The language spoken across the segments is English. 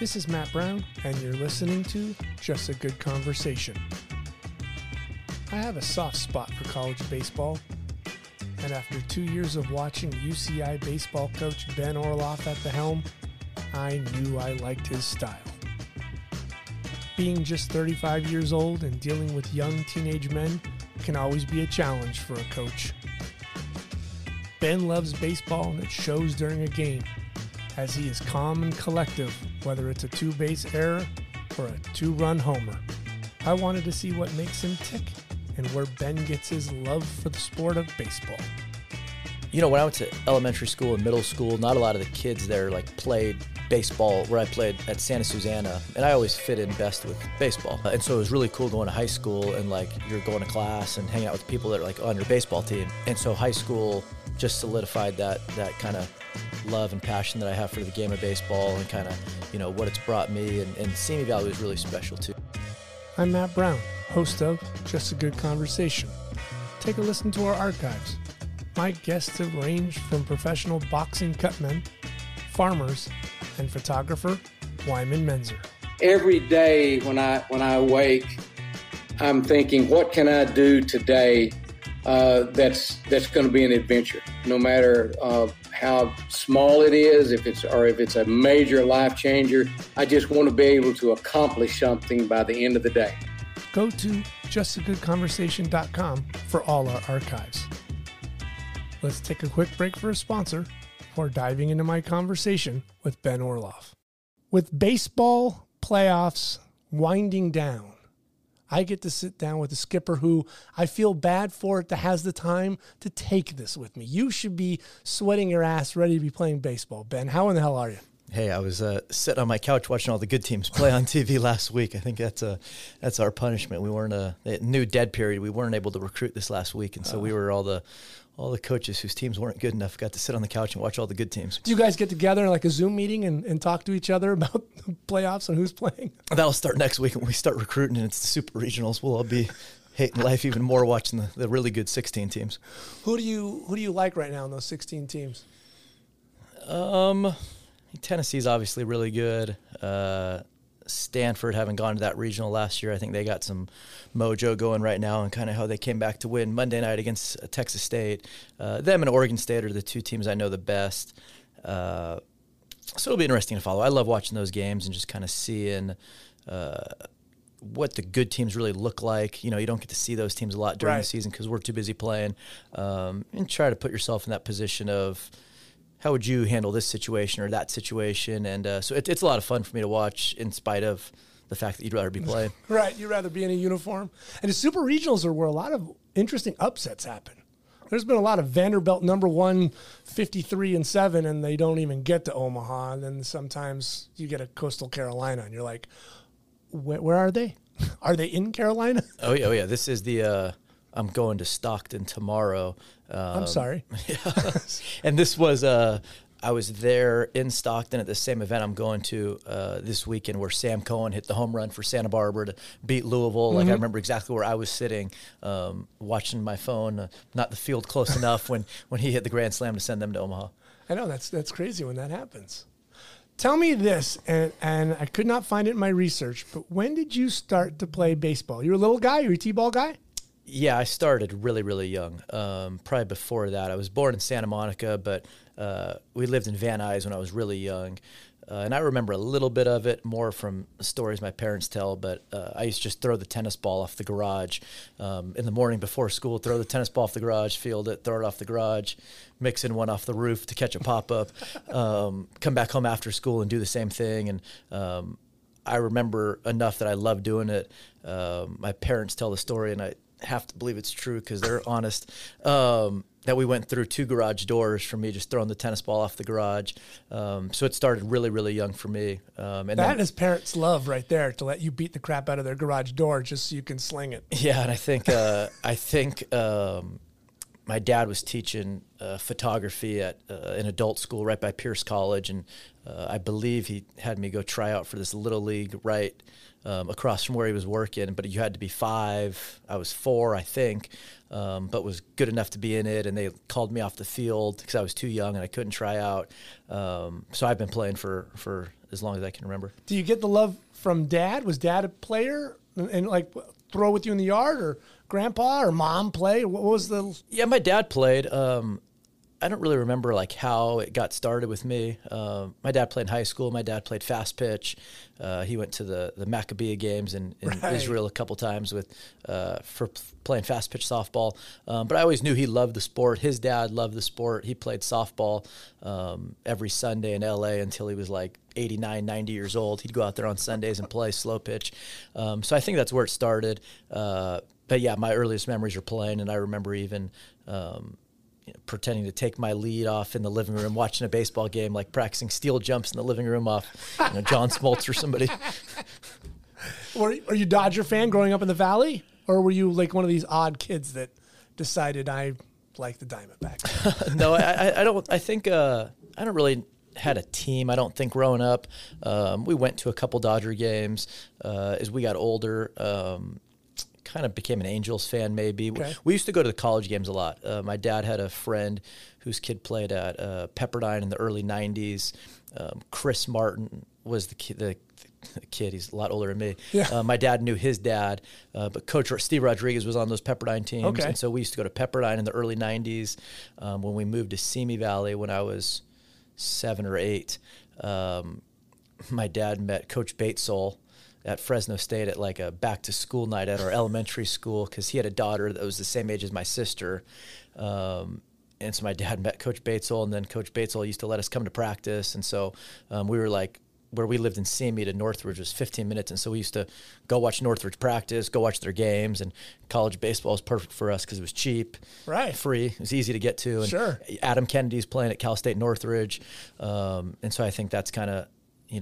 This is Matt Brown, and you're listening to Just a Good Conversation. I have a soft spot for college baseball, and after 2 years of watching UCI baseball coach Ben Orloff at the helm, I knew I liked his style. Being just 35 years old and dealing with young teenage men can always be a challenge for a coach. Ben loves baseball, and it shows during a game, as he is calm and collective, whether it's a two-base error or a two-run homer. I wanted to see what makes him tick and where Ben gets his love for the sport of baseball. You know, when I went to elementary school and middle school, not a lot of the kids there like played baseball where I played at Santa Susana, and I always fit in best with baseball. And so it was really cool going to high school and like you're going to class and hanging out with people that are like on your baseball team. And so high school just solidified that kind of love and passion that I have for the game of baseball and kind of, you know, what it's brought me, and Simi Valley is really special too. I'm Matt Brown, host of Just a Good Conversation. Take a listen to our archives. My guests have ranged from professional boxing cutmen, farmers, and photographer Wyman Menzer. Every day when I wake, I'm thinking, what can I do today that's going to be an adventure, no matter how small it is, if it's a major life changer. I just want to be able to accomplish something by the end of the day. Go to justagoodconversation.com for all our archives. Let's take a quick break for a sponsor before diving into my conversation with Ben Orloff. With baseball playoffs winding down, I get to sit down with a skipper who I feel bad for that has the time to take this with me. You should be sweating your ass ready to be playing baseball, Ben. How in the hell are you? Hey, I was sitting on my couch watching all the good teams play on TV last week. I think that's our punishment. We weren't a new dead period. We weren't able to recruit this last week, and so we were all the coaches whose teams weren't good enough got to sit on the couch and watch all the good teams. Do you guys get together in like a Zoom meeting and talk to each other about the playoffs and who's playing? That'll start next week when we start recruiting, and it's the super regionals. We'll all be hating life even more watching the really good 16 teams. Who do you like right now in those 16 teams? Tennessee's obviously really good. Stanford, having gone to that regional last year, I think they got some mojo going right now, and kind of how they came back to win Monday night against Texas State. Them and Oregon State are the two teams I know the best. So it'll be interesting to follow. I love watching those games and just kind of seeing what the good teams really look like. You know, you don't get to see those teams a lot during the season because we're too busy playing. And try to put yourself in that position of, how would you handle this situation or that situation? And so it's a lot of fun for me to watch, in spite of the fact that you'd rather be playing. Right, you'd rather be in a uniform. And the Super Regionals are where a lot of interesting upsets happen. There's been a lot of Vanderbilt #1, 53-7, and they don't even get to Omaha. And then sometimes you get a Coastal Carolina, and you're like, where are they? Are they in Carolina? Oh, yeah. This is the I'm going to Stockton tomorrow. I'm sorry. Yeah. And this was, I was there in Stockton at the same event I'm going to this weekend where Sam Cohen hit the home run for Santa Barbara to beat Louisville. Like, I remember exactly where I was sitting, watching my phone, not the field close enough when he hit the grand slam to send them to Omaha. I know, that's crazy when that happens. Tell me this, and I could not find it in my research, but when did you start to play baseball? You were a little guy? You were a T-ball guy? Yeah, I started really, really young. Probably before that. I was born in Santa Monica, but we lived in Van Nuys when I was really young. And I remember a little bit of it, more from stories my parents tell, but I used to just throw the tennis ball off the garage in the morning before school, throw the tennis ball off the garage, field it, throw it off the garage, mix in one off the roof to catch a pop-up, come back home after school and do the same thing. And I remember enough that I loved doing it. My parents tell the story, and I have to believe it's true because they're honest, that we went through two garage doors from me just throwing the tennis ball off the garage. So it started really, really young for me. And that is parents' love right there, to let you beat the crap out of their garage door just so you can sling it. Yeah, and I think my dad was teaching photography at an adult school right by Pierce College, and I believe he had me go try out for this little league right across from where he was working, but you had to be 5. I was 4, I think, but was good enough to be in it, and they called me off the field because I was too young and I couldn't try out. So I've been playing for as long as I can remember. Do you get the love from Dad? Was Dad a player and like throw with you in the yard, or Grandpa or Mom play? What was the... Yeah, my dad played. I don't really remember like how it got started with me. My dad played in high school. My dad played fast pitch. He went to the Maccabea games in right. Israel a couple times with for playing fast pitch softball. But I always knew he loved the sport. His dad loved the sport. He played softball every Sunday in L.A. until he was like 89, 90 years old. He'd go out there on Sundays and play slow pitch. So I think that's where it started. But yeah, my earliest memories are playing, and I remember even pretending to take my lead off in the living room, watching a baseball game, like practicing steel jumps in the living room off John Smoltz or somebody. Were you a Dodger fan growing up in the Valley? Or were you like one of these odd kids that decided I like the Diamondbacks? No, I don't. I think I don't really had a team, I don't think, growing up. We went to a couple Dodger games as we got older. Kind of became an Angels fan, maybe. Okay. We used to go to the college games a lot. My dad had a friend whose kid played at Pepperdine in the early 90s. Chris Martin was the kid. He's a lot older than me. Yeah. My dad knew his dad, but Coach Steve Rodriguez was on those Pepperdine teams. Okay. And so we used to go to Pepperdine in the early 90s when we moved to Simi Valley when I was 7 or 8. My dad met Coach Batesole at Fresno State at like a back-to-school night at our elementary school because he had a daughter that was the same age as my sister. And so my dad met Coach Batesole, and then Coach Batesole used to let us come to practice. And so we were like, where we lived in Simi to Northridge was 15 minutes. And so we used to go watch Northridge practice, go watch their games. And college baseball was perfect for us because it was cheap, right? Free. It was easy to get to. And sure. Adam Kennedy's playing at Cal State Northridge. And so I think that's kind of,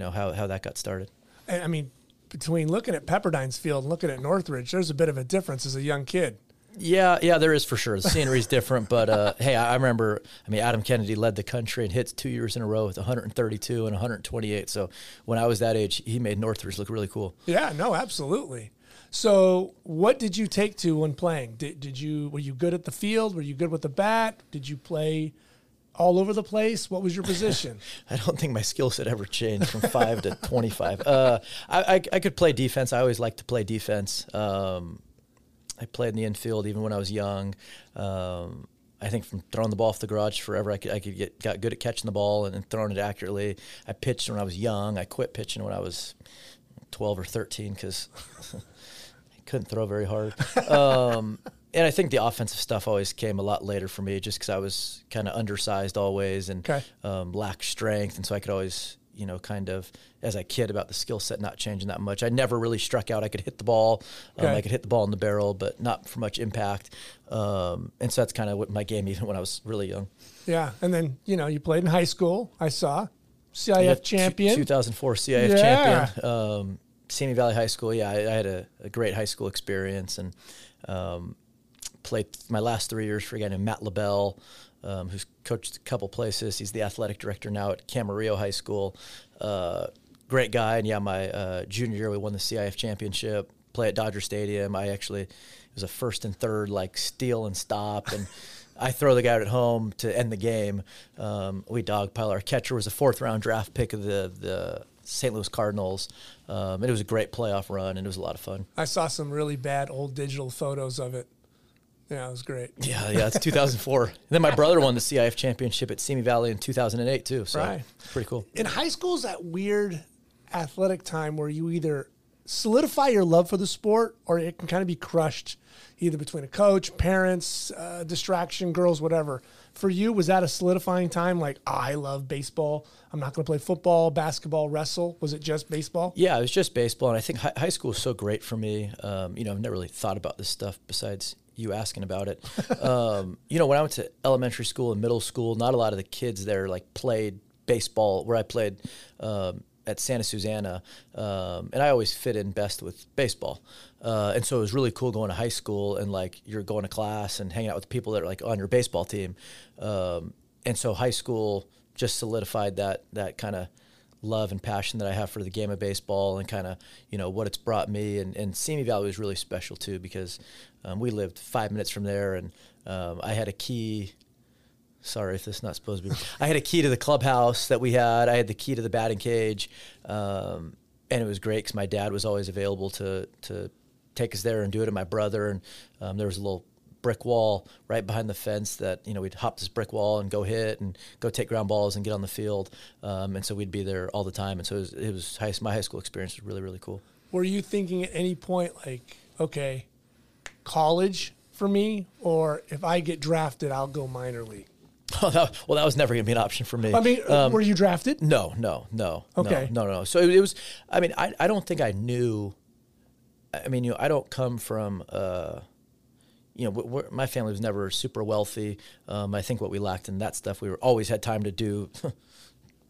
how that got started. I mean, between looking at Pepperdine's field and looking at Northridge, there's a bit of a difference as a young kid. Yeah, there is for sure. The scenery's different, but hey, I remember, Adam Kennedy led the country in hits 2 years in a row with 132 and 128. So when I was that age, he made Northridge look really cool. Yeah, no, absolutely. So what did you take to when playing? Were you good at the field? Were you good with the bat? Did you play all over the place? What was your position? I don't think my skill set ever changed from 5 to 25. I could play defense. I always liked to play defense. I played in the infield even when I was young. I think from throwing the ball off the garage forever, I got good at catching the ball and throwing it accurately. I pitched when I was young. I quit pitching when I was 12 or 13 because I couldn't throw very hard. And I think the offensive stuff always came a lot later for me just because I was kind of undersized always and lacked strength. And so I could always, kind of, as a kid, about the skill set not changing that much. I never really struck out. I could hit the ball. I could hit the ball in the barrel, but not for much impact. And so that's kind of what my game, even when I was really young. Yeah. And then, you played in high school. I saw CIF champion. 2004 CIF champion. Simi Valley High School. Yeah, I had a great high school experience. And, played my last 3 years for a guy named Matt LaBelle, who's coached a couple places. He's the athletic director now at Camarillo High School. Great guy. And, yeah, my junior year we won the CIF championship, play at Dodger Stadium. it was a first and third, like steal and stop. And I throw the guy out at home to end the game. We dogpile. Our catcher was a fourth-round draft pick of the St. Louis Cardinals. It was a great playoff run, and it was a lot of fun. I saw some really bad old digital photos of it. Yeah, it was great. Yeah, it's 2004. And then my brother won the CIF championship at Simi Valley in 2008, too. So right. Pretty cool. In high school is that weird athletic time where you either solidify your love for the sport or it can kind of be crushed, either between a coach, parents, distraction, girls, whatever. For you, was that a solidifying time? Like, I love baseball. I'm not going to play football, basketball, wrestle. Was it just baseball? Yeah, it was just baseball. And I think high school was so great for me. I've never really thought about this stuff besides you asking about it. When I went to elementary school and middle school, not a lot of the kids there like played baseball where I played. at Santa Susana, and I always fit in best with baseball. And so it was really cool going to high school and, like, you're going to class and hanging out with people that are, like, on your baseball team. And so high school just solidified that kind of love and passion that I have for the game of baseball and kind of, you know, what it's brought me. And Simi Valley was really special, too, because we lived 5 minutes from there, and I had a key – sorry if this is not supposed to be. I had a key to the clubhouse that we had. I had the key to the batting cage. And it was great because my dad was always available to take us there and do it. And my brother, and there was a little brick wall right behind the fence that, you know, we'd hop this brick wall and go hit and go take ground balls and get on the field. And so we'd be there all the time. And so my high school experience was really, really cool. Were you thinking at any point, like, okay, college for me, or if I get drafted, I'll go minor league? Well, that was never going to be an option for me. I mean, were you drafted? No. Okay. No. So it was, I mean, I don't think I knew. I mean, you know, I don't come from, you know, my family was never super wealthy. I think what we lacked in that stuff, we always had time to do,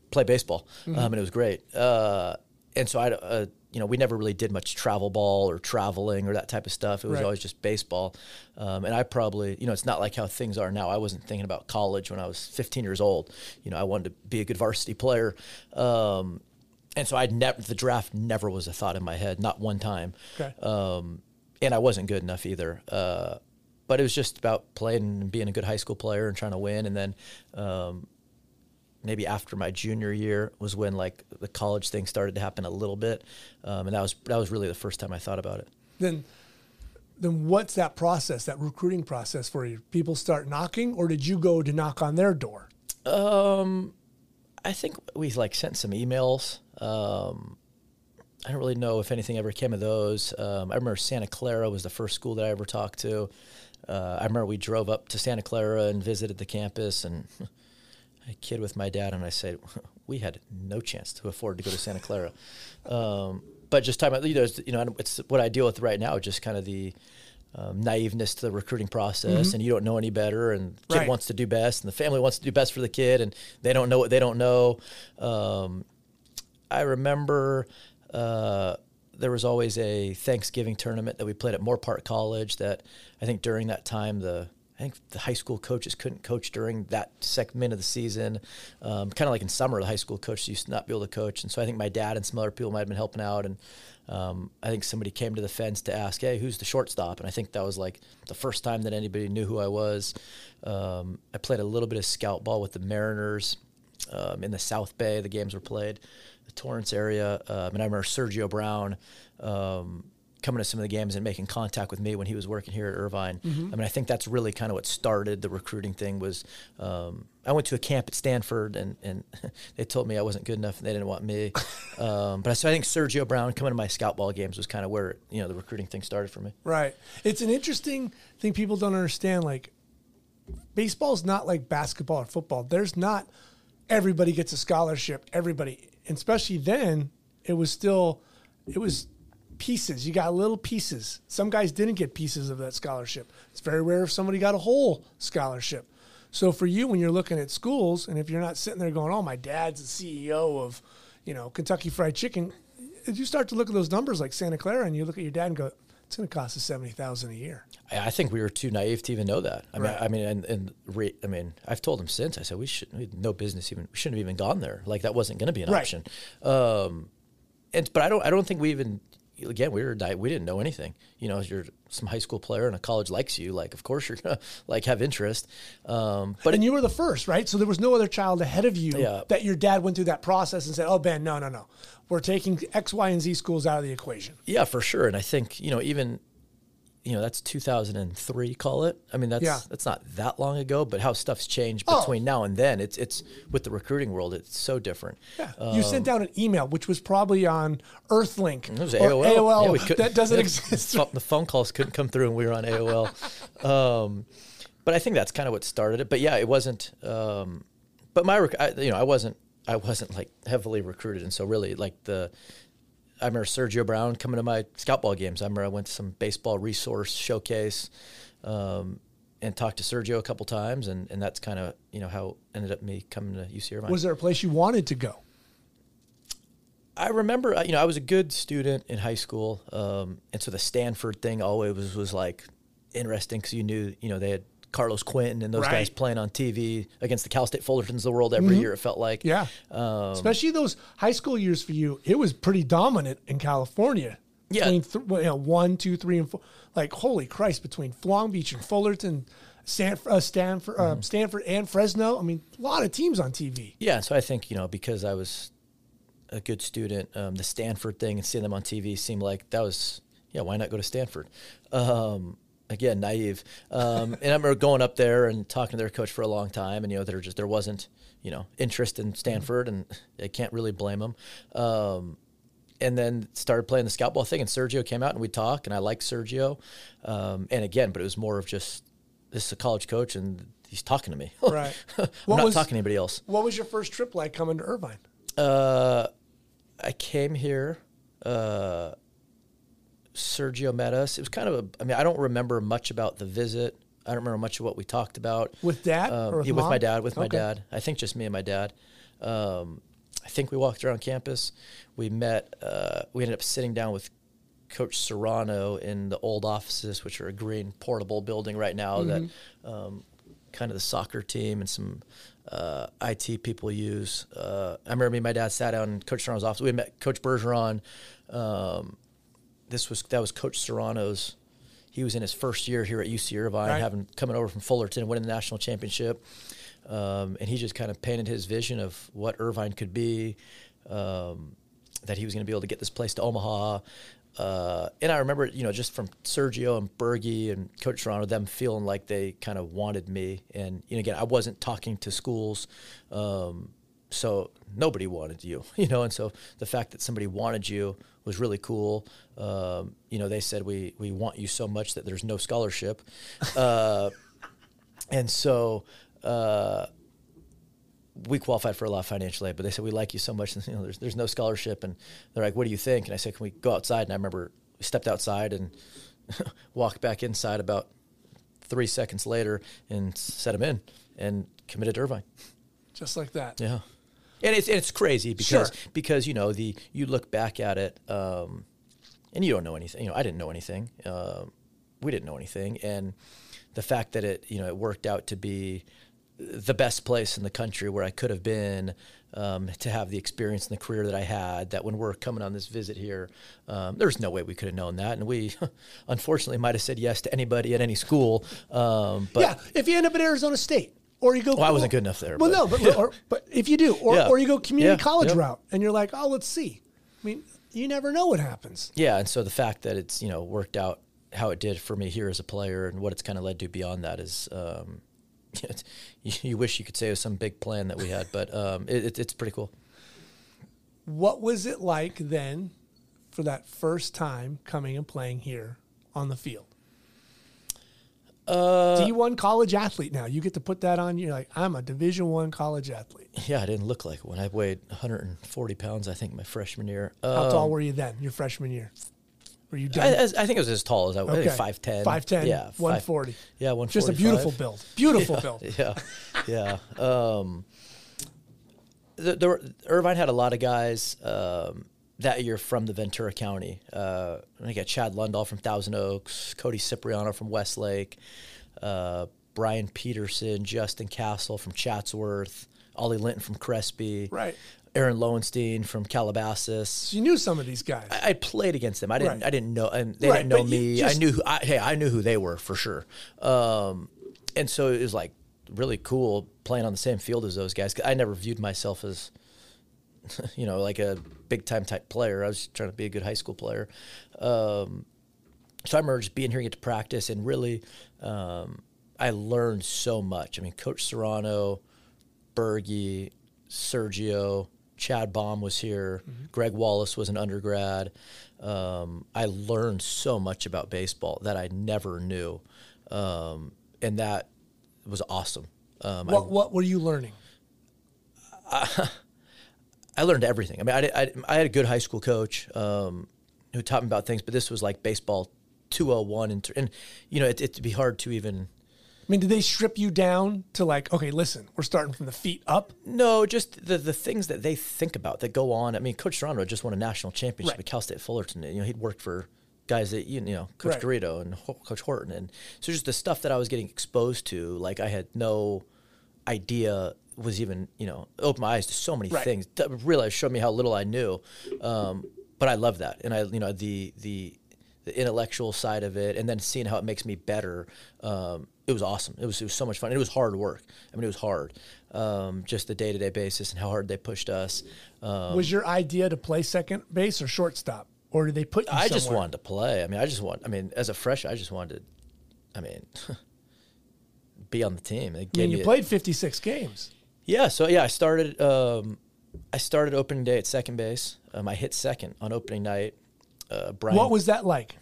play baseball. Mm-hmm. And it was great. And so you know, we never really did much travel ball or traveling or that type of stuff. It was always just baseball. And I probably, you know, it's not like how things are now. I wasn't thinking about college when I was 15 years old. You know, I wanted to be a good varsity player. And so the draft never was a thought in my head, not one time. Okay. And I wasn't good enough either. But it was just about playing and being a good high school player and trying to win. And then, maybe after my junior year was when, like, the college thing started to happen a little bit. And that was really the first time I thought about it. Then what's that process, that recruiting process for you? People start knocking, or did you go to knock on their door? I think we, like, sent some emails. I don't really know if anything ever came of those. I remember Santa Clara was the first school that I ever talked to. I remember we drove up to Santa Clara and visited the campus, and I kid with my dad, and I said, we had no chance to afford to go to Santa Clara. But just talking about, you know, it's what I deal with right now, just kind of the naiveness to the recruiting process, mm-hmm. and you don't know any better, and the kid wants to do best, and the family wants to do best for the kid, and they don't know what they don't know. I remember there was always a Thanksgiving tournament that we played at Moorpark College that I think during that time I think the high school coaches couldn't coach during that segment of the season. Kind of like in summer, the high school coaches used to not be able to coach. And so I think my dad and some other people might have been helping out. And I think somebody came to the fence to ask, hey, who's the shortstop? And I think that was, like, the first time that anybody knew who I was. I played a little bit of scout ball with the Mariners in the South Bay. The games were played, the Torrance area. And I remember Sergio Brown coming to some of the games and making contact with me when he was working here at Irvine. Mm-hmm. I mean, I think that's really kind of what started the recruiting thing was, I went to a camp at Stanford and they told me I wasn't good enough and they didn't want me. So I think Sergio Brown coming to my scout ball games was kind of where, you know, the recruiting thing started for me. Right. It's an interesting thing people don't understand. Like, baseball's not like basketball or football. There's not, everybody gets a scholarship, everybody. And especially then, it was pieces. You got little pieces. Some guys didn't get pieces of that scholarship. It's very rare if somebody got a whole scholarship. So for you, when you're looking at schools, and if you're not sitting there going, oh, my dad's the CEO of, you know, Kentucky Fried Chicken, you start to look at those numbers like Santa Clara, and you look at your dad and go, it's going to cost us $70,000 a year. I think we were too naive to even know that. I mean, I've told him since, I said, we had no business even, we shouldn't have even gone there. Like, that wasn't going to be an option. But I don't think we even, again, we didn't know anything. You know, you're some high school player and a college likes you, like, of course you're gonna, like, have interest. But you were the first, right? So there was no other child ahead of you that your dad went through that process and said, oh, Ben, no. We're taking X, Y, and Z schools out of the equation. Yeah, for sure. And I think, you know, even, you know, that's 2003, call it. I mean, that's not that long ago, but how stuff's changed between now and then. It's with the recruiting world, it's so different. Yeah. You sent out an email, which was probably on Earthlink. It was AOL. Yeah, that doesn't exist. The phone calls couldn't come through and we were on AOL. But I think that's kind of what started it. But yeah, it wasn't, but I wasn't like heavily recruited. And so really, like, I remember Sergio Brown coming to my scout ball games. I remember I went to some baseball resource showcase and talked to Sergio a couple times, and that's kind of, you know, how ended up me coming to UC Irvine. Was there a place you wanted to go? I remember, you know, I was a good student in high school, and so the Stanford thing always was like interesting because you knew, you know, they had Carlos Quinton and those right. guys playing on TV against the Cal State Fullertons of the world every mm-hmm. year, it felt like. Yeah. Especially those high school years for you, it was pretty dominant in California. Yeah. Between you know, 1, 2, 3, and 4. Like, holy Christ, between Long Beach and Fullerton, Stanford, mm-hmm. Stanford and Fresno, I mean, a lot of teams on TV. Yeah, so I think, you know, because I was a good student, the Stanford thing and seeing them on TV seemed like that was, yeah, why not go to Stanford? Again, naive. And I remember going up there and talking to their coach for a long time, and, you know, there wasn't, you know, interest in Stanford, and I can't really blame them. And then started playing the scout ball thing, and Sergio came out and we'd talk, and I liked Sergio. And again, but it was more of just, this is a college coach and he's talking to me. Right. I'm not talking to anybody else. What was your first trip like coming to Irvine? I came here, Sergio met us. It was kind of a, I mean, I don't remember much about the visit. I don't remember much of what we talked about. With dad? Or with mom? With my dad. I think just me and my dad. I think we walked around campus. We met, we ended up sitting down with Coach Serrano in the old offices, which are a green portable building right now mm-hmm. that kind of the soccer team and some IT people use. I remember me and my dad sat down in Coach Serrano's office. We met Coach Bergeron. That was Coach Serrano's. He was in his first year here at UC Irvine, right. coming over from Fullerton, winning the national championship. And he just kind of painted his vision of what Irvine could be, that he was going to be able to get this place to Omaha. And I remember, you know, just from Sergio and Berge and Coach Serrano, them feeling like they kind of wanted me. And, you know, again, I wasn't talking to schools, so nobody wanted you, you know. And so the fact that somebody wanted you was really cool. You know, they said, we want you so much that there's no scholarship. And so we qualified for a lot of financial aid, but they said, we like you so much, and, you know, there's no scholarship. And they're like, what do you think? And I said, can we go outside? And I remember we stepped outside and walked back inside about 3 seconds later and set him in and committed to Irvine. Just like that. Yeah. And it's crazy because, sure. because, you know, you look back at it, and you don't know anything. You know, I didn't know anything. We didn't know anything. And the fact that it, you know, it worked out to be the best place in the country where I could have been, to have the experience and the career that I had, that when we're coming on this visit here, there's no way we could have known that. And we unfortunately might've said yes to anybody at any school. But yeah, if you end up at Arizona State or you go, well, I wasn't good enough there. Well, but. No, but if you do, or you go community college route and you're like, oh, let's see. I mean, you never know what happens. Yeah. And so the fact that it's, you know, worked out how it did for me here as a player and what it's kind of led to beyond that is, you wish you could say it was some big plan that we had, but it's pretty cool. What was it like then for that first time coming and playing here on the field? D1 college athlete now. You get to put that on. You're like, I'm a Division I college athlete. Yeah, I didn't look like one. I weighed 140 pounds, I think, my freshman year. How tall were you then, your freshman year? Were you done? I think it was as tall as I was. Okay. 5'10". 5'10", yeah, 140. Yeah, 145. Just a beautiful build. Beautiful build. Yeah, yeah. Irvine had a lot of guys that year from the Ventura County. I got Chad Lundahl from Thousand Oaks, Cody Cipriano from Westlake, Brian Peterson, Justin Castle from Chatsworth, Ollie Linton from Crespi. Right. Aaron Lowenstein from Calabasas. So you knew some of these guys. I played against them. I didn't know. They didn't know me. I knew who they were for sure. And so it was like really cool playing on the same field as those guys. 'Cause I never viewed myself as, you know, like a big time type player. I was trying to be a good high school player. So I remember just being here and get to practice, and really, I learned so much. I mean, Coach Serrano, Berge, Sergio. Chad Baum was here. Mm-hmm. Greg Wallace was an undergrad. I learned so much about baseball that I never knew, and that was awesome. What were you learning? I learned everything. I mean, I had a good high school coach who taught me about things, but this was like baseball 201, and you know, it'd be hard to even I mean, did they strip you down to like, okay, listen, we're starting from the feet up? No, just the things that they think about that go on. I mean, Coach Serrano just won a national championship at Cal State Fullerton. You know, he'd worked for guys that, you know, Coach Garrido and Coach Horton. And so just the stuff that I was getting exposed to, like I had no idea was even, you know, opened my eyes to so many things. That really showed me how little I knew. But I love that. And I, you know, the intellectual side of it, and then seeing how it makes me better. It was awesome. It was so much fun. It was hard work. I mean, it was hard. Just the day-to-day basis and how hard they pushed us. Was your idea to play second base or shortstop? Or did they put you somewhere? I just wanted to play. I mean, as a freshman, I just wanted to, be on the team. I mean, you played 56 games. Yeah. So, yeah, I started opening day at second base. I hit second on opening night. Brian, what was that like?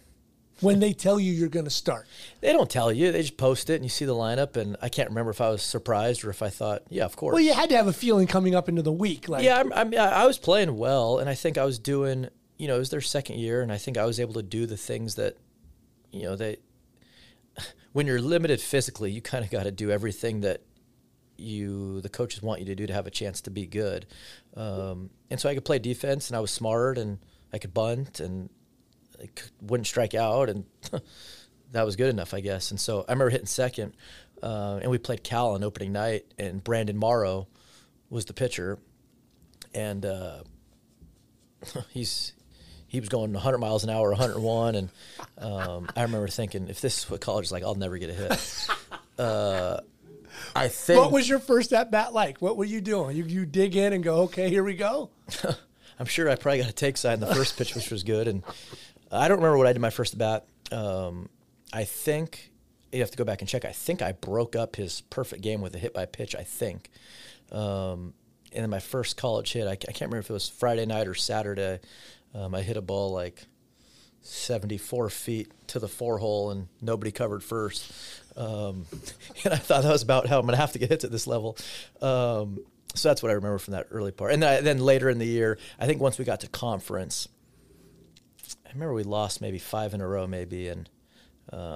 When they tell you you're going to start, they don't tell you. They just post it, and you see the lineup. And I can't remember if I was surprised or if I thought, "Yeah, of course." Well, you had to have a feeling coming up into the week. Like, yeah, I was playing well, and I think I was doing. You know, it was their second year, and I think I was able to do the things that, you know, they. When you're limited physically, you kind of got to do everything that the coaches want you to do to have a chance to be good. And so I could play defense, and I was smart, and I could bunt, and. I wouldn't strike out, and that was good enough, I guess. And so I remember hitting second, and we played Cal on opening night, and Brandon Morrow was the pitcher, and he was going 100 miles an hour, 101, and I remember thinking, if this is what college is like, I'll never get a hit. I think. What was your first at bat like? What were you doing? You dig in and go, okay, here we go. I'm sure I probably got a take side in the first pitch, which was good, and. I don't remember what I did my first at bat. I think you have to go back and check. I think I broke up his perfect game with a hit by pitch, I think. And then my first college hit, I can't remember if it was Friday night or Saturday. I hit a ball like 74 feet to the four hole, and nobody covered first. And I thought that was about how I'm going to have to get hits at this level. So that's what I remember from that early part. And then later in the year, I think once we got to conference, I remember we lost maybe 5 in a row, maybe, and I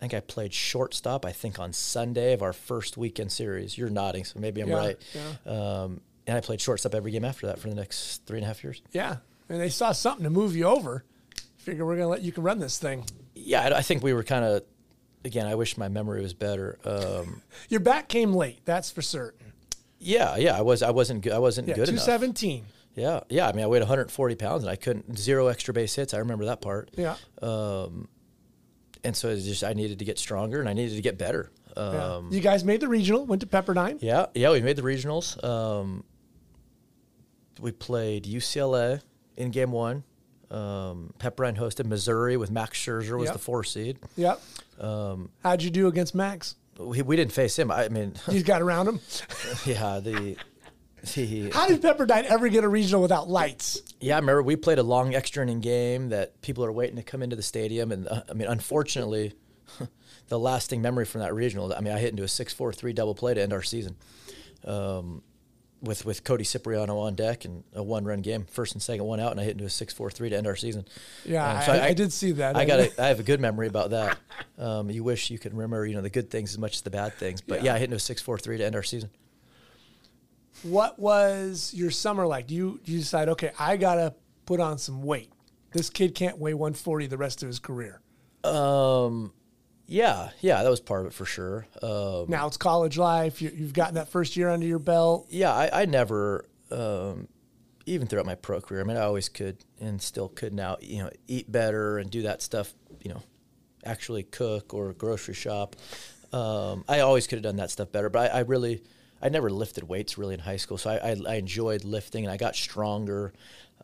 think I played shortstop. I think on Sunday of our first weekend series. You're nodding, so maybe I'm right. Yeah. And I played shortstop every game after that for the next 3.5 years. Yeah, and they saw something to move you over. Figure we're gonna let you can run this thing. Yeah, I think we were kind of. Again, I wish my memory was better. Your back came late, that's for certain. Yeah, I wasn't good enough. 217. Yeah. I mean, I weighed 140 pounds, and I couldn't 0 extra base hits. I remember that part. Yeah. And so it's just I needed to get stronger, and I needed to get better. You guys made the regional, went to Pepperdine. Yeah, we made the regionals. We played UCLA in game 1. Pepperdine hosted Missouri with Max Scherzer was the 4 seed. Yep. How'd you do against Max? We didn't face him. I mean, you got around him. Yeah. How did Pepperdine ever get a regional without lights? Yeah, I remember we played a long extra inning game that people are waiting to come into the stadium. And, unfortunately, the lasting memory from that regional, I hit into a 6-4-3 double play to end our season with Cody Cipriano on deck and a one-run game. First and second, one out, and I hit into a 6-4-3 to end our season. Yeah, so I did see that. I have a good memory about that. You wish you could remember, the good things as much as the bad things. But, I hit into a 6-4-3 to end our season. What was your summer like? Do you decide, okay, I got to put on some weight. This kid can't weigh 140 the rest of his career. Yeah, that was part of it for sure. Now it's college life. You've gotten that first year under your belt. Yeah, I never, even throughout my pro career, I always could and still could now, eat better and do that stuff, actually cook or grocery shop. I always could have done that stuff better, but I never lifted weights really in high school, so I enjoyed lifting, and I got stronger.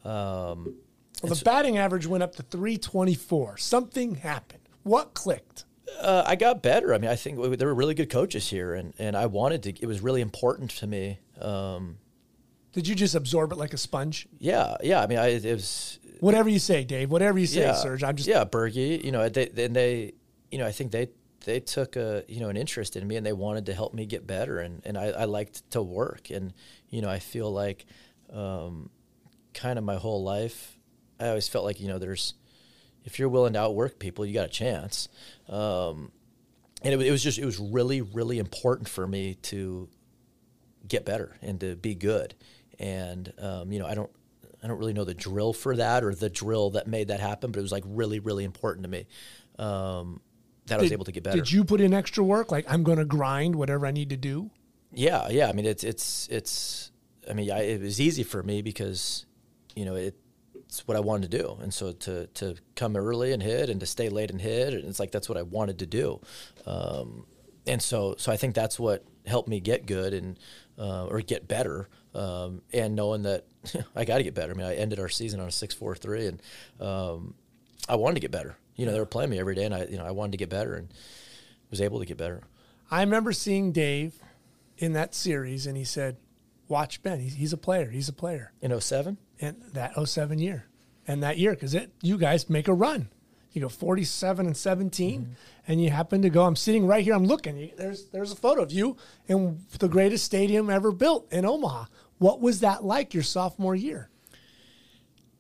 The batting average went up to 324. Something happened. What clicked? I got better. I think there were really good coaches here, and I wanted to. It was really important to me. Did you just absorb it like a sponge? Yeah. It was whatever you say, Dave. Whatever you say, Serge. I'm just Bergie. I think they took an interest in me, and they wanted to help me get better. And I liked to work. And, I feel like kind of my whole life, I always felt like, if you're willing to outwork people, you got a chance. And it was really, really important for me to get better and to be good. And, I don't really know the drill for that or the drill that made that happen, but it was like really, really important to me that I was able to get better. Did you put in extra work? Like, I'm going to grind whatever I need to do? Yeah. Yeah. I mean, it was easy for me because, it's what I wanted to do. And so to come early and hit and to stay late and hit, and it's like, that's what I wanted to do. And so I think that's what helped me get good and, or get better. And knowing that I got to get better. I mean, I ended our season on a 6.43 and, I wanted to get better. They were playing me every day and I wanted to get better and was able to get better. I remember seeing Dave in that series and he said, watch Ben. He's a player. He's a player. In 2007? And that 2007 year. And that year, because you guys make a run. You go 47-17, mm-hmm. and you happen to go, I'm sitting right here, I'm looking. There's a photo of you in the greatest stadium ever built in Omaha. What was that like your sophomore year?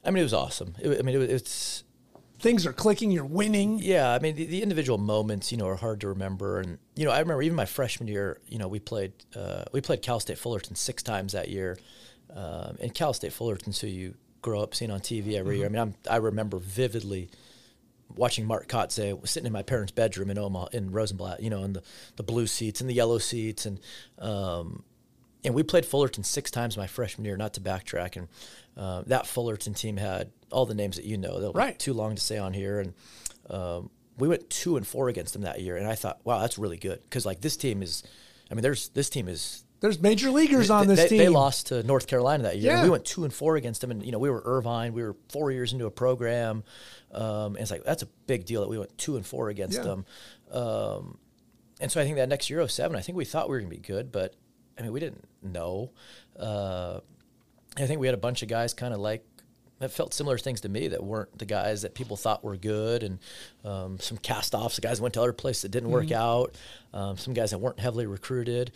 I mean, it was awesome. It's... Things are clicking, you're winning. Yeah, I mean, the individual moments, are hard to remember. And, I remember even my freshman year, we played Cal State Fullerton 6 times that year. And Cal State Fullerton's who you grow up seeing on TV every mm-hmm. year. I mean, I remember vividly watching Mark Kotze sitting in my parents' bedroom in Omaha, in Rosenblatt, in the blue seats and the yellow seats. And we played Fullerton 6 times my freshman year, not to backtrack. And that Fullerton team had all the names that they'll right. be too long to say on here. And we went 2-4 against them that year. And I thought, wow, that's really good. Because there's major leaguers on this team. They lost to North Carolina that year. Yeah. We went 2-4 against them. And, we were Irvine. We were 4 years into a program. And it's like, that's a big deal that we went 2-4 against yeah. them. And so I think that next year, 2007, I think we thought we were going to be good. But, we didn't know. I think we had a bunch of guys kind of like that felt similar things to me that weren't the guys that people thought were good, and some cast-offs, the guys that went to other places that didn't mm-hmm. work out, some guys that weren't heavily recruited.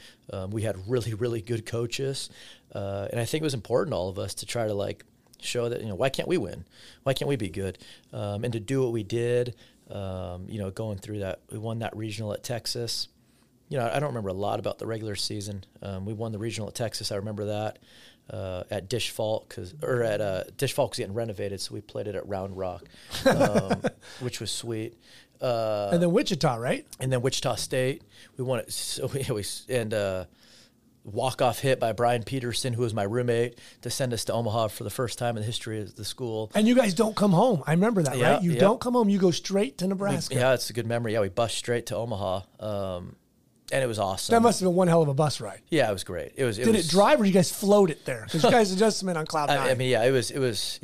We had really, really good coaches. And I think it was important to all of us to try to, like, show that, why can't we win? Why can't we be good? And to do what we did, going through that. We won that regional at Texas. I don't remember a lot about the regular season. We won the regional at Texas. I remember that. At Dish Falk, Dish Falk was getting renovated, so we played it at Round Rock, which was sweet. And then Wichita, right? And then Wichita State, we won it. So we walk-off hit by Brian Peterson, who was my roommate, to send us to Omaha for the first time in the history of the school. And you guys don't come home. I remember that, yeah, right? You yeah. don't come home. You go straight to Nebraska. Yeah, it's a good memory. Yeah, we bus straight to Omaha. And it was awesome. That must have been one hell of a bus ride. Yeah, it was great. Did it drive or you guys float it there? Because you guys had just been on cloud nine. It was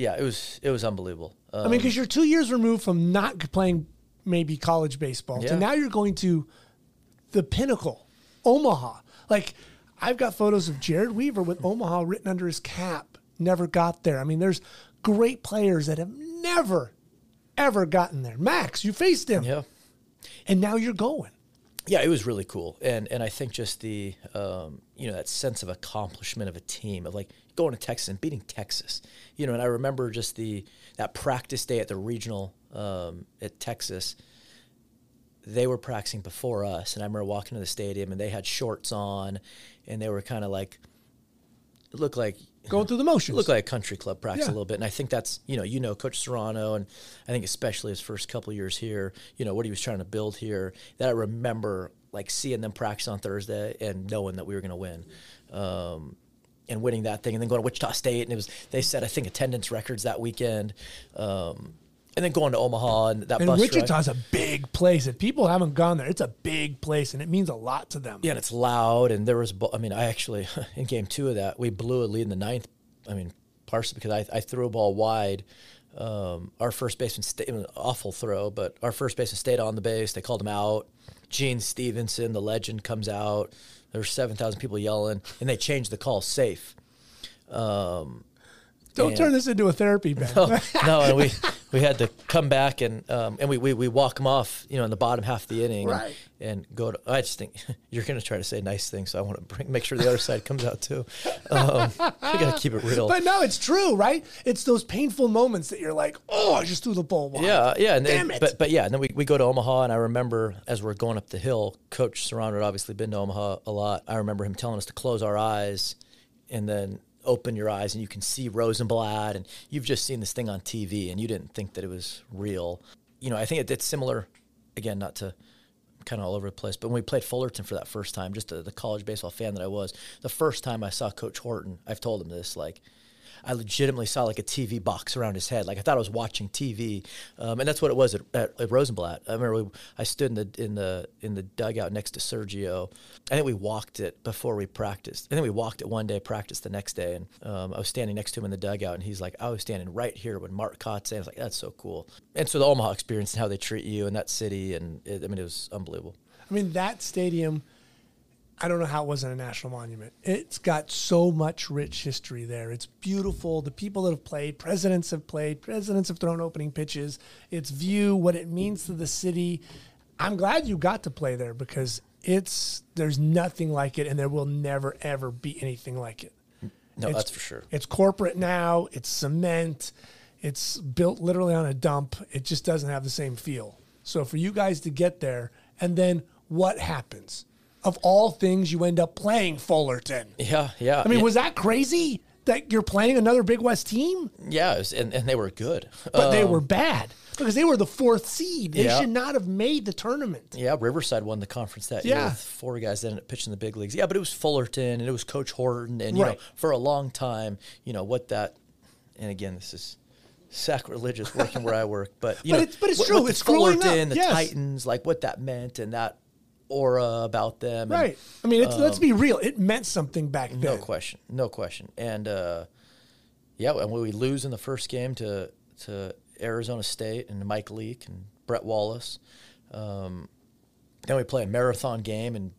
unbelievable. Because you're 2 years removed from not playing maybe college baseball, yeah. to now you're going to the pinnacle, Omaha. Like, I've got photos of Jared Weaver with Omaha written under his cap. Never got there. There's great players that have never, ever gotten there. Max, you faced him. Yeah. And now you're going. Yeah, it was really cool, and I think just the that sense of accomplishment of a team, of like going to Texas and beating Texas, and I remember just that practice day at the regional at Texas. They were practicing before us, and I remember walking to the stadium and they had shorts on, and they were kind of like, looked like going through the motions, looked like a country club practice yeah. a little bit. And I think that's Coach Serrano, and I think especially his first couple of years here, what he was trying to build here. That I remember like seeing them practice on Thursday and knowing that we were going to win, and winning that thing, and then going to Wichita State, and they set I think attendance records that weekend, and then going to Omaha and that. And bus Wichita's ride. A big place. If people haven't gone there, it's a big place, and it means a lot to them. Yeah, and it's loud. And there was, I actually in game 2 of that, we blew a lead in the 9th. Partially because I threw a ball wide. Our first baseman stayed, an awful throw, but our first baseman stayed on the base. They called him out. Gene Stevenson, the legend, comes out. There were 7,000 people yelling, and they changed the call safe. Don't turn this into a therapy, Ben. No, and we we had to come back and we walk them off, you know, in the bottom half of the inning, right? And go to. I just think you're going to try to say nice things, so I want to make sure the other side comes out too. We got to keep it real. But no, it's true, right? It's those painful moments that you're like, oh, I just threw the ball wide. Yeah, and damn it. But yeah, and then we go to Omaha, and I remember as we're going up the hill, Coach Serrano had obviously been to Omaha a lot. I remember him telling us to close our eyes, and then open your eyes and you can see Rosenblatt, and you've just seen this thing on TV and you didn't think that it was real. You know, I think it's similar, again, not to kind of all over the place, but when we played Fullerton for that first time, just the college baseball fan that I was, the first time I saw Coach Horton, I've told him this, like, I legitimately saw like a TV box around his head. Like I thought I was watching TV, and that's what it was at Rosenblatt. I remember I stood in the dugout next to Sergio. I think we walked it before we practiced. I think we walked it one day, practiced the next day, and I was standing next to him in the dugout, and he's like, "I was standing right here when Mark Kotze." I was like, "That's so cool." And so the Omaha experience and how they treat you in that city, and it was unbelievable. I mean, that stadium. I don't know how it wasn't a national monument. It's got so much rich history there. It's beautiful. The people that have played, presidents have thrown opening pitches. Its view, what it means to the city. I'm glad you got to play there because there's nothing like it, and there will never, ever be anything like it. No, that's for sure. It's corporate now. It's cement. It's built literally on a dump. It just doesn't have the same feel. So for you guys to get there, and then what happens? Of all things, you end up playing Fullerton. Yeah. I mean, was that crazy that you're playing another Big West team? Yeah, and they were good. But they were bad because they were the fourth seed. They should not have made the tournament. Yeah, Riverside won the conference that year with four guys that ended up pitching the big leagues. Yeah, but it was Fullerton, and it was Coach Horton. And, you know, for a long time, you know, what that – and, again, this is – sacrilegious working where I work. But, you know, it's true. It's Fullerton, the Titans, like what that meant and that – aura about them. Right. And, I mean, let's be real. It meant something back then. No question. And, and when we lose in the first game to Arizona State and Mike Leake and Brett Wallace, then we play a marathon game and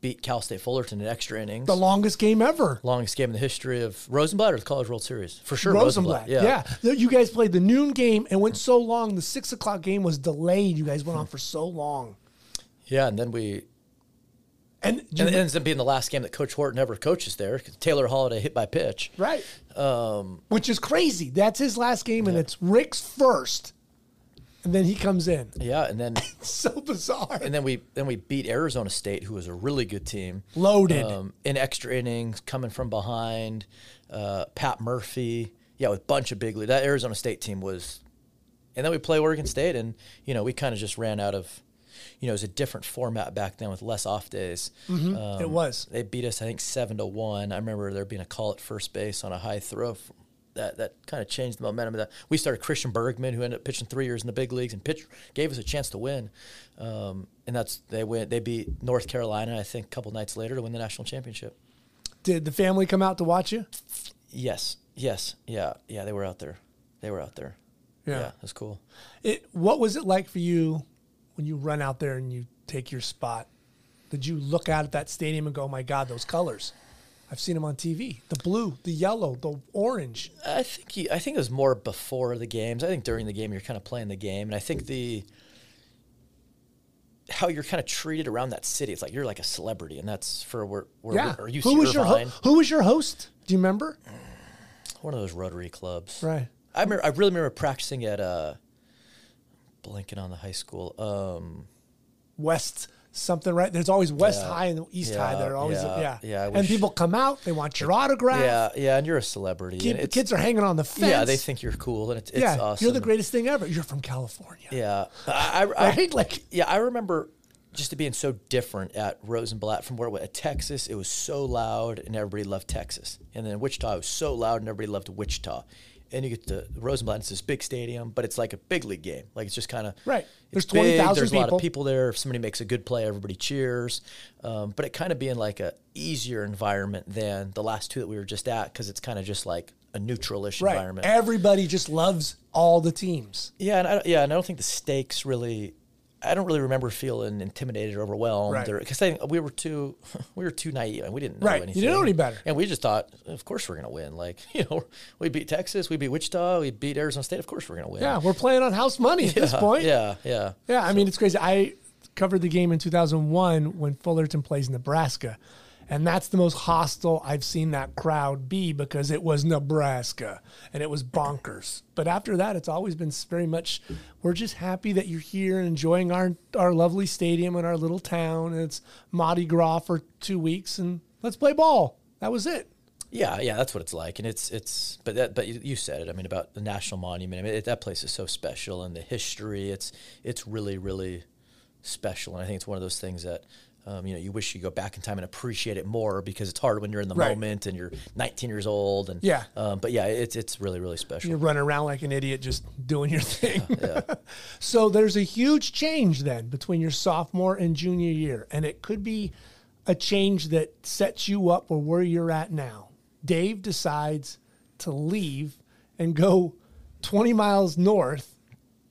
beat Cal State Fullerton in extra innings. The longest game ever. Longest game in the history of Rosenblatt or the College World Series. For sure, Rosenblatt. Yeah. You guys played the noon game and went so long. The 6 o'clock game was delayed. You guys went on for so long. Yeah, and then it ends up being the last game that Coach Horton ever coaches there because Taylor Holliday hit by pitch. Right. Which is crazy. That's his last game, and it's Rick's first, and then he comes in. Yeah, and then it's so bizarre. And then we beat Arizona State, who was a really good team. Loaded. In extra innings, coming from behind, Pat Murphy. Yeah, with a bunch of big leagues. That Arizona State team was – and then we play Oregon State, and, you know, we kind of just ran out of – you know, it was a different format back then with less off days. Mm-hmm. It was. They beat us, I think, 7-1. I remember there being a call at first base on a high throw. That kind of changed the momentum of that. We started Christian Bergman, who ended up pitching 3 years in the big leagues and gave us a chance to win. And they beat North Carolina, I think, a couple nights later to win the national championship. Did the family come out to watch you? Yes. Yeah, they were out there. Yeah, it was cool. What was it like for you when you run out there and you take your spot? Did you look out at that stadium and go, oh my God, those colors? I've seen them on TV. The blue, the yellow, the orange. I think it was more before the games. I think during the game you're kind of playing the game. And I think how you're kind of treated around that city. It's like you're like a celebrity, and that's for where you see Irvine. Who was your host? Do you remember? One of those Rotary clubs. Right. I really remember practicing at blanking on the high school. West something, right? There's always West High and East High. They're always, and people come out. They want your autograph. Yeah, and you're a celebrity. The kids are hanging on the fence. Yeah, they think you're cool, and it's awesome. You're the greatest thing ever. You're from California. Yeah. I remember just it being so different at Rosenblatt from where it was. At Texas, it was so loud, and everybody loved Texas. And then Wichita, it was so loud, and everybody loved Wichita. And you get to Rosenblatt, it's this big stadium, but it's like a big league game. Like, it's just kind of... Right. There's 20,000 people. There's a lot of people there. If somebody makes a good play, everybody cheers. But it kind of being like a easier environment than the last two that we were just at, because it's kind of just like a neutral-ish environment. Everybody just loves all the teams. Yeah, and I don't think the stakes really... I don't really remember feeling intimidated or overwhelmed, because right. we were too naive and we didn't know anything. You didn't know any better, and we just thought, of course we're gonna win. Like, you know, we beat Texas, we beat Wichita, we beat Arizona State. Of course we're gonna win. Yeah, we're playing on house money at this point. Yeah. I mean, it's crazy. I covered the game in 2001 when Fullerton plays Nebraska, and that's the most hostile I've seen that crowd be, because it was Nebraska and it was bonkers. But after that, it's always been very much, we're just happy that you're here and enjoying our lovely stadium and our little town. And it's Mardi Gras for 2 weeks and let's play ball. That was it. Yeah, that's what it's like. And but you said it. I mean, about the National Monument. I mean, that place is so special, and the history. It's really, really special. And I think it's one of those things that, you wish you go back in time and appreciate it more, because it's hard when you're in the moment and you're 19 years old. And it's really, really special. You run around like an idiot just doing your thing. So there's a huge change then between your sophomore and junior year, and it could be a change that sets you up for where you're at now. Dave decides to leave and go 20 miles north,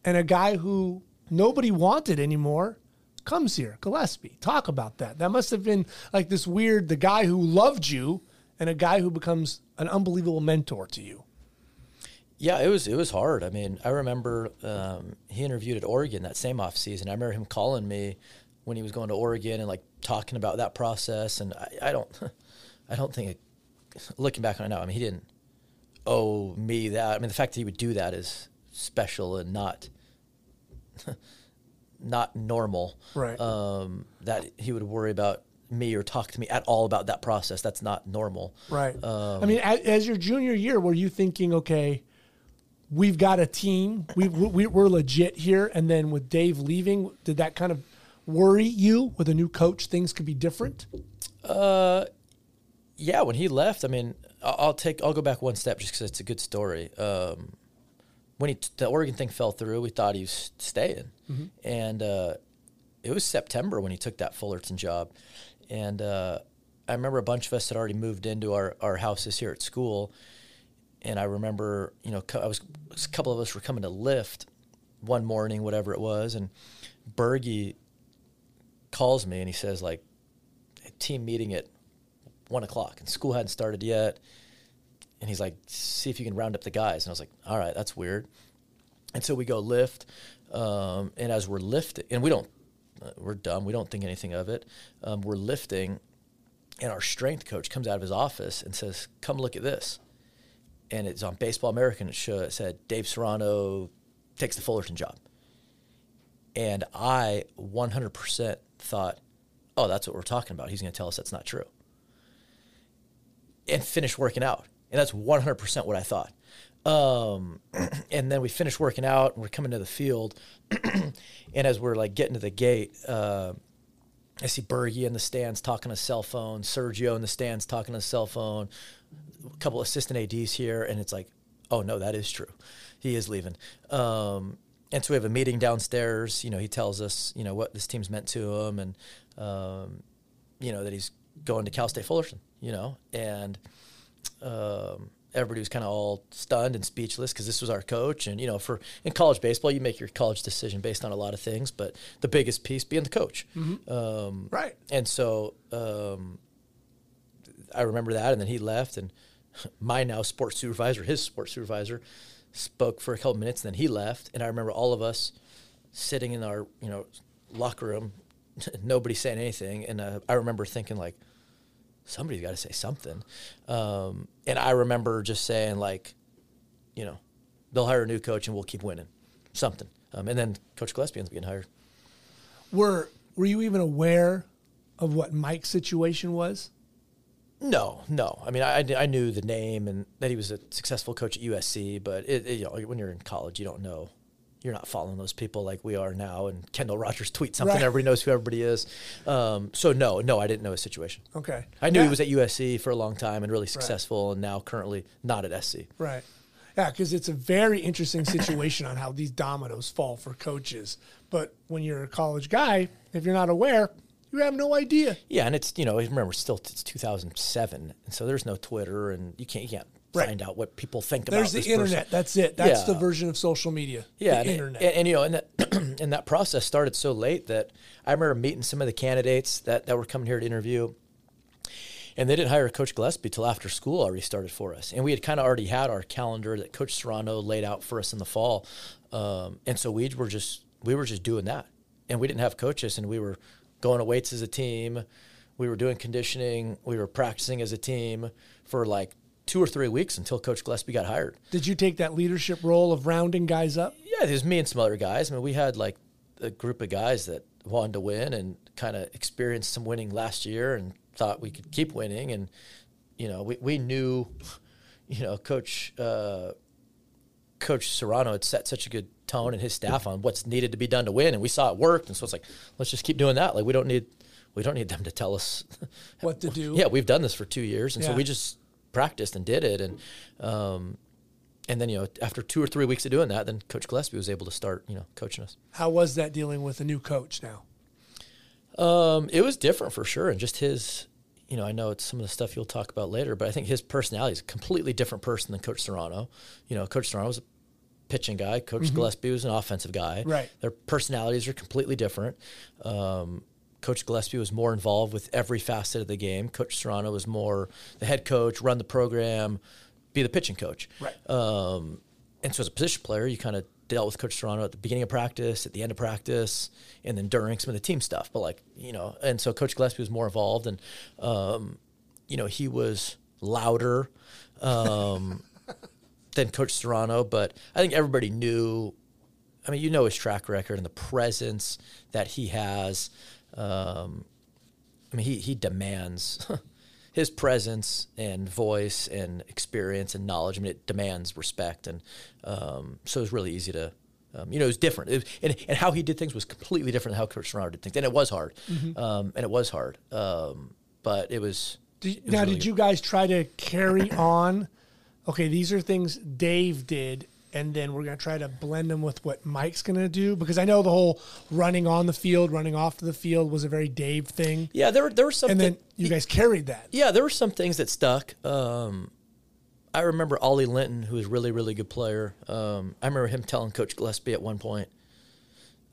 and a guy who nobody wanted anymore comes here, Gillespie. Talk about that. That must have been like this weird, the guy who loved you and a guy who becomes an unbelievable mentor to you. Yeah, it was hard. I mean, I remember he interviewed at Oregon that same off season. I remember him calling me when he was going to Oregon and like talking about that process. And I don't think, looking back on it now, I mean, he didn't owe me that. I mean, the fact that he would do that is special and not normal, right? That he would worry about me or talk to me at all about that process. That's not normal. Right. I mean, as your junior year, were you thinking, okay, we've got a team, we're legit here. And then with Dave leaving, did that kind of worry you? With a new coach, things could be different? Yeah. When he left, I mean, I'll go back one step just because it's a good story. When the Oregon thing fell through, we thought he was staying. Mm-hmm. And it was September when he took that Fullerton job. And I remember a bunch of us had already moved into our houses here at school. And I remember, a couple of us were coming to lift one morning, whatever it was. And Bergie calls me and he says, like, team meeting at 1:00 and school hadn't started yet. And he's like, see if you can round up the guys. And I was like, all right, that's weird. And so we go lift. And as we're lifting, and we're dumb. We don't think anything of it. We're lifting. And our strength coach comes out of his office and says, come look at this. And it's on Baseball American. It said, Dave Serrano takes the Fullerton job. And I 100% thought, oh, that's what we're talking about. He's going to tell us that's not true. And finish working out. And that's 100% what I thought. And then we finished working out, and we're coming to the field. And as we're, like, getting to the gate, I see Bergie in the stands talking on his cell phone, Sergio in the stands talking on his cell phone, a couple assistant ADs here. And it's like, oh, no, that is true. He is leaving. And so we have a meeting downstairs. He tells us, what this team's meant to him, and, that he's going to Cal State Fullerton, and – everybody was kind of all stunned and speechless, because this was our coach. And in college baseball, you make your college decision based on a lot of things, but the biggest piece being the coach. Mm-hmm. Right. And so I remember that, and then he left, and my now sports supervisor, his sports supervisor, spoke for a couple minutes, and then he left. And I remember all of us sitting in our locker room, nobody saying anything. And I remember thinking, like, somebody's got to say something. And I remember just saying, like, they'll hire a new coach and we'll keep winning something. And then Coach Gillespie ends up getting hired. Were you even aware of what Mike's situation was? No. I mean, I knew the name and that he was a successful coach at USC, but when you're in college, you don't know. You're not following those people like we are now. And Kendall Rogers tweets something. Right. Everybody knows who everybody is. So no, I didn't know his situation. Okay. I knew he was at USC for a long time and really successful, and now currently not at SC. Right. Yeah, because it's a very interesting situation on how these dominoes fall for coaches. But when you're a college guy, if you're not aware, You have no idea. Yeah, and it's, you know, remember, still, it's 2007, and so there's no Twitter, and you can't find out what people think about this. There's the internet. Person. That's it. That's the version of social media. Yeah, the internet. And you know, and that process started so late that I remember meeting some of the candidates that were coming here to interview, and they didn't hire Coach Gillespie till after school already started for us. And we had kind of already had our calendar that Coach Serrano laid out for us in the fall. And so we were just doing that. And we didn't have coaches, and we were going to weights as a team. We were doing conditioning. We were practicing as a team for like 2 or 3 weeks until Coach Gillespie got hired. Did you take that leadership role of rounding guys up? Yeah, it was me and some other guys. I mean, we had like a group of guys that wanted to win and kind of experienced some winning last year and thought we could keep winning. And, you know, we knew, you know, Coach Serrano had set such a good tone and his staff on what's needed to be done to win, and we saw it worked, and so it's like, let's just keep doing that. Like, we don't need them to tell us what to do. Yeah, we've done this for 2 years, and so we just practiced and did it, and then, you know, after 2 or 3 weeks of doing that, then Coach Gillespie was able to start, you know, coaching us. How was that dealing with a new coach now? It was different for sure, and just his, you know, I know it's some of the stuff you'll talk about later, but I think his personality is a completely different person than Coach Serrano. You know, Coach Serrano was a pitching guy. Coach Gillespie was an offensive guy. Right. Their personalities are completely different. Coach Gillespie was more involved with every facet of the game. Coach Serrano was more the head coach, run the program, be the pitching coach. Right. And so as a position player, you kind of dealt with Coach Serrano at the beginning of practice, at the end of practice, and then during some of the team stuff. But, like, you know, and so Coach Gillespie was more involved, and, you know, he was louder. Than Coach Serrano, but I think everybody knew, I mean, you know, his track record and the presence that he has. I mean, he demands his presence and voice and experience and knowledge. I mean, it demands respect, and so it was really easy to, you know, it was different. And how he did things was completely different than how Coach Serrano did things, and it was hard. But it was... Did you guys try to carry on... okay, these are things Dave did, and then we're going to try to blend them with what Mike's going to do? Because I know the whole running on the field, running off the field was a very Dave thing. Yeah, there were some... And then you guys carried that. Yeah, there were some things that stuck. I remember Ollie Linton, who was a really, really good player. I remember him telling Coach Gillespie at one point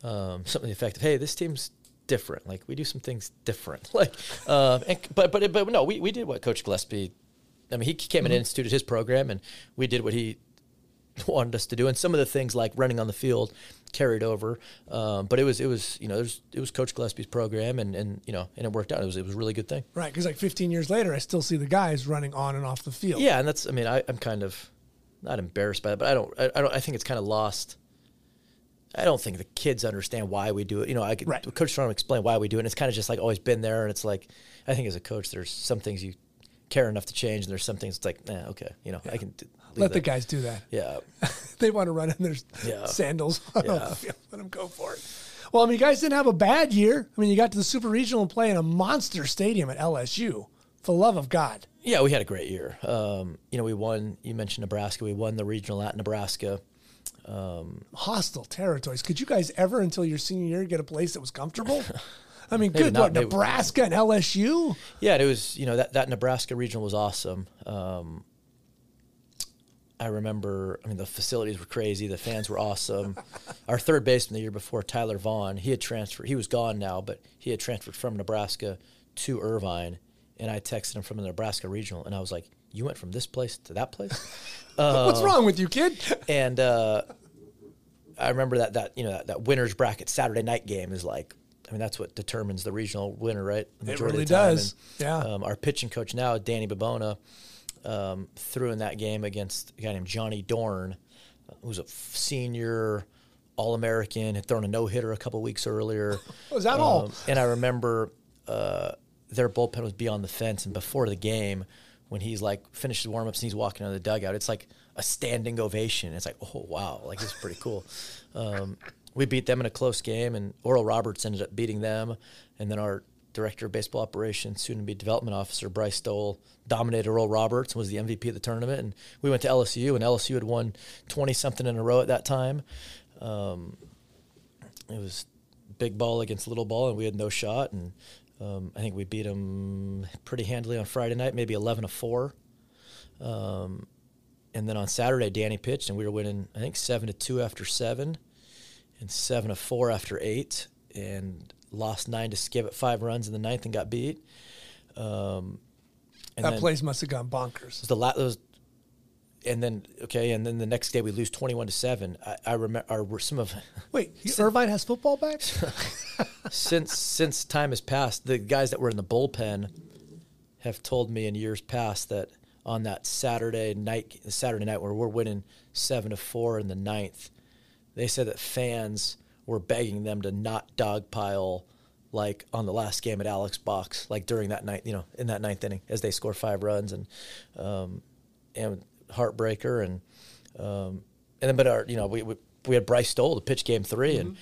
something to the effect of, hey, this team's different. Like, we do some things different. Like, but no, we did what Coach Gillespie... I mean, he came and instituted his program, and we did what he wanted us to do. And some of the things like running on the field carried over, but it was you know, it was Coach Gillespie's program, and you know, and it worked out. It was a really good thing, right? Because like 15 years later, I still see the guys running on and off the field. Yeah, and that's, I mean, I'm kind of not embarrassed by it, but I think it's kind of lost. I don't think the kids understand why we do it. You know, Coach Serrano explained why we do it, and it's kind of just like always been there. And it's like, I think as a coach, there's some things you care enough to change, and there's some things it's like, nah, okay, you know, yeah. I can let the guys do that. Yeah, they want to run in their sandals. Let them go for it. Well, I mean, you guys didn't have a bad year. I mean, you got to the Super Regional and play in a monster stadium at LSU. For the love of God. Yeah, we had a great year. You know, we won. You mentioned Nebraska. We won the regional at Nebraska. Hostile territories. Could you guys ever, until your senior year, get a place that was comfortable? I mean, Nebraska and LSU? Yeah, and it was, you know, that Nebraska regional was awesome. I remember, I mean, the facilities were crazy. The fans were awesome. Our third baseman the year before, Tyler Vaughn, he had transferred. He was gone now, but he had transferred from Nebraska to Irvine, and I texted him from the Nebraska regional, and I was like, you went from this place to that place? What's wrong with you, kid? And I remember that winner's bracket Saturday night game is like, I mean, that's what determines the regional winner, right? It really does. And, our pitching coach now, Danny Babona, threw in that game against a guy named Johnny Dorn, who's a senior All-American, had thrown a no-hitter a couple weeks earlier. Was that all? And I remember their bullpen was beyond the fence, and before the game, when he's like finishes warm-ups and he's walking out of the dugout, it's like a standing ovation. It's like, oh, wow, like this is pretty cool. We beat them in a close game, and Oral Roberts ended up beating them. And then our director of baseball operations, soon-to-be development officer, Bryce Stoll, dominated Oral Roberts and was the MVP of the tournament. And we went to LSU, and LSU had won 20-something in a row at that time. It was big ball against little ball, and we had no shot. And I think we beat them pretty handily on Friday night, maybe 11-4. And then on Saturday, Danny pitched, and we were winning, I think, 7-2 after 7 and 7-4 after 8, and lost 9 to Skip at 5 runs in the ninth and got beat. And that plays must have gone bonkers. And then the next day we lose 21-7. I remember some of. Wait, Irvine has football back? Since time has passed, the guys that were in the bullpen have told me in years past that on that Saturday night where we're winning 7-4 in the ninth, they said that fans were begging them to not dogpile, like on the last game at Alex Box, like during that night, in that ninth inning as they score 5 runs and heartbreaker and then we had Bryce Stoll to pitch game 3, mm-hmm. and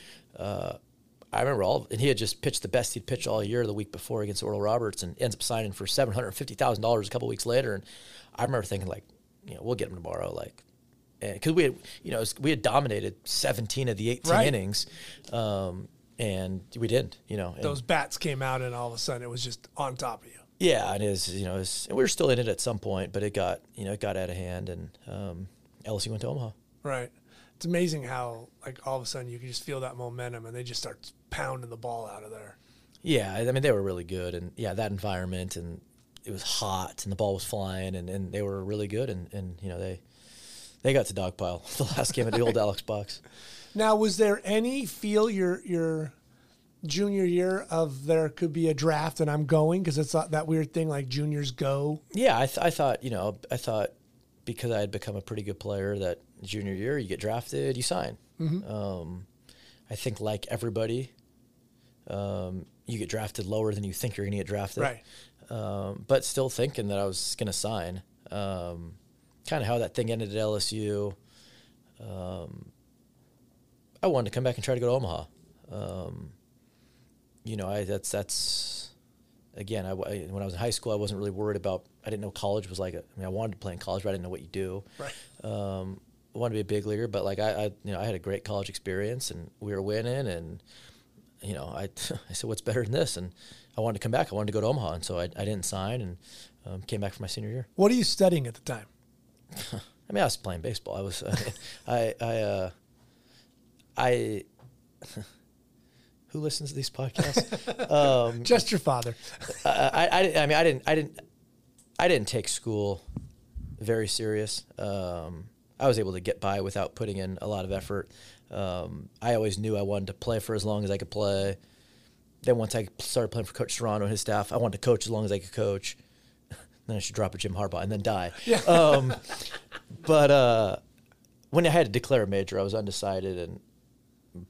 I remember and he had just pitched the best he'd pitched all year the week before against Oral Roberts and ends up signing for $750,000 a couple weeks later. And I remember thinking, we'll get him tomorrow. Because we had dominated 17 of the 18 innings, and we didn't, Those bats came out, and all of a sudden it was just on top of you. Yeah, and we were still in it at some point, but it got out of hand, and LSU went to Omaha. Right. It's amazing how, all of a sudden you can just feel that momentum, and they just start pounding the ball out of there. Yeah, I mean, they were really good, and, that environment, and it was hot, and the ball was flying, and they were really good, and they got to dogpile the last game at the old Alex Box. Now, was there any feel your junior year of there could be a draft and I'm going? Because it's that weird thing like juniors go. Yeah, I thought because I had become a pretty good player that junior year you get drafted, you sign. Mm-hmm. I think like everybody, you get drafted lower than you think you're going to get drafted. Right. But still thinking that I was going to sign. Kind of how that thing ended at LSU. I wanted to come back and try to go to Omaha. When I was in high school, I wasn't really worried about, I didn't know college was I wanted to play in college, but I didn't know what you do. Right. I wanted to be a big leaguer, but I had a great college experience and we were winning, and I said, what's better than this? And I wanted to come back. I wanted to go to Omaha. And so I didn't sign and came back for my senior year. What are you studying at the time? I was playing baseball. Who listens to these podcasts? Just your father. I didn't take school very serious. I was able to get by without putting in a lot of effort. I always knew I wanted to play for as long as I could play. Then once I started playing for Coach Serrano and his staff, I wanted to coach as long as I could coach. Then I should drop a Jim Harbaugh and then die. Yeah. But when I had to declare a major, I was undecided, and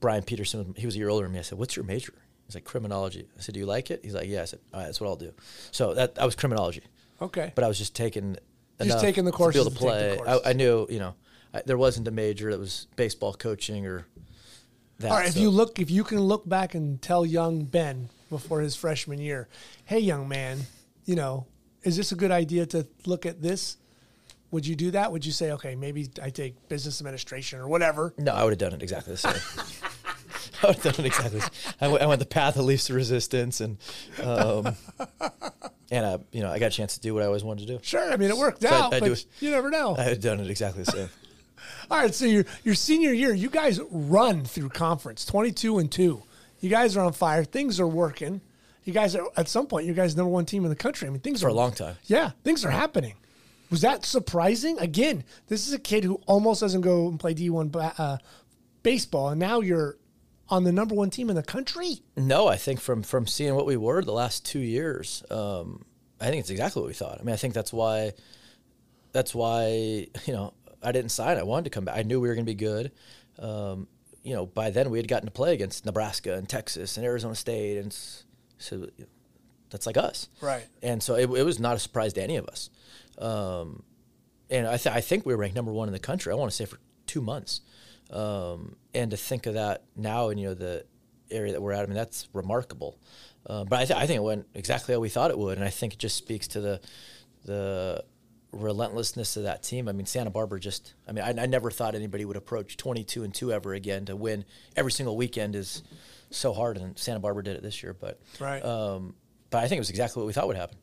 Brian Peterson, he was a year older than me. I said, what's your major? He's like, criminology. I said, do you like it? He's like, yeah. I said, all right, that's what I'll do. So I was criminology. Okay. But I was just taking the courses to be able to play. I knew, there wasn't a major that was baseball coaching or that. All right, so. If you can look back and tell young Ben before his freshman year, hey, young man, is this a good idea to look at this? Would you do that? Would you say, okay, maybe I take business administration or whatever? No, I would have done it exactly the same. I went the path of least resistance, and I got a chance to do what I always wanted to do. Sure, I mean, it worked out, but you never know. I would have done it exactly the same. All right, so your senior year, you guys run through conference, 22-2. You guys are on fire. Things are working. You guys, at some point, you guys number 1 team in the country. I mean, things for a long time. Yeah, things are happening. Was that surprising? Again, this is a kid who almost doesn't go and play D1 baseball, and now you're on the number 1 team in the country? No, I think from seeing what we were the last 2 years, I think it's exactly what we thought. I mean, I think that's why I didn't sign. I wanted to come back. I knew we were going to be good. By then we had gotten to play against Nebraska and Texas and Arizona State and. So that's like us. Right. And so it was not a surprise to any of us. And I think we were ranked number 1 in the country, I want to say, for 2 months. And to think of that now in, the area that we're at, I mean, that's remarkable. But I think it went exactly how we thought it would. And I think it just speaks to the relentlessness of that team. I mean, Santa Barbara I never thought anybody would approach 22-2 ever again. To win every single weekend is so hard, and Santa Barbara did it this year. But But I think it was exactly what we thought would happen.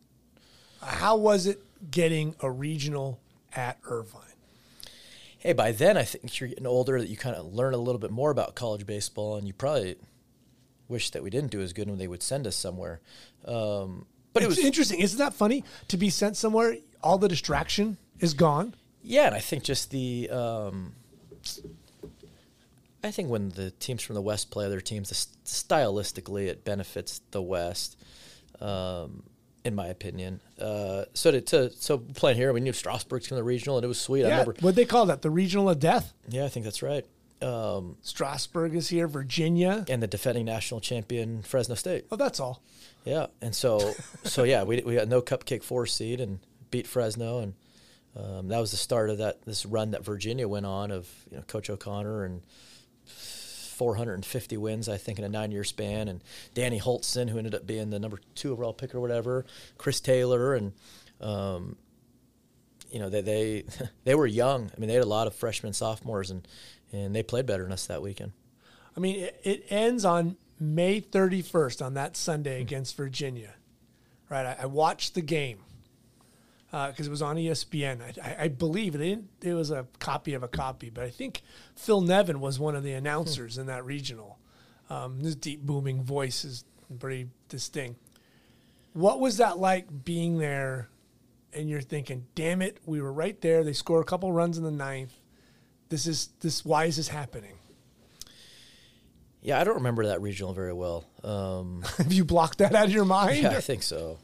How was it getting a regional at Irvine? Hey, by then I think you're getting older that you kind of learn a little bit more about college baseball, and you probably wish that we didn't do as good and they would send us somewhere. But it's interesting. Isn't that funny to be sent somewhere? All the distraction is gone. Yeah, and I think just the I think when the teams from the West play other teams, stylistically it benefits the West, in my opinion. So playing here, we knew Strasburg's going to the regional, and it was sweet. Yeah, what they call that, the regional of death? Yeah, I think that's right. Strasburg is here, Virginia, and the defending national champion Fresno State. Oh, that's all. Yeah, and so yeah, we got no cupcake 4 seed and beat Fresno, and that was the start of this run that Virginia went on of Coach O'Connor and 450 wins, I think, in a 9-year span, and Danny Holtzman, who ended up being the number 2 overall pick or whatever, Chris Taylor, and they were young. I mean, they had a lot of freshmen, sophomores, and they played better than us that weekend. I mean, it ends on May 31st on that Sunday against Virginia, right? I watched the game because it was on ESPN. I believe it was a copy of a copy, but I think Phil Nevin was one of the announcers in that regional. His deep, booming voice is pretty distinct. What was that like being there and you're thinking, damn it, we were right there. They score a couple runs in the 9th. Why is this happening? Yeah, I don't remember that regional very well. Have you blocked that out of your mind? Yeah, I think so.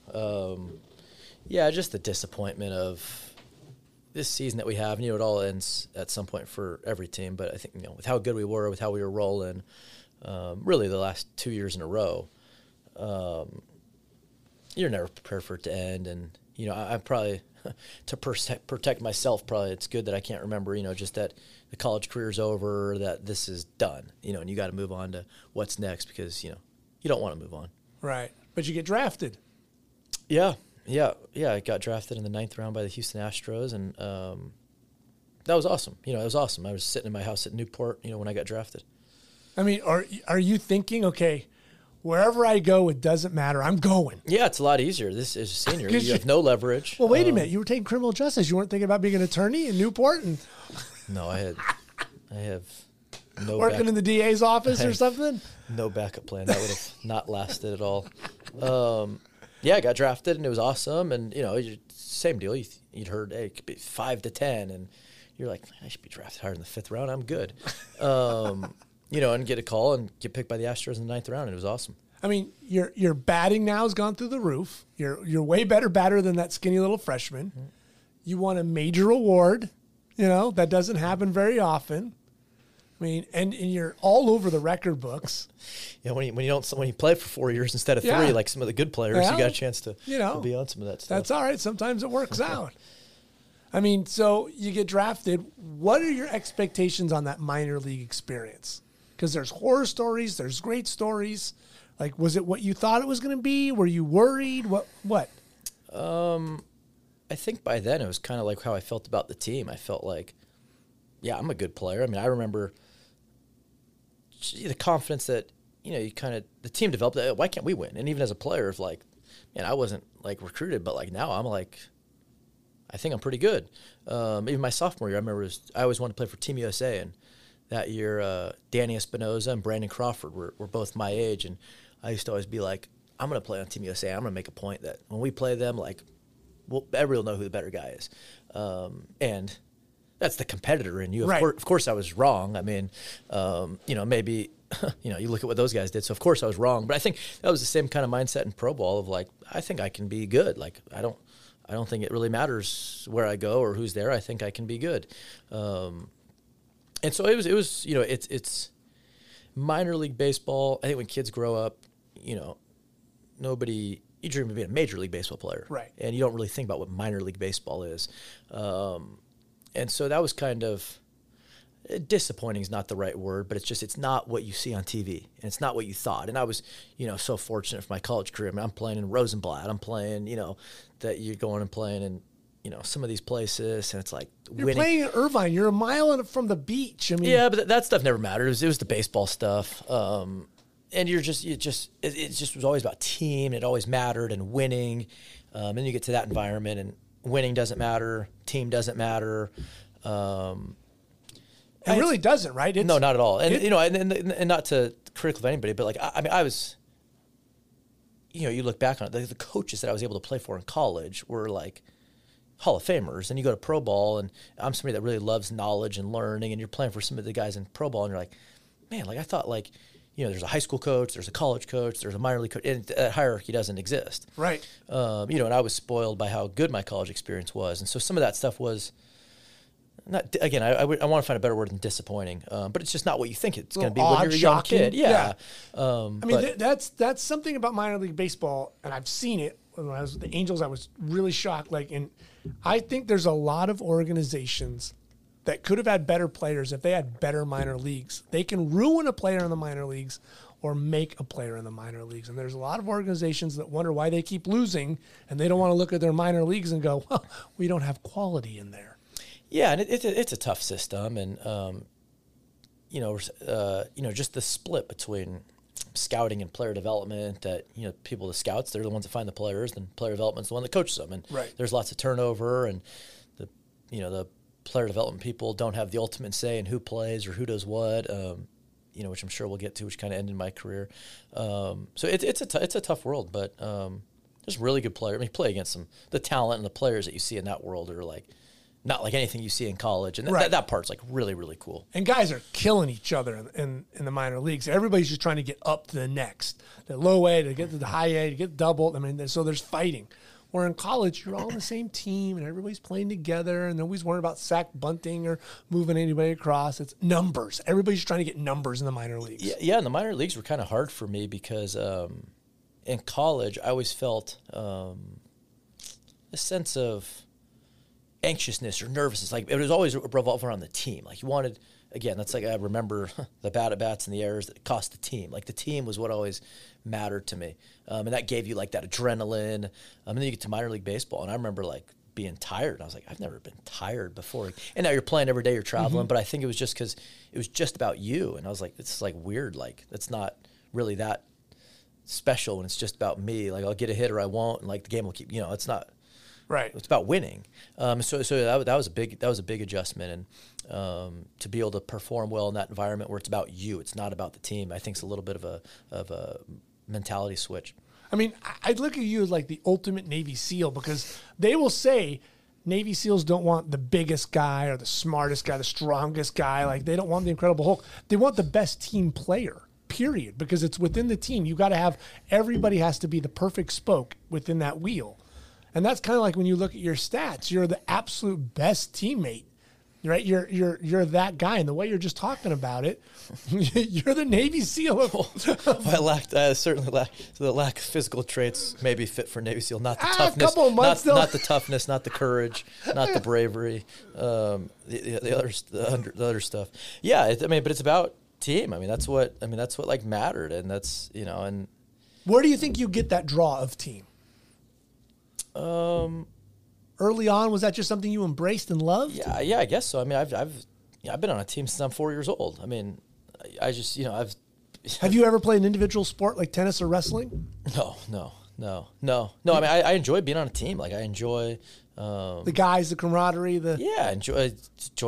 Yeah, just the disappointment of this season that we have. And, it all ends at some point for every team. But I think, with how good we were, with how we were rolling, really the last 2 years in a row, you're never prepared for it to end. And, I probably – to protect myself, probably it's good that I can't remember, just that the college career's over, that this is done, and you got to move on to what's next because, you don't want to move on. Right. But you get drafted. Yeah. I got drafted in the 9th round by the Houston Astros, and that was awesome. It was awesome. I was sitting in my house at Newport, when I got drafted. I mean, are you thinking, okay, wherever I go, it doesn't matter. I'm going. Yeah, it's a lot easier. This is a senior. You have no leverage. Well, wait a minute. You were taking criminal justice. You weren't thinking about being an attorney in Newport? And no, I have no working in the DA's office or something? No backup plan. That would have not lasted at all. Yeah, I got drafted, and it was awesome. And, same deal. You'd heard, hey, it could be 5 to 10. And you're like, I should be drafted higher in the 5th round. I'm good. And get a call and get picked by the Astros in the 9th round. It was awesome. I mean, your batting now has gone through the roof. You're way better batter than that skinny little freshman. Mm-hmm. You won a major award. That doesn't happen very often. I mean, and you're all over the record books. Yeah, when you play for 4 years instead of 3, like some of the good players, you got a chance to to be on some of that stuff. That's all right. Sometimes it works out. I mean, so you get drafted. What are your expectations on that minor league experience? Because there's horror stories, there's great stories. Like, was it what you thought it was going to be? Were you worried? What? I think by then it was kind of like how I felt about the team. I felt like, I'm a good player. I mean, I remember the confidence that, you kind of – the team developed that. Why can't we win? And even as a player, it's like, man, I wasn't, like, recruited, but, like, now I'm, like – I think I'm pretty good. Even my sophomore year, I remember I always wanted to play for Team USA, and – that year, Danny Espinoza and Brandon Crawford were both my age, and I used to always be like, I'm going to play on Team USA. I'm going to make a point that when we play them, like, everyone will know who the better guy is. And that's the competitor in you. Right. Of course I was wrong. I mean, maybe, you look at what those guys did, so of course I was wrong. But I think that was the same kind of mindset in pro ball of, like, I think I can be good. Like, I don't think it really matters where I go or who's there. I think I can be good. And so it was it's minor league baseball. I think when kids grow up, you dream of being a major league baseball player. Right. And you don't really think about what minor league baseball is. And so that was kind of disappointing is not the right word, but it's not what you see on TV and it's not what you thought. And I was, so fortunate for my college career. I mean, I'm playing in Rosenblatt. I'm playing, that you're going and playing in some of these places, and it's like winning. You're playing at Irvine. You're a mile from the beach. I mean, yeah, but that stuff never mattered. It was the baseball stuff. And you're just, it just was always about team. It always mattered and winning. And you get to that environment and winning doesn't matter. Team doesn't matter. It really doesn't, right? No, not at all. And, you know, and not to critical of anybody, but like, I mean, I was, you know, you look back on it, the coaches that I was able to play for in college were like Hall of Famers. And you go to pro ball and I'm somebody that really loves knowledge and learning. And you're playing for some of the guys in pro ball and you're like, man, like I thought like, you know, there's a high school coach, there's a college coach, there's a minor league coach, and that hierarchy doesn't exist. Right. You know, and I was spoiled by how good my college experience was. And so some of that stuff was not, again, I want to find a better word than disappointing, but it's just not what you think it's going to be when you're a young kid. Yeah. I mean, that's something about minor league baseball, and I've seen it. When I was with the Angels, I was really shocked. Like, and I think there's a lot of organizations that could have had better players if they had better minor leagues. They can ruin a player in the minor leagues or make a player in the minor leagues. And there's a lot of organizations that wonder why they keep losing, and they don't want to look at their minor leagues and go, well, we don't have quality in there. Yeah, and it's a tough system. And, you know, just the split between scouting and player development that, you know, the scouts, they're the ones that find the players, and player development's the one that coaches them. And right. There's lots of turnover, and, the player development people don't have the ultimate say in who plays or who does what, you know, which I'm sure we'll get to, which kind of ended my career. So it's a tough world, but there's really good players. I mean, you play against them. The talent and the players that you see in that world are like not like anything you see in college, and that part's like really, really cool. And guys are killing each other in the minor leagues. Everybody's just trying to get up to the next, the low A to get to the high A to get double. I mean, so there's fighting. Where in college, you're all on the same team and everybody's playing together and nobody's worrying about sack bunting or moving anybody across. It's numbers. Everybody's trying to get numbers in the minor leagues. Yeah, and the minor leagues were kind of hard for me because in college, I always felt a sense of anxiousness or nervousness. Like, it was always revolving around the team. Like, you wanted, again, that's like I remember the bad at-bats and the errors that cost the team. Like, the team was what always mattered to me. And that gave you like that adrenaline. And then you get to minor league baseball. And I remember like being tired. I was like, I've never been tired before. And now you're playing every day, you're traveling. Mm-hmm. But I think it was just because it was just about you. And I was like, it's like weird. Like, it's not really that special when it's just about me. Like, I'll get a hit or I won't. And like the game will keep, you know, it's not. Right. It's about winning. So that was a big adjustment. And to be able to perform well in that environment where it's about you, it's not about the team, I think it's a little bit of a mentality switch. I mean, I look at you as like the ultimate Navy SEAL, because they will say Navy SEALs don't want the biggest guy or the smartest guy, the strongest guy. Like, they don't want the Incredible Hulk. They want the best team player, period, because it's within the team. You got to have – everybody has to be the perfect spoke within that wheel. And that's kind of like when you look at your stats, you're the absolute best teammate, right? You're that guy. And the way you're just talking about it, you're the Navy SEAL. The lack of physical traits may be fit for Navy SEAL. Not the toughness, not the toughness, not the courage, not the bravery, the other stuff. Yeah. But it's about team. I mean, that's what like mattered. And that's, you know, and where do you think you get that draw of team? Early on, was that just something you embraced and loved? Yeah, I guess so. I mean, I've been on a team since I'm 4 years old. I mean, I just, you know, I've. Have you ever played an individual sport like tennis or wrestling? No. I mean, I enjoy being on a team. Like, I enjoy the guys, the camaraderie, enjoy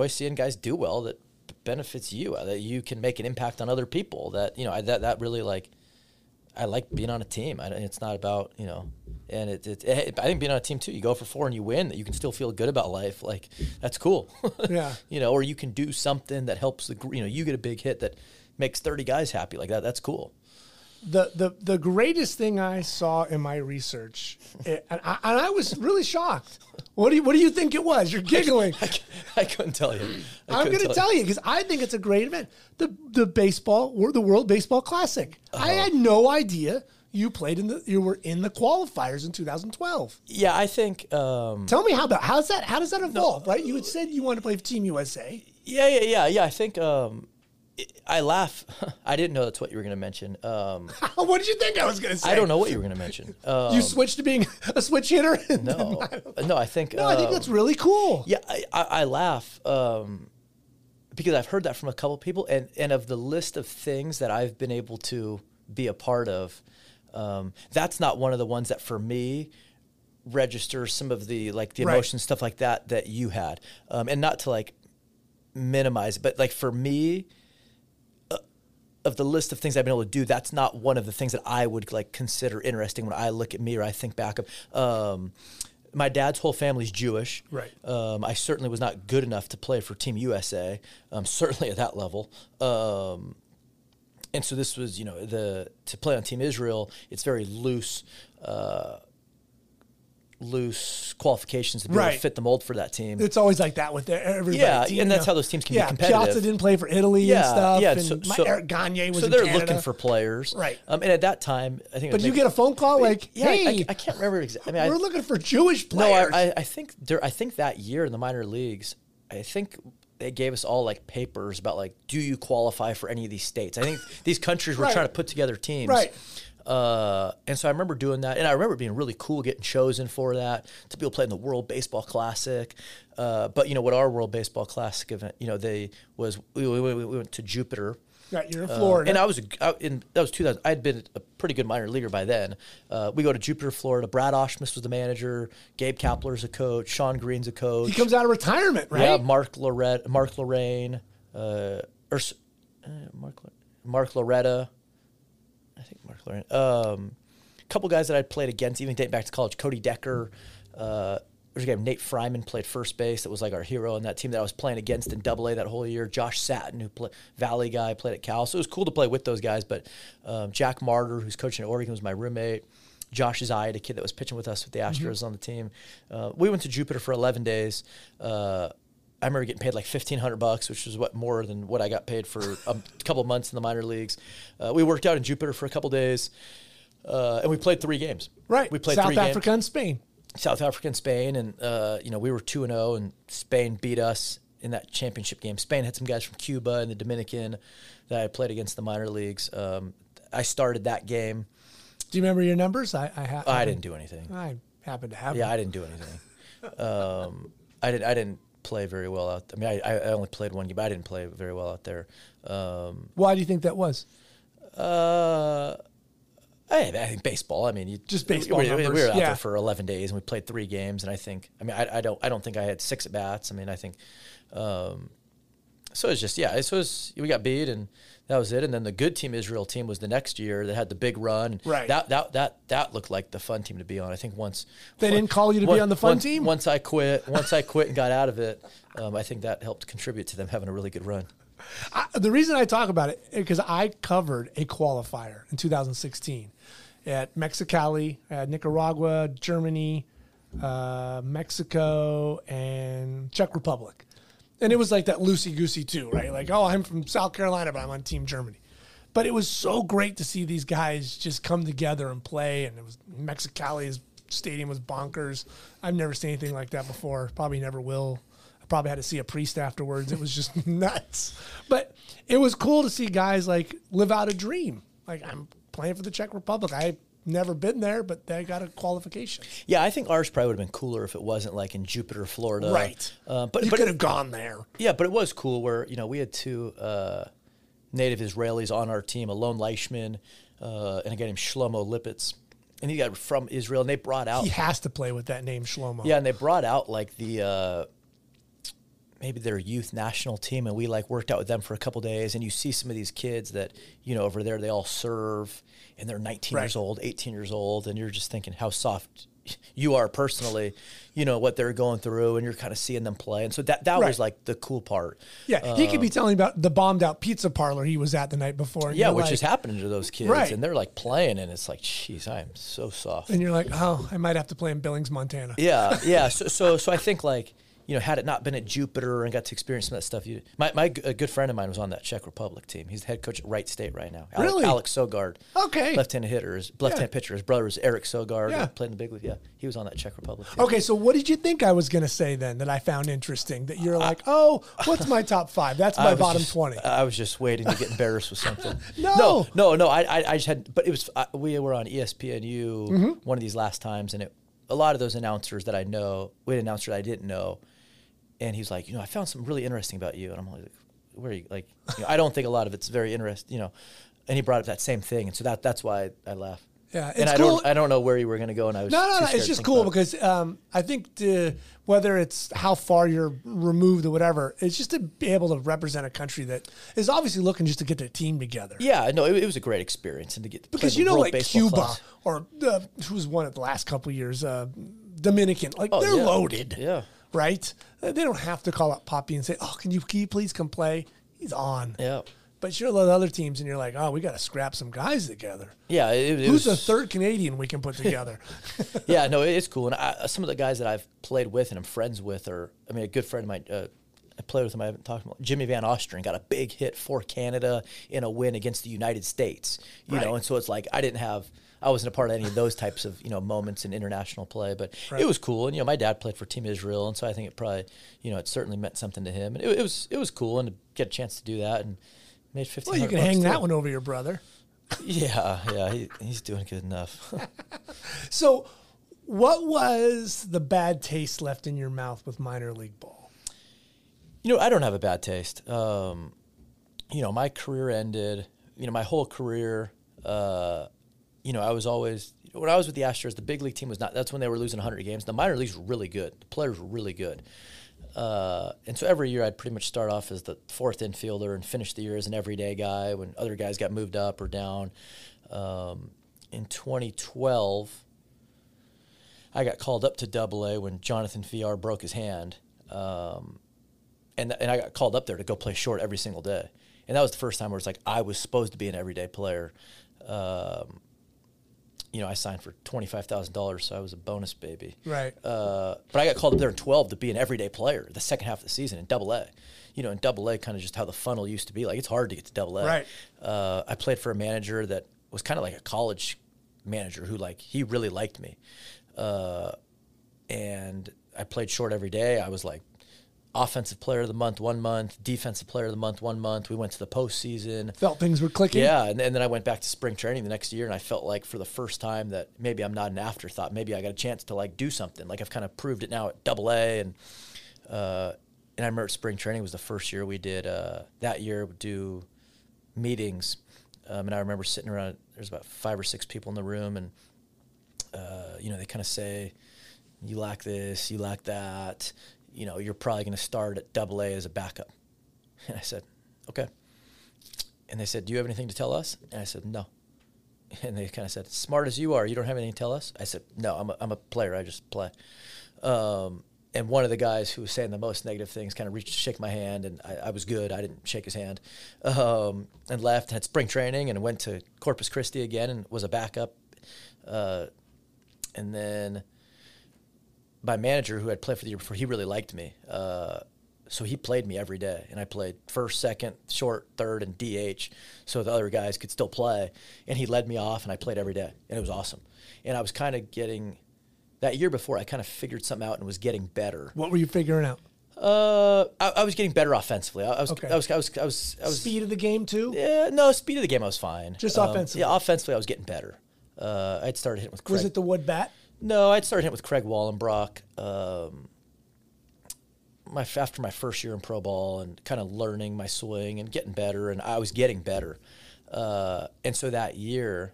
seeing guys do well that benefits you, that you can make an impact on other people. That, you know, that really like. I like being on a team. It's not about, you know, and I think being on a team too, you go for four and you win, that you can still feel good about life. Like, that's cool. Yeah. You know, or you can do something that helps the, you know, you get a big hit that makes 30 guys happy like that. That's cool. The greatest thing I saw in my research, and I was really shocked. What do you think it was? You're giggling. I couldn't tell you. I'm going to tell you because I think it's a great event. The World Baseball Classic. Uh-huh. I had no idea you played you were in the qualifiers in 2012. Yeah, I think. Tell me how does that evolve? No, right, you had said you wanted to play for Team USA. Yeah. I think. I laugh. I didn't know that's what you were going to mention. What did you think I was going to say? I don't know what you were going to mention. You switched to being a switch hitter? I think that's really cool. Yeah, I laugh because I've heard that from a couple of people, and of the list of things that I've been able to be a part of. That's not one of the ones that for me registers some of the, like, the emotion stuff like that that you had. And not to, like, minimize, but, like, for me, of the list of things I've been able to do, that's not one of the things that I would, like, consider interesting when I look at me or I think back of. My dad's whole family's Jewish. Right. I certainly was not good enough to play for Team USA, certainly at that level. And so this was, you know, to play on Team Israel, it's very loose qualifications to be able to fit the mold for that team. It's always like that with everybody. Yeah, team, and that's how those teams can be competitive. Piazza didn't play for Italy and stuff. Yeah, and so Eric Gagne was in Canada. So they're looking for players. Right. And at that time, I think... But you get a phone call like, hey... I can't remember exactly. I mean, we're looking for Jewish players. No, I think that year in the minor leagues, I think... they gave us all, like, papers about, like, do you qualify for any of these states? I think these countries were trying to put together teams. Right. And so I remember doing that. And I remember it being really cool getting chosen for that, to be able to play in the World Baseball Classic. But, you know, what our World Baseball Classic event, you know, we went to Jupiter. Right, you're in Florida. And that was 2000. I had been a pretty good minor leaguer by then. We go to Jupiter, Florida. Brad Oshmus was the manager. Gabe Kapler's a coach. Sean Green's a coach. He comes out of retirement, right? Yeah, Mark Lorraine. Mark Loretta. I think Mark Lorraine. A couple guys that I played against, even dating back to college. Cody Decker. There's a guy named Nate Fryman played first base. That was like our hero on that team that I was playing against in Double A that whole year. Josh Satin, who Valley guy, played at Cal. So it was cool to play with those guys. But Jack Martyr, who's coaching at Oregon, was my roommate. Josh Izayat, a kid that was pitching with us with the Astros on the team. We went to Jupiter for 11 days. I remember getting paid like $1,500, which was more than what I got paid for a couple of months in the minor leagues. We worked out in Jupiter for a couple days, and we played 3 games. Right. We played South Africa and Spain, and you know, we were 2-0, and Spain beat us in that championship game. Spain had some guys from Cuba and the Dominican that I played against the minor leagues. I started that game. Do you remember your numbers? I didn't do anything. I happened to have. Yeah, I didn't do anything. I didn't play very well out. I mean, I only played 1 game, but I didn't play very well out there. Why do you think that was? I think baseball. I mean, just baseball. We were out there for 11 days, and we played 3 games. And I think, I mean, I don't think I had 6 at bats. I mean, I think, so it's just we got beat, and that was it. And then the good Team Israel team was the next year that had the big run. Right. That looked like the fun team to be on. I think once they didn't call you to be on the fun team. Once I quit and got out of it, I think that helped contribute to them having a really good run. The reason I talk about it is because I covered a qualifier in 2016 at Mexicali, at Nicaragua, Germany, Mexico, and Czech Republic. And it was like that loosey-goosey too, right? Like, oh, I'm from South Carolina, but I'm on Team Germany. But it was so great to see these guys just come together and play. And it was Mexicali's stadium was bonkers. I've never seen anything like that before. Probably never will. Probably had to see a priest afterwards. It was just nuts. But it was cool to see guys like live out a dream. Like, I'm playing for the Czech Republic. I've never been there, but they got a qualification. Yeah, I think ours probably would have been cooler if it wasn't like in Jupiter, Florida. Right. But you could have gone there. Yeah, but it was cool where, you know, we had 2 native Israelis on our team, Alon Leishman and a guy named Shlomo Lippitz. And he got from Israel, and they brought out... He has to play with that name, Shlomo. Yeah, and they brought out like the... maybe their youth national team, and we like worked out with them for a couple days, and you see some of these kids that, you know, over there they all serve, and they're 19 years old, 18 years old, and you're just thinking how soft you are personally, you know, what they're going through, and you're kind of seeing them play. And so that was like the cool part. Yeah, he could be telling about the bombed out pizza parlor he was at the night before. Yeah, which is happening to those kids. Right. And they're like playing, and it's like, geez, I am so soft. And you're like, oh, I might have to play in Billings, Montana. Yeah, yeah. So I think like, you know, had it not been at Jupiter and got to experience some of that stuff, a good friend of mine was on that Czech Republic team. He's the head coach at Wright State right now. Really? Alex Sogard. Okay. Left-handed pitcher. His brother is Eric Sogard. Yeah. Played in the big league. Yeah. He was on that Czech Republic team. Okay, so what did you think I was going to say then that I found interesting? That you're like, oh, what's my top 5? That's my bottom 20. I was just waiting to get embarrassed with something. No. I just had, but it was, we were on ESPNU one of these last times, and a lot of those announcers that I know, we had an announcer that I didn't know. And he's like, you know, I found something really interesting about you. And I'm like, where are you? Like, you know, I don't think a lot of it's very interesting, you know. and he brought up that same thing, and so that's why I laugh. Yeah, it's and I don't know where you were going to go, and I was no. It's just cool because I think whether it's how far you're removed or whatever, it's just to be able to represent a country that is obviously looking just to get their team together. Yeah, no, it was a great experience, and to get because you know like Cuba class. Or who's won it the last couple of years, Dominican, like they're loaded, yeah, right? They don't have to call up Poppy and say, "Oh, can you please come play?" He's on, yeah. But you're looking at other teams, and you're like, oh, we got to scrap some guys together. Yeah. Who's the third Canadian we can put together? Yeah, no, it's cool. And some of the guys that I've played with and I'm friends with are, I mean, a good friend of mine, I played with him, I haven't talked about Jimmy Van Ostrin got a big hit for Canada in a win against the United States. You know, and so it's like I wasn't a part of any of those types of, you know, moments in international play, but it was cool. And, you know, my dad played for Team Israel, and so I think it probably, you know, it certainly meant something to him. And it was cool, and to get a chance to do that and made $1,500. Well, you can hang that one over your brother. Yeah, he's doing good enough. So, what was the bad taste left in your mouth with minor league ball? You know, I don't have a bad taste. You know, my career ended. You know, my whole career. You know, I was always when I was with the Astros, the big league team was not. That's when they were losing 100 games. The minor leagues were really good. The players were really good. And so every year I'd pretty much start off as the fourth infielder and finish the year as an everyday guy when other guys got moved up or down. In 2012, I got called up to AA when Jonathan VR broke his hand. And I got called up there to go play short every single day. And that was the first time where it's like I was supposed to be an everyday player. You know, I signed for $25,000, so I was a bonus baby. Right. But I got called up there in 12 to be an everyday player the second half of the season in AA. You know, in AA, kind of just how the funnel used to be. Like, it's hard to get to AA. Right. I played for a manager that was kind of like a college manager who, like, he really liked me. And I played short every day. I was, like, offensive player of the month 1 month, defensive player of the month 1 month. We went to the postseason. Felt things were clicking. Yeah, and then I went back to spring training the next year, and I felt like for the first time that maybe I'm not an afterthought. Maybe I got a chance to, like, do something. Like, I've kind of proved it now at AA. And I remember spring training was the first year we did that year we do meetings. And I remember sitting around, there's about 5 or 6 people in the room, and, you know, they kind of say, you lack this, you lack that. You know, you're probably going to start at AA as a backup. And I said, okay. And they said, do you have anything to tell us? And I said, no. And they kind of said, smart as you are, you don't have anything to tell us? I said, no, I'm a player. I just play. And one of the guys who was saying the most negative things kind of reached to shake my hand, and I was good. I didn't shake his hand. And left, had spring training, and went to Corpus Christi again and was a backup. And then my manager, who had played for the year before, he really liked me. So he played me every day. And I played first, second, short, third, and DH. So the other guys could still play. And he led me off, and I played every day. And it was awesome. And I was kind of getting – that year before, I kind of figured something out and was getting better. What were you figuring out? I was getting better offensively. I was speed of the game too? Yeah, no, speed of the game I was fine. Just offensively? Yeah, offensively I was getting better. I'd started hitting with Craig. Was it the wood bat? No, I'd started hitting with Craig Wallenbrock after my first year in pro ball and kind of learning my swing and getting better, and I was getting better. And so that year,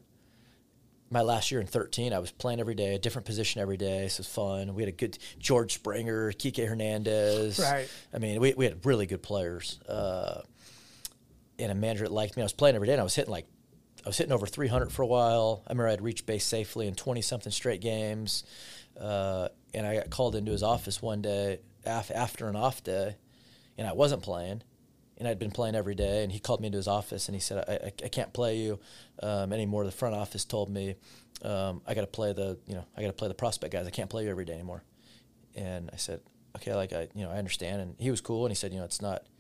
my last year in 13, I was playing every day, a different position every day. So it was fun. We had a good George Springer, Kike Hernandez. Right. I mean, we had really good players. And a manager that liked me. I was playing every day, and I was hitting over 300 for a while. I remember I'd reach base safely in 20-something straight games. And I got called into his office one day after an off day, and I wasn't playing. And I'd been playing every day, and he called me into his office, and he said, I can't play you anymore. The front office told me I got to play the prospect guys. I can't play you every day anymore. And I said, okay, like I understand. And he was cool, and he said, you know, it's not –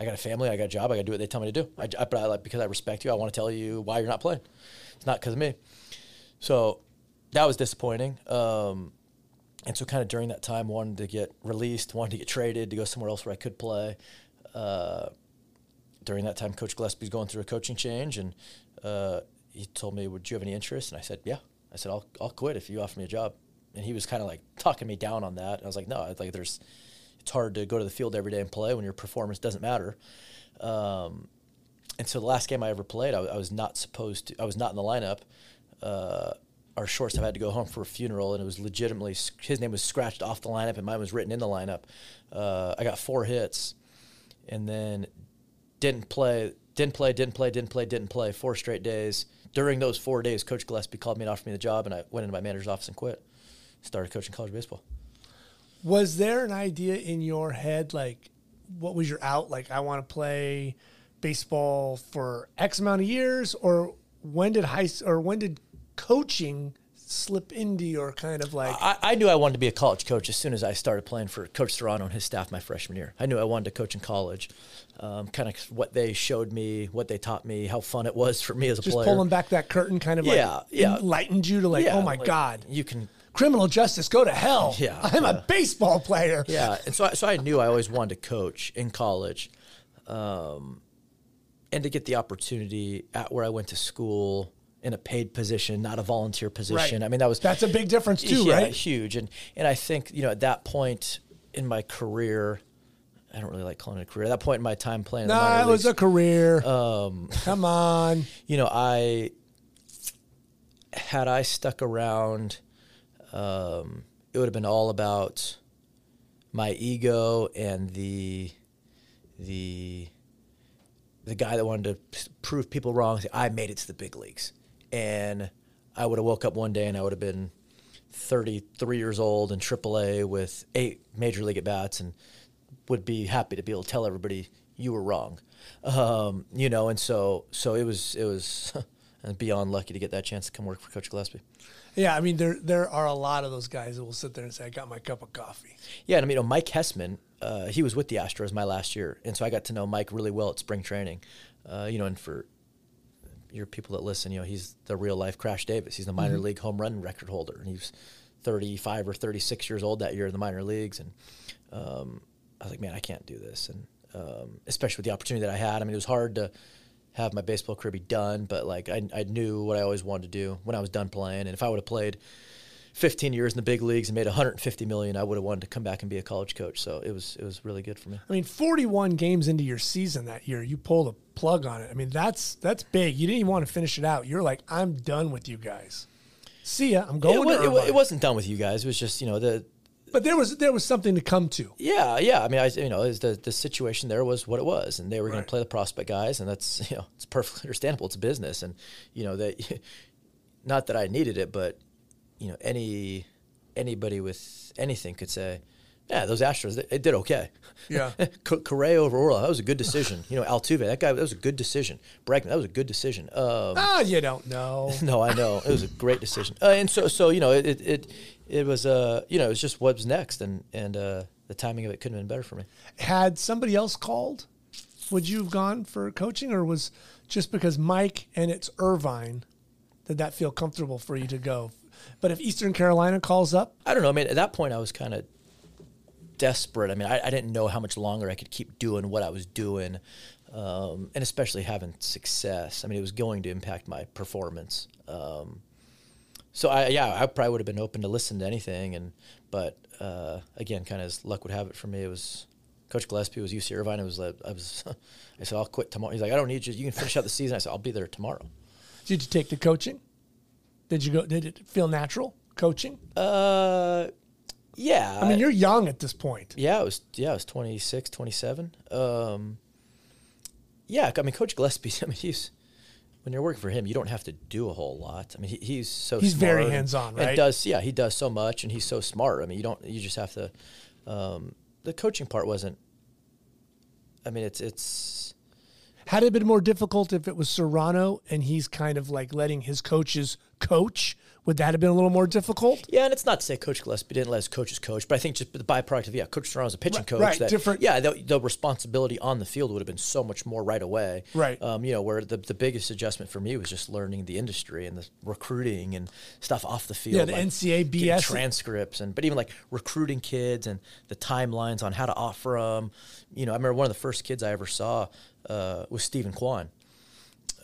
I got a family, I got a job, I got to do what they tell me to do. Because I respect you, I want to tell you why you're not playing. It's not because of me. So that was disappointing. And so kind of during that time, wanted to get released, wanted to get traded, to go somewhere else where I could play. During that time, Coach Gillespie's going through a coaching change, and he told me, would you have any interest? And I said, yeah. I said, I'll quit if you offer me a job. And he was kind of like talking me down on that. And I was like, no, like there's... It's hard to go to the field every day and play when your performance doesn't matter. And so the last game I ever played, I was not supposed to. I was not in the lineup. Our shortstop had to go home for a funeral, and it was legitimately his name was scratched off the lineup, and mine was written in the lineup. I got 4 hits, and then didn't play 4 straight days. During those 4 days, Coach Gillespie called me and offered me the job, and I went into my manager's office and quit. Started coaching college baseball. Was there an idea in your head, like, what was your out? Like, I want to play baseball for X amount of years, or when did coaching slip into your kind of like? I knew I wanted to be a college coach as soon as I started playing for Coach Serrano and his staff my freshman year. I knew I wanted to coach in college. Kind of what they showed me, what they taught me, how fun it was for me as a player. Just pulling back that curtain kind of enlightened you to like, oh my God. You can... Criminal justice, go to hell. Yeah, I'm a baseball player. Yeah, and so I knew I always wanted to coach in college. And to get the opportunity at where I went to school in a paid position, not a volunteer position. Right. I mean, that's a big difference too, right? Huge. And I think, at that point in my career, I don't really like calling it a career. At that point in my time playing in the minor leagues, it was a career. Come on. I stuck around, it would have been all about my ego and the guy that wanted to prove people wrong. I made it to the big leagues, and I would have woke up one day and I would have been 33 years old in AAA with 8 major league at bats, and would be happy to be able to tell everybody you were wrong, And so it was beyond lucky to get that chance to come work for Coach Gillespie. Yeah, I mean, there are a lot of those guys that will sit there and say, I got my cup of coffee. Yeah, and I mean, Mike Hessman, he was with the Astros my last year, and so I got to know Mike really well at spring training. And for your people that listen, he's the real-life Crash Davis. He's the minor league home run record holder, and he was 35 or 36 years old that year in the minor leagues. And I was like, man, I can't do this, and especially with the opportunity that I had. I mean, it was hard to have my baseball career be done, but like I knew what I always wanted to do when I was done playing. And if I would have played 15 years in the big leagues and made $150 million, I would have wanted to come back and be a college coach. So it was really good for me. I mean, 41 games into your season that year, you pulled a plug on it. I mean, that's big. You didn't even want to finish it out. You're like, I'm done with you guys. See ya. I'm going. It wasn't done with you guys. It was just But there was something to come to. Yeah. I mean, the situation there was what it was, and they were going to play the prospect guys, and that's it's perfectly understandable. It's a business, and that not that I needed it, but anybody with anything could say, yeah, those Astros they did okay. Yeah, Correa over Orla, that was a good decision. Altuve, that was a good decision. Bregman, that was a good decision. You don't know. No, I know it was a great decision, and so It was, it was just what was next, and the timing of it couldn't have been better for me. Had somebody else called, would you have gone for coaching, or was just because Mike and it's Irvine, did that feel comfortable for you to go? But if Eastern Carolina calls up? I don't know. I mean, at that point, I was kind of desperate. I mean, I didn't know how much longer I could keep doing what I was doing, and especially having success. I mean, it was going to impact my performance. So I probably would have been open to listen to anything, but again, kind of as luck would have it for me, it was Coach Gillespie was UC Irvine. It was I said, I'll quit tomorrow. He's like, I don't need you. You can finish out the season. I said, I'll be there tomorrow. Did you take the coaching? Did you go? Did it feel natural coaching? Yeah. I mean, you're young at this point. Yeah, I was 26, 27. I mean, Coach Gillespie. I mean, he's. When you're working for him, you don't have to do a whole lot. I mean, he's smart, very hands-on, right? He does so much, and he's so smart. I mean, you just have to. The coaching part wasn't. I mean, it's. Had it been more difficult if it was Serrano and he's kind of like letting his coaches coach? Would that have been a little more difficult? Yeah, and it's not to say Coach Gillespie didn't let his coaches coach, but I think just the byproduct of Coach Serrano's a pitching coach. Right, different. Yeah, the responsibility on the field would have been so much more right away. Right. Where the biggest adjustment for me was just learning the industry and the recruiting and stuff off the field. Yeah, the NCAA BS transcripts but even like recruiting kids and the timelines on how to offer them. I remember one of the first kids I ever saw. Was Stephen Kwan,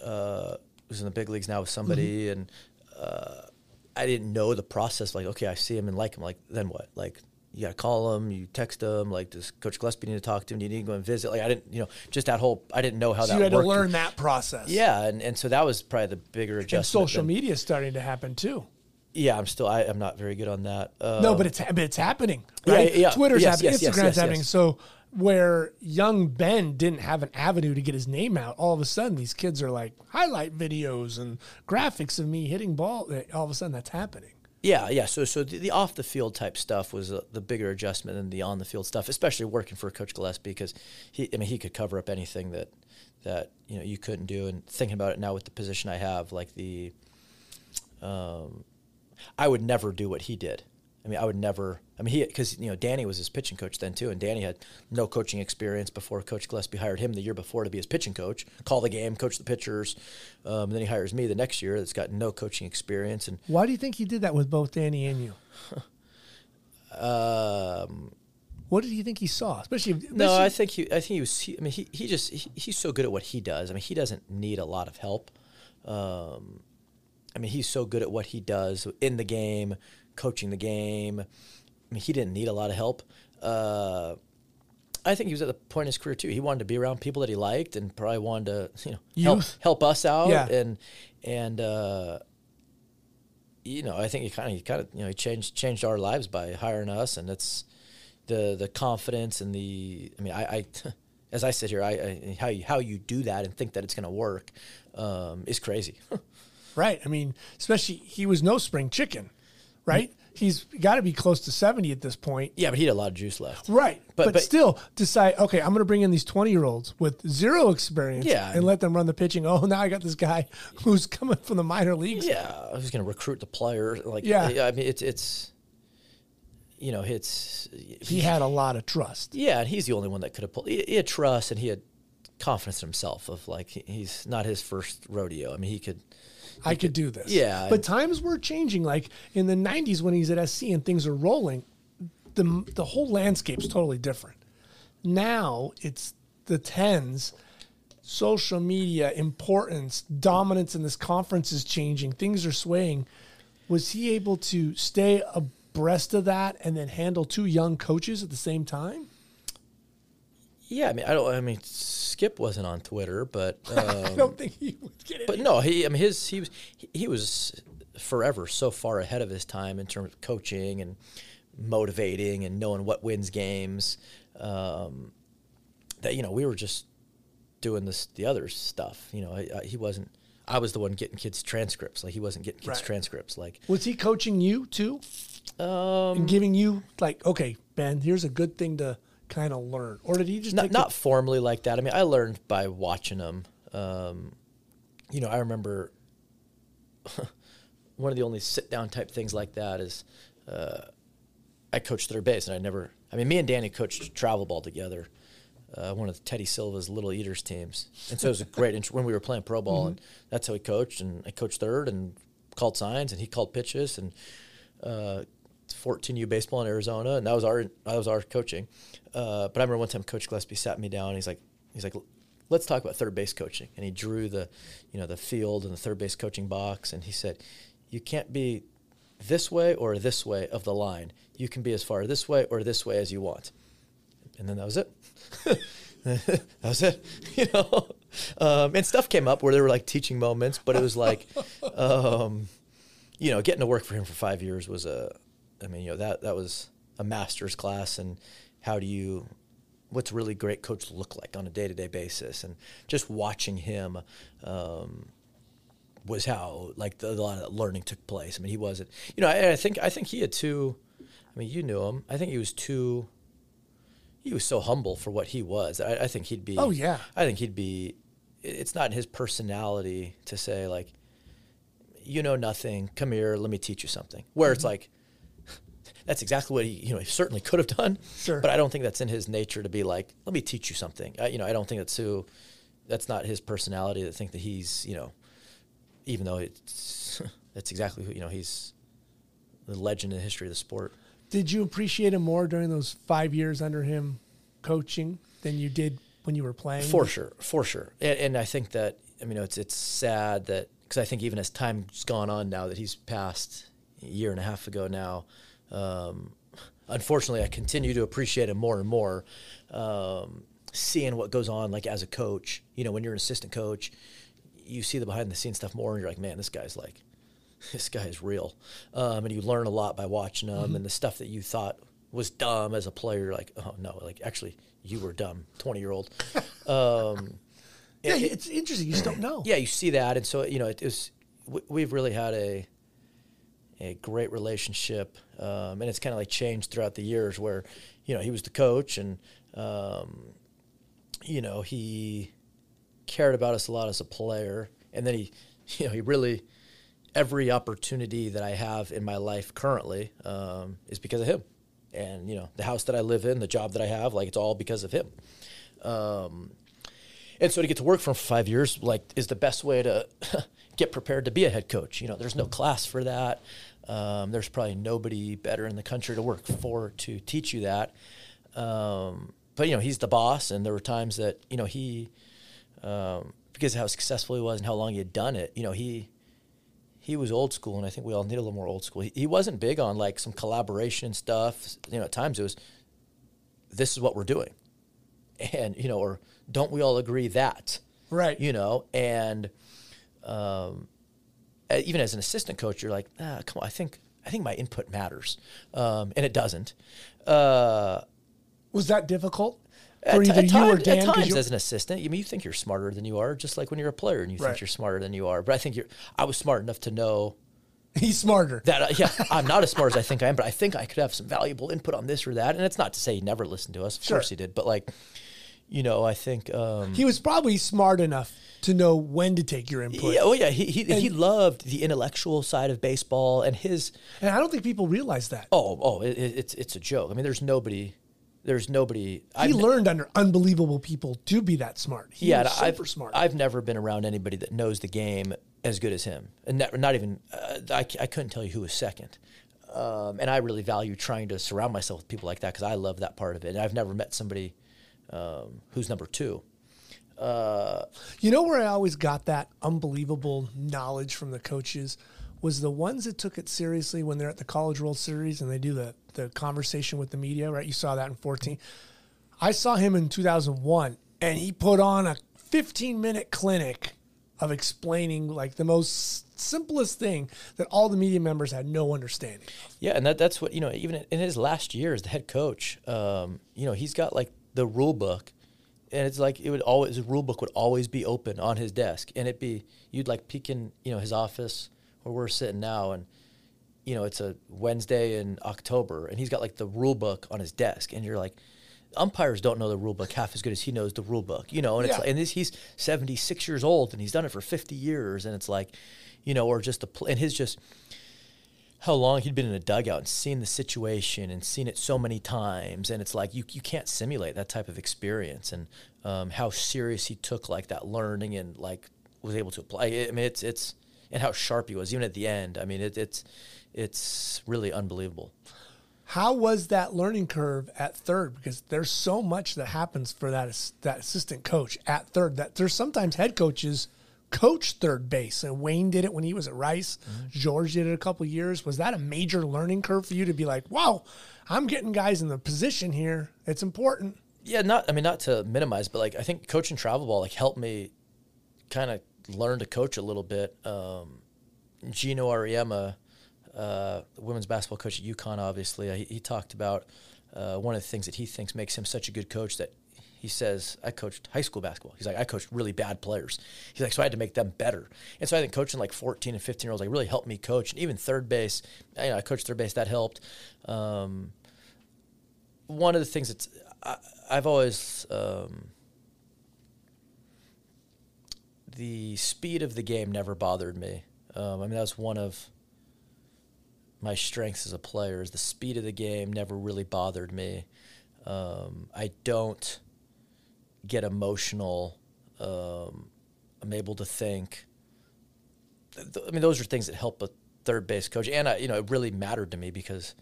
who's in the big leagues now with somebody, and I didn't know the process. Like, okay, I see him and like him. Like, then what? Like, you got to call him, you text him, like, does Coach Gillespie need to talk to him? Do you need to go and visit? Like, I didn't, you know, just that whole, I didn't know how that worked. So you had to learn that process. Yeah, and so that was probably the bigger adjustment. And social media is starting to happen, too. Yeah, I'm not very good on that. No, but it's happening, right? Yeah, yeah. Twitter's happening, Instagram's happening. So where young Ben didn't have an avenue to get his name out, all of a sudden these kids are like highlight videos and graphics of me hitting ball. All of a sudden that's happening. Yeah, yeah. So the off the field type stuff was the bigger adjustment than the on the field stuff, especially working for Coach Gillespie, because he could cover up anything that you know you couldn't do. And thinking about it now with the position I have, like I would never do what he did. Because, you know, Danny was his pitching coach then too, and Danny had no coaching experience before Coach Gillespie hired him the year before to be his pitching coach, call the game, coach the pitchers, and then he hires me the next year that's got no coaching experience. And why do you think he did that with both Danny and you? What did you think he saw? He's so good at what he does. I mean, he doesn't need a lot of help. He's so good at what he does in the game, coaching the game. He didn't need a lot of help. I think he was at the point in his career, too. He wanted to be around people that he liked and probably wanted to, help us out. Yeah. And I think he changed our lives by hiring us. And that's the confidence and as I sit here, how you do that and think that it's going to work is crazy. Right. I mean, especially he was no spring chicken, right? He's got to be close to 70 at this point. Yeah, but he had a lot of juice left. Right. But still decide, okay, I'm going to bring in these 20-year-olds with zero experience and let them run the pitching. Oh, now I got this guy who's coming from the minor leagues. Yeah, who's going to recruit the player. Like, yeah. I mean, he had a lot of trust. Yeah, and he's the only one that could have pulled. He had trust and he had confidence in himself of, like, he's not his first rodeo. I mean, I could do this. Yeah. But times were changing. Like in the 90s when he's at SC and things are rolling, the whole landscape's totally different. Now it's the 10s, social media, importance, dominance in this conference is changing. Things are swaying. Was he able to stay abreast of that and then handle two young coaches at the same time? Yeah, Skip wasn't on Twitter, but I don't think he would get it. But no, he was forever so far ahead of his time in terms of coaching and motivating and knowing what wins games. That we were just doing the other stuff. He wasn't. I was the one getting kids transcripts. Like he wasn't getting kids transcripts. Like was he coaching you too? And giving you like, okay, Ben, here's a good thing to kind of learn, or did he just not formally like that? I mean, I learned by watching him. I remember one of the only sit down type things like that is I coached third base, and me and Danny coached travel ball together, one of Teddy Silva's Little Eaters teams, and so it was a great when we were playing pro ball, and that's how we coached. And I coached third and called signs, and he called pitches, and 14U baseball in Arizona, and that was our coaching. But I remember one time Coach Gillespie sat me down. And he's like, let's talk about third base coaching. And he drew the field and the third base coaching box, and he said, you can't be this way or this way of the line. You can be as far this way or this way as you want. And then that was it. That was it. And stuff came up where there were like teaching moments, but it was like, getting to work for him for 5 years was that was a master's class, and what's a really great coach look like on a day-to-day basis. And just watching him was how, like, a lot of learning took place. I mean, he wasn't, I think he had too, you knew him. I think he was too, he was so humble for what he was. I think he'd be, it's not in his personality to say, like, you know nothing, come here, let me teach you something. Where it's like, that's exactly what he certainly could have done. Sure. But I don't think that's in his nature to be like, let me teach you something. I don't think that's not his personality to think that he's, even though that's exactly who, he's the legend in the history of the sport. Did you appreciate him more during those 5 years under him coaching than you did when you were playing? For sure. And I think that, it's sad that, because I think even as time's gone on now that he's passed a year and a half ago now, unfortunately, I continue to appreciate him more and more, seeing what goes on, like, as a coach. You know, when you're an assistant coach, you see the behind-the-scenes stuff more, and you're like, man, this guy is real. And you learn a lot by watching him, and the stuff that you thought was dumb as a player, like, oh, no, like, actually, you were dumb, 20-year-old. Yeah, it's interesting. You just don't know. Yeah, you see that, and so, you know, we've really had a great relationship, and it's kind of like changed throughout the years where, you know, he was the coach, and, you know, he cared about us a lot as a player, and then he really, every opportunity that I have in my life currently is because of him, and, you know, the house that I live in, the job that I have, like, it's all because of him. And so to get to work for 5 years, like, is the best way to get prepared to be a head coach. You know, there's no class for that. There's probably nobody better in the country to work for to teach you that. But, you know, he's the boss, and there were times that, you know, he, because of how successful he was and how long he had done it, you know, he was old school, and I think we all need a little more old school. He wasn't big on, like, some collaboration stuff. You know, at times it was, this is what we're doing. And, you know, or don't we all agree that? Right. You know, and even as an assistant coach, you're like, come on, I think my input matters. And it doesn't. Was that difficult? For either you or Dan? At times as an assistant, I mean, you think you're smarter than you are, just like when you're a player and you think you're smarter than you are. But I was smart enough to know. He's smarter. Yeah, I'm not as smart as I think I am, but I think I could have some valuable input on this or that. And it's not to say he never listened to us. Of course he did. But, like, you know, I think... he was probably smart enough to know when to take your input. Yeah, oh, yeah. He loved the intellectual side of baseball and his... And I don't think people realize that. Oh, it's a joke. I mean, there's nobody... He learned under unbelievable people to be that smart. He was super smart. I've never been around anybody that knows the game as good as him, and not even I couldn't tell you who was second. And I really value trying to surround myself with people like that because I love that part of it. And I've never met somebody who's number two. You know where I always got that unbelievable knowledge from the coaches was the ones that took it seriously when they're at the College World Series and they do the conversation with the media, right? You saw that in 2014. I saw him in 2001, and he put on a 15-minute clinic of explaining, like, the most simplest thing that all the media members had no understanding of. Yeah, and that's what, you know, even in his last year as the head coach, you know, he's got, like, the rule book, and it's like the rule book would always be open on his desk, and you'd, like, peek in, you know, his office where we're sitting now, and, you know, it's a Wednesday in October, and he's got, like, the rule book on his desk, and you're like, umpires don't know the rule book half as good as he knows the rule book, you know, and it's like, and he's 76 years old and he's done it for 50 years. And it's like, you know, or just and his just how long he'd been in a dugout and seen the situation and seen it so many times. And it's like, you can't simulate that type of experience and, how serious he took, like, that learning and, like, was able to apply. I mean, and how sharp he was even at the end. I mean, it's really unbelievable. How was that learning curve at third? Because there's so much that happens for that assistant coach at third that there's sometimes head coaches coach third base, and Wayne did it when he was at Rice. Mm-hmm. George did it a couple of years. Was that a major learning curve for you to be like, wow, I'm getting guys in the position here. It's important. Yeah, not to minimize, but, like, I think coaching travel ball, like, helped me kind of learn to coach a little bit. Gino Ariema, women's basketball coach at UConn, obviously, he talked about one of the things that he thinks makes him such a good coach that he says, I coached high school basketball. He's like, I coached really bad players. He's like, so I had to make them better. And so I think coaching, like, 14 and 15-year-olds, like, really helped me coach. And even third base, you know, I coached third base. That helped. One of the things that's I've always the speed of the game never bothered me. I mean, that was one of my strengths as a player is the speed of the game never really bothered me. I don't get emotional. I'm able to think. I mean, those are things that help a third base coach. And I, you know, it really mattered to me because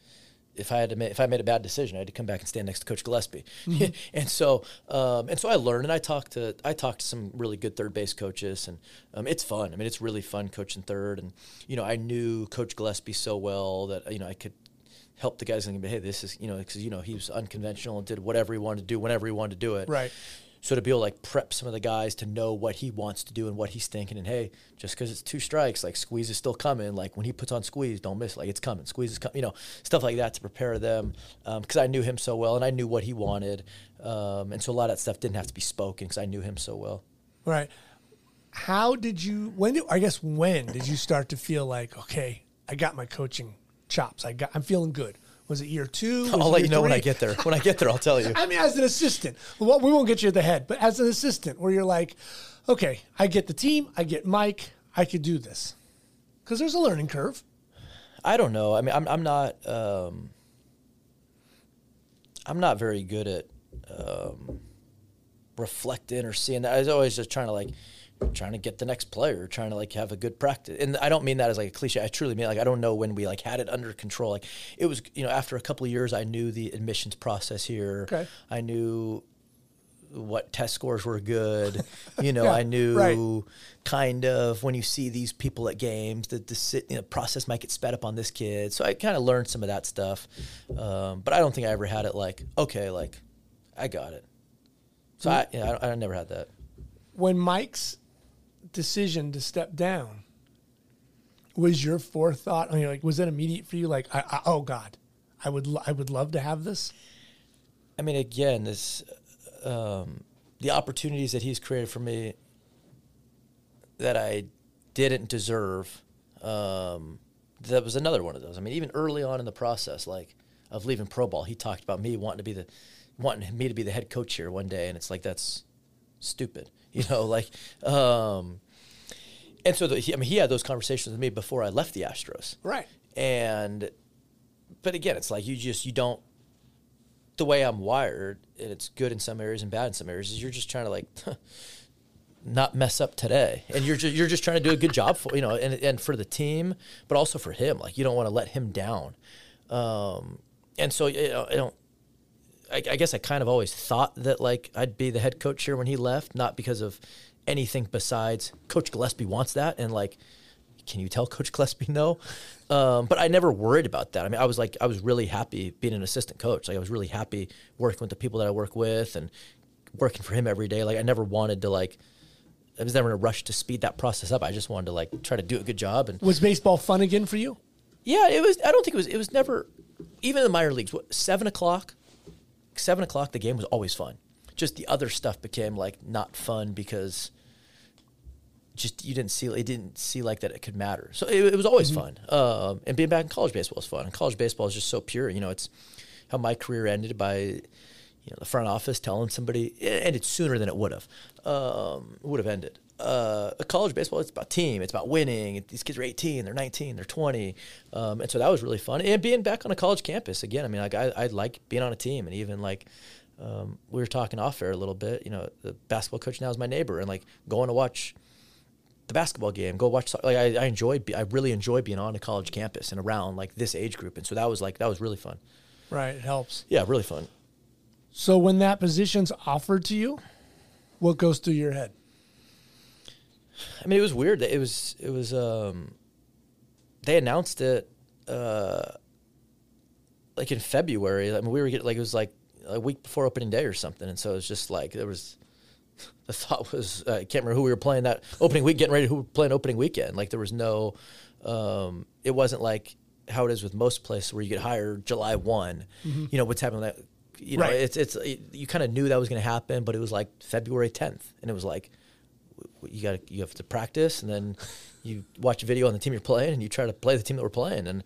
if I made a bad decision, I had to come back and stand next to Coach Gillespie. Mm-hmm. and so I learned, and I talked to some really good third base coaches, and it's fun. I mean, it's really fun coaching third, and, you know, I knew Coach Gillespie so well that, you know, I could help the guys and be, hey, this is, you know, because, you know, he was unconventional and did whatever he wanted to do whenever he wanted to do it. Right. So to be able to, like, prep some of the guys to know what he wants to do and what he's thinking. And, hey, just because it's 2 strikes, like, squeeze is still coming. Like, when he puts on squeeze, don't miss. Like, it's coming. Squeeze is coming. You know, stuff like that to prepare them. Because I knew him so well, and I knew what he wanted. And so a lot of that stuff didn't have to be spoken because I knew him so well. Right. How did you – when did you start to feel like, okay, I got my coaching chops. I'm feeling good. Was it year 2? I'll let you know when I get there. When I get there, I'll tell you. I mean, as an assistant, well, we won't get you at the head, but as an assistant where you're like, okay, I get the team, I get Mike, I could do this. Because there's a learning curve. I don't know. I mean, I'm not very good at reflecting or seeing that. I was always just trying to get the next player, trying to, like, have a good practice. And I don't mean that as, like, a cliche. I truly mean, like, I don't know when we, like, had it under control. Like, it was, you know, after a couple of years, I knew the admissions process here. Okay. I knew what test scores were good. You know, yeah, I knew kind of when you see these people at games, that the process might get sped up on this kid. So I kind of learned some of that stuff. But I don't think I ever had it like, okay, like, I got it. So I never had that. When Mike's decision to step down was your forethought, I mean, like, was that immediate for you? Like, I would love to have this. I mean, again, this the opportunities that he's created for me that I didn't deserve. That was another one of those. I mean, even early on in the process, like, of leaving pro ball, he talked about me wanting me to be the head coach here one day, and it's like, that's stupid. You know, like, and so he had those conversations with me before I left the Astros. Right. But again, it's like, you don't, the way I'm wired, and it's good in some areas and bad in some areas, is you're just trying to, like, not mess up today. And you're just trying to do a good job for, you know, and for the team, but also for him. Like, you don't want to let him down. And so, you know, I guess I kind of always thought that, like, I'd be the head coach here when he left, not because of anything besides Coach Gillespie wants that. And, like, can you tell Coach Gillespie no? But I never worried about that. I mean, I was really happy being an assistant coach. Like, I was really happy working with the people that I work with and working for him every day. Like, I never wanted to, like, I was never in a rush to speed that process up. I just wanted to, like, try to do a good job. And was baseball fun again for you? Yeah, it was. I don't think it was never, even in the minor leagues, 7 o'clock, the game was always fun. Just the other stuff became, like, not fun because just you didn't see like that it could matter. So it was always fun. And being back in college baseball was fun. And college baseball is just so pure. You know, it's how my career ended by, you know, the front office telling somebody it ended sooner than it would have ended. College baseball, it's about team. It's about winning. These kids are 18, they're 19, they're 20. And so that was really fun. And being back on a college campus, again, I mean, like, I like being on a team. And even, like, we were talking off air a little bit, you know, the basketball coach now is my neighbor. And, like, going to watch the basketball game, I really enjoy being on a college campus and around, like, this age group. And so that was really fun. Right, it helps. Yeah, really fun. So when that position's offered to you, what goes through your head? I mean, it was weird. It was they announced it, like, in February. I mean, we were getting, like, it was, like, a week before opening day or something. And so it was just, like, the thought was, I can't remember who we were playing that opening week, getting ready to who we were playing opening weekend. Like, there was no, it wasn't like how it is with most places where you get hired July 1. Mm-hmm. You know, what's happening with that, you know, right. It's you kind of knew that was going to happen, but it was, like, February 10th. And it was, like, you have to practice, and then you watch a video on the team you're playing, and you try to play the team that we're playing. And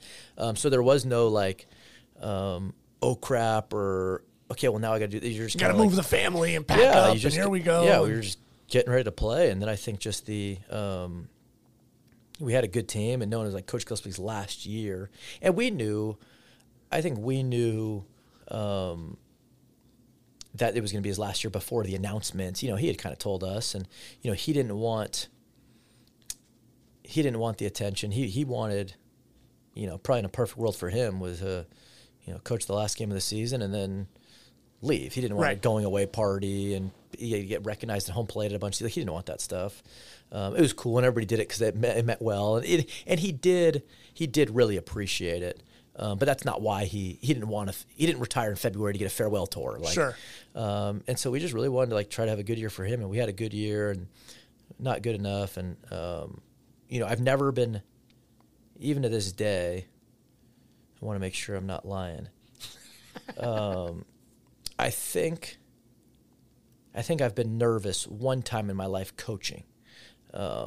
so there was no, like, oh crap, or okay, well, now I got to do this. You're just got to, like, move the family and pack up, and here we go. Yeah, we were just getting ready to play, and then I think just the we had a good team, and no one was like Coach Gillespie's last year, and we knew. That it was going to be his last year before the announcement. You know, he had kind of told us, and, you know, he didn't want the attention. He wanted, you know, probably in a perfect world for him was, you know, coach the last game of the season and then leave. He didn't want a going away party and he'd get recognized at home plate at a bunch of things. Like, he didn't want that stuff. It was cool when everybody did it because it meant well, and he did really appreciate it. But that's not why he didn't want to. He didn't retire in February to get a farewell tour. Like, sure. And so we just really wanted to like try to have a good year for him, and we had a good year and not good enough. And you know, I've never been, even to this day. I want to make sure I'm not lying. I think I've been nervous one time in my life coaching, and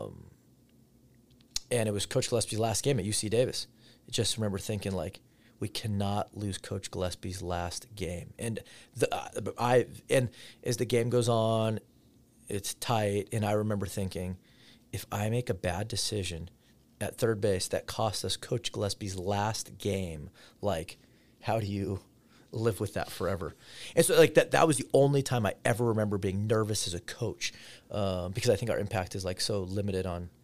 it was Coach Gillespie's last game at UC Davis. Just remember thinking, like, we cannot lose Coach Gillespie's last game. And as the game goes on, it's tight. And I remember thinking, if I make a bad decision at third base that cost us Coach Gillespie's last game, like, how do you live with that forever? And so, like, that was the only time I ever remember being nervous as a coach, because I think our impact is, like, so limited on –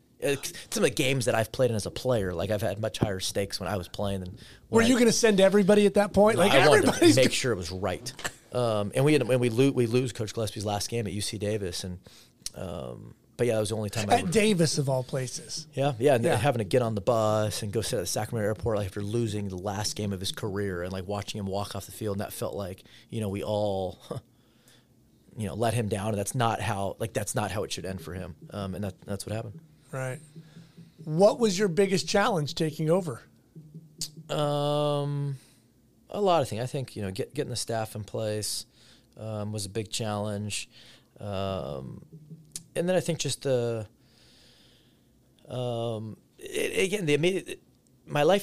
some of the games that I've played in as a player, like I've had much higher stakes when I was playing than. Were you going to send everybody at that point? No, like I wanted to make sure it was right. And we lose Coach Gillespie's last game at UC Davis, and but yeah, that was the only time at Davis of all places. Yeah, and having to get on the bus and go sit at the Sacramento airport, like, after losing the last game of his career, and like watching him walk off the field, and that felt like, you know, we all. You know, let him down, and that's not how it should end for him, and that's what happened. Right. What was your biggest challenge taking over? A lot of things. I think, you know, getting the staff in place was a big challenge. And then I think just my life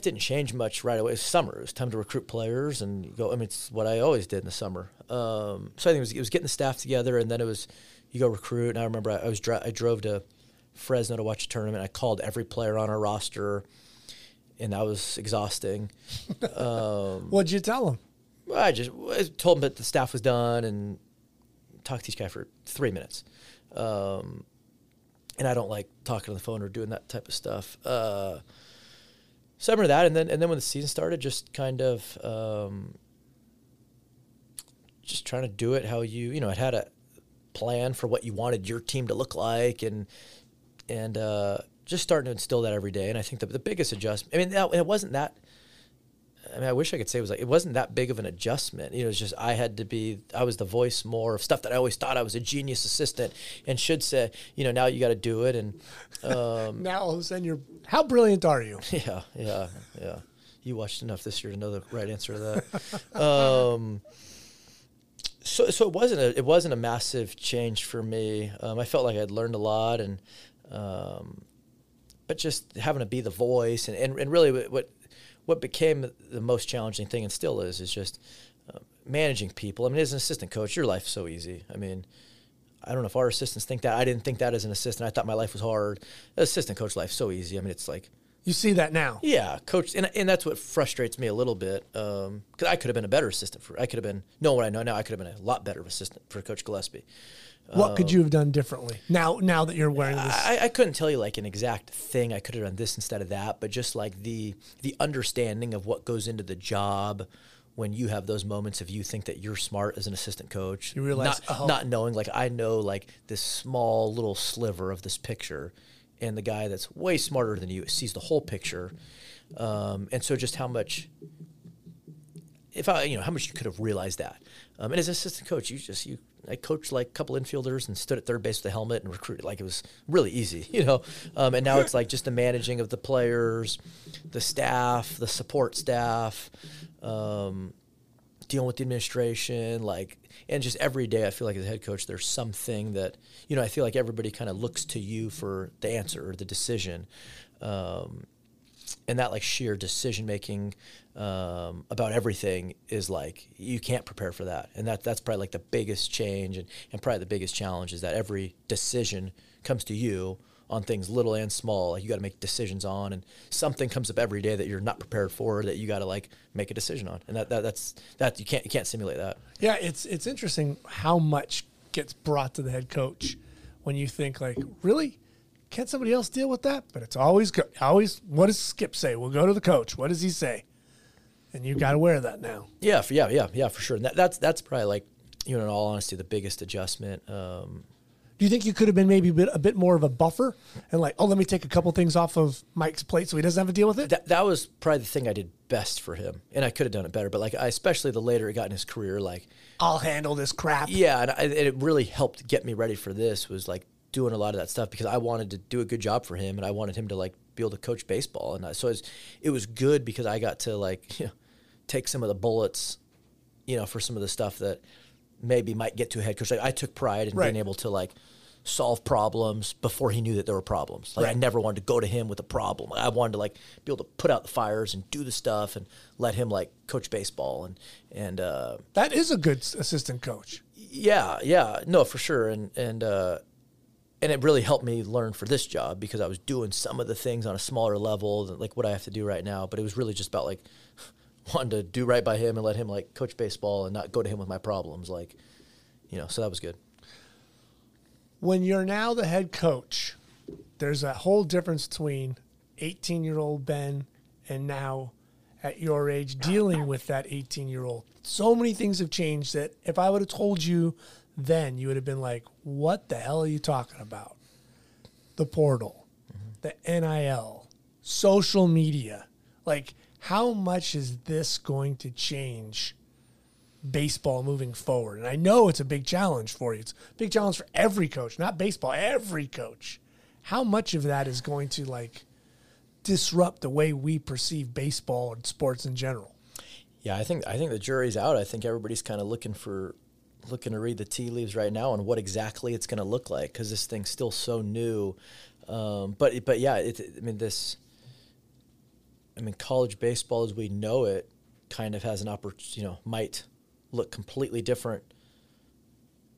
didn't change much right away. It was summer. It was time to recruit players and go. I mean, it's what I always did in the summer. So I think it was getting the staff together, and then it was you go recruit. And I remember I drove to Fresno to watch a tournament. I called every player on our roster, and that was exhausting. What'd you tell him? I told him that the staff was done and talked to each guy for 3 minutes. And I don't like talking on the phone or doing that type of stuff. So I remember that, and then when the season started, just kind of just trying to do it how you know, it had a plan for what you wanted your team to look like, and just starting to instill that every day. And I think the biggest adjustment, I wish I could say it wasn't that big of an adjustment. You know, it's just I was the voice more of stuff that I always thought I was a genius assistant and should say, you know, now you got to do it. And now all of a sudden how brilliant are you? Yeah. You watched enough this year to know the right answer to that. So it wasn't a massive change for me. I felt like I'd learned a lot, and but just having to be the voice, and really what became the most challenging thing, and still is just managing people. I mean, as an assistant coach, your life's so easy. I mean, I don't know if our assistants think that. I didn't think that as an assistant. I thought my life was hard. Assistant coach life's so easy. I mean, it's like. You see that now. Yeah, coach, and that's what frustrates me a little bit, because I could have been a better assistant. Knowing what I know now, I could have been a lot better of assistant for Coach Gillespie. What could you have done differently now that you're wearing this? I couldn't tell you, like, an exact thing. I could have done this instead of that, but just, like, the understanding of what goes into the job when you have those moments of you think that you're smart as an assistant coach. You realize, not knowing, like, I know, like, this small little sliver of this picture, and the guy that's way smarter than you sees the whole picture. And so just how much, how much you could have realized that. And as an assistant coach, I coached like a couple infielders and stood at third base with a helmet and recruited. Like, it was really easy, you know. And now it's like just the managing of the players, the staff, the support staff, dealing with the administration, like, and just every day I feel like as a head coach there's something that, you know, I feel like everybody kind of looks to you for the answer or the decision, and that, like, sheer decision making about everything is, like, you can't prepare for that, and that's probably, like, the biggest change, and probably the biggest challenge is that every decision comes to you on things little and small, like, you got to make decisions on, and something comes up every day that you're not prepared for that you got to, like, make a decision on, and that's you can't simulate that. Yeah, it's interesting how much gets brought to the head coach when you think, like, really, can't somebody else deal with that? But it's always what does Skip say? We'll go to the coach. What does he say? And you got to wear that now. Yeah, for sure. And that's probably, like, you know, in all honesty, the biggest adjustment. Do you think you could have been maybe a bit more of a buffer and like, oh, let me take a couple things off of Mike's plate so he doesn't have to deal with it? That was probably the thing I did best for him, and I could have done it better. But like, especially the later it got in his career, like, I'll handle this crap. Yeah, and it really helped get me ready for this, was like doing a lot of that stuff, because I wanted to do a good job for him, and I wanted him to like be able to coach baseball. And so it was good because I got to like, you know, take some of the bullets, you know, for some of the stuff that maybe might get to a head coach. Like, I took pride in being able to like solve problems before he knew that there were problems. Like I never wanted to go to him with a problem. Like, I wanted to like be able to put out the fires and do the stuff and let him like coach baseball. And that is a good assistant coach. Yeah, no, for sure. And it really helped me learn for this job, because I was doing some of the things on a smaller level than like what I have to do right now. But it was really just about like wanting to do right by him and let him like coach baseball and not go to him with my problems. Like, you know, so that was good. When you're now the head coach, there's a whole difference between 18-year-old Ben and now at your age dealing with that 18-year-old. So many things have changed that if I would have told you then, you would have been like, what the hell are you talking about? The portal, the NIL, social media. Like, how much is this going to change baseball moving forward? And I know it's a big challenge for you. It's a big challenge for every coach, not baseball, every coach. How much of that is going to, like, disrupt the way we perceive baseball and sports in general? Yeah, I think the jury's out. I think everybody's kind of looking to read the tea leaves right now on what exactly it's going to look like, because this thing's still so new. But yeah, I mean, college baseball as we know it kind of has an opportunity, you know, might look completely different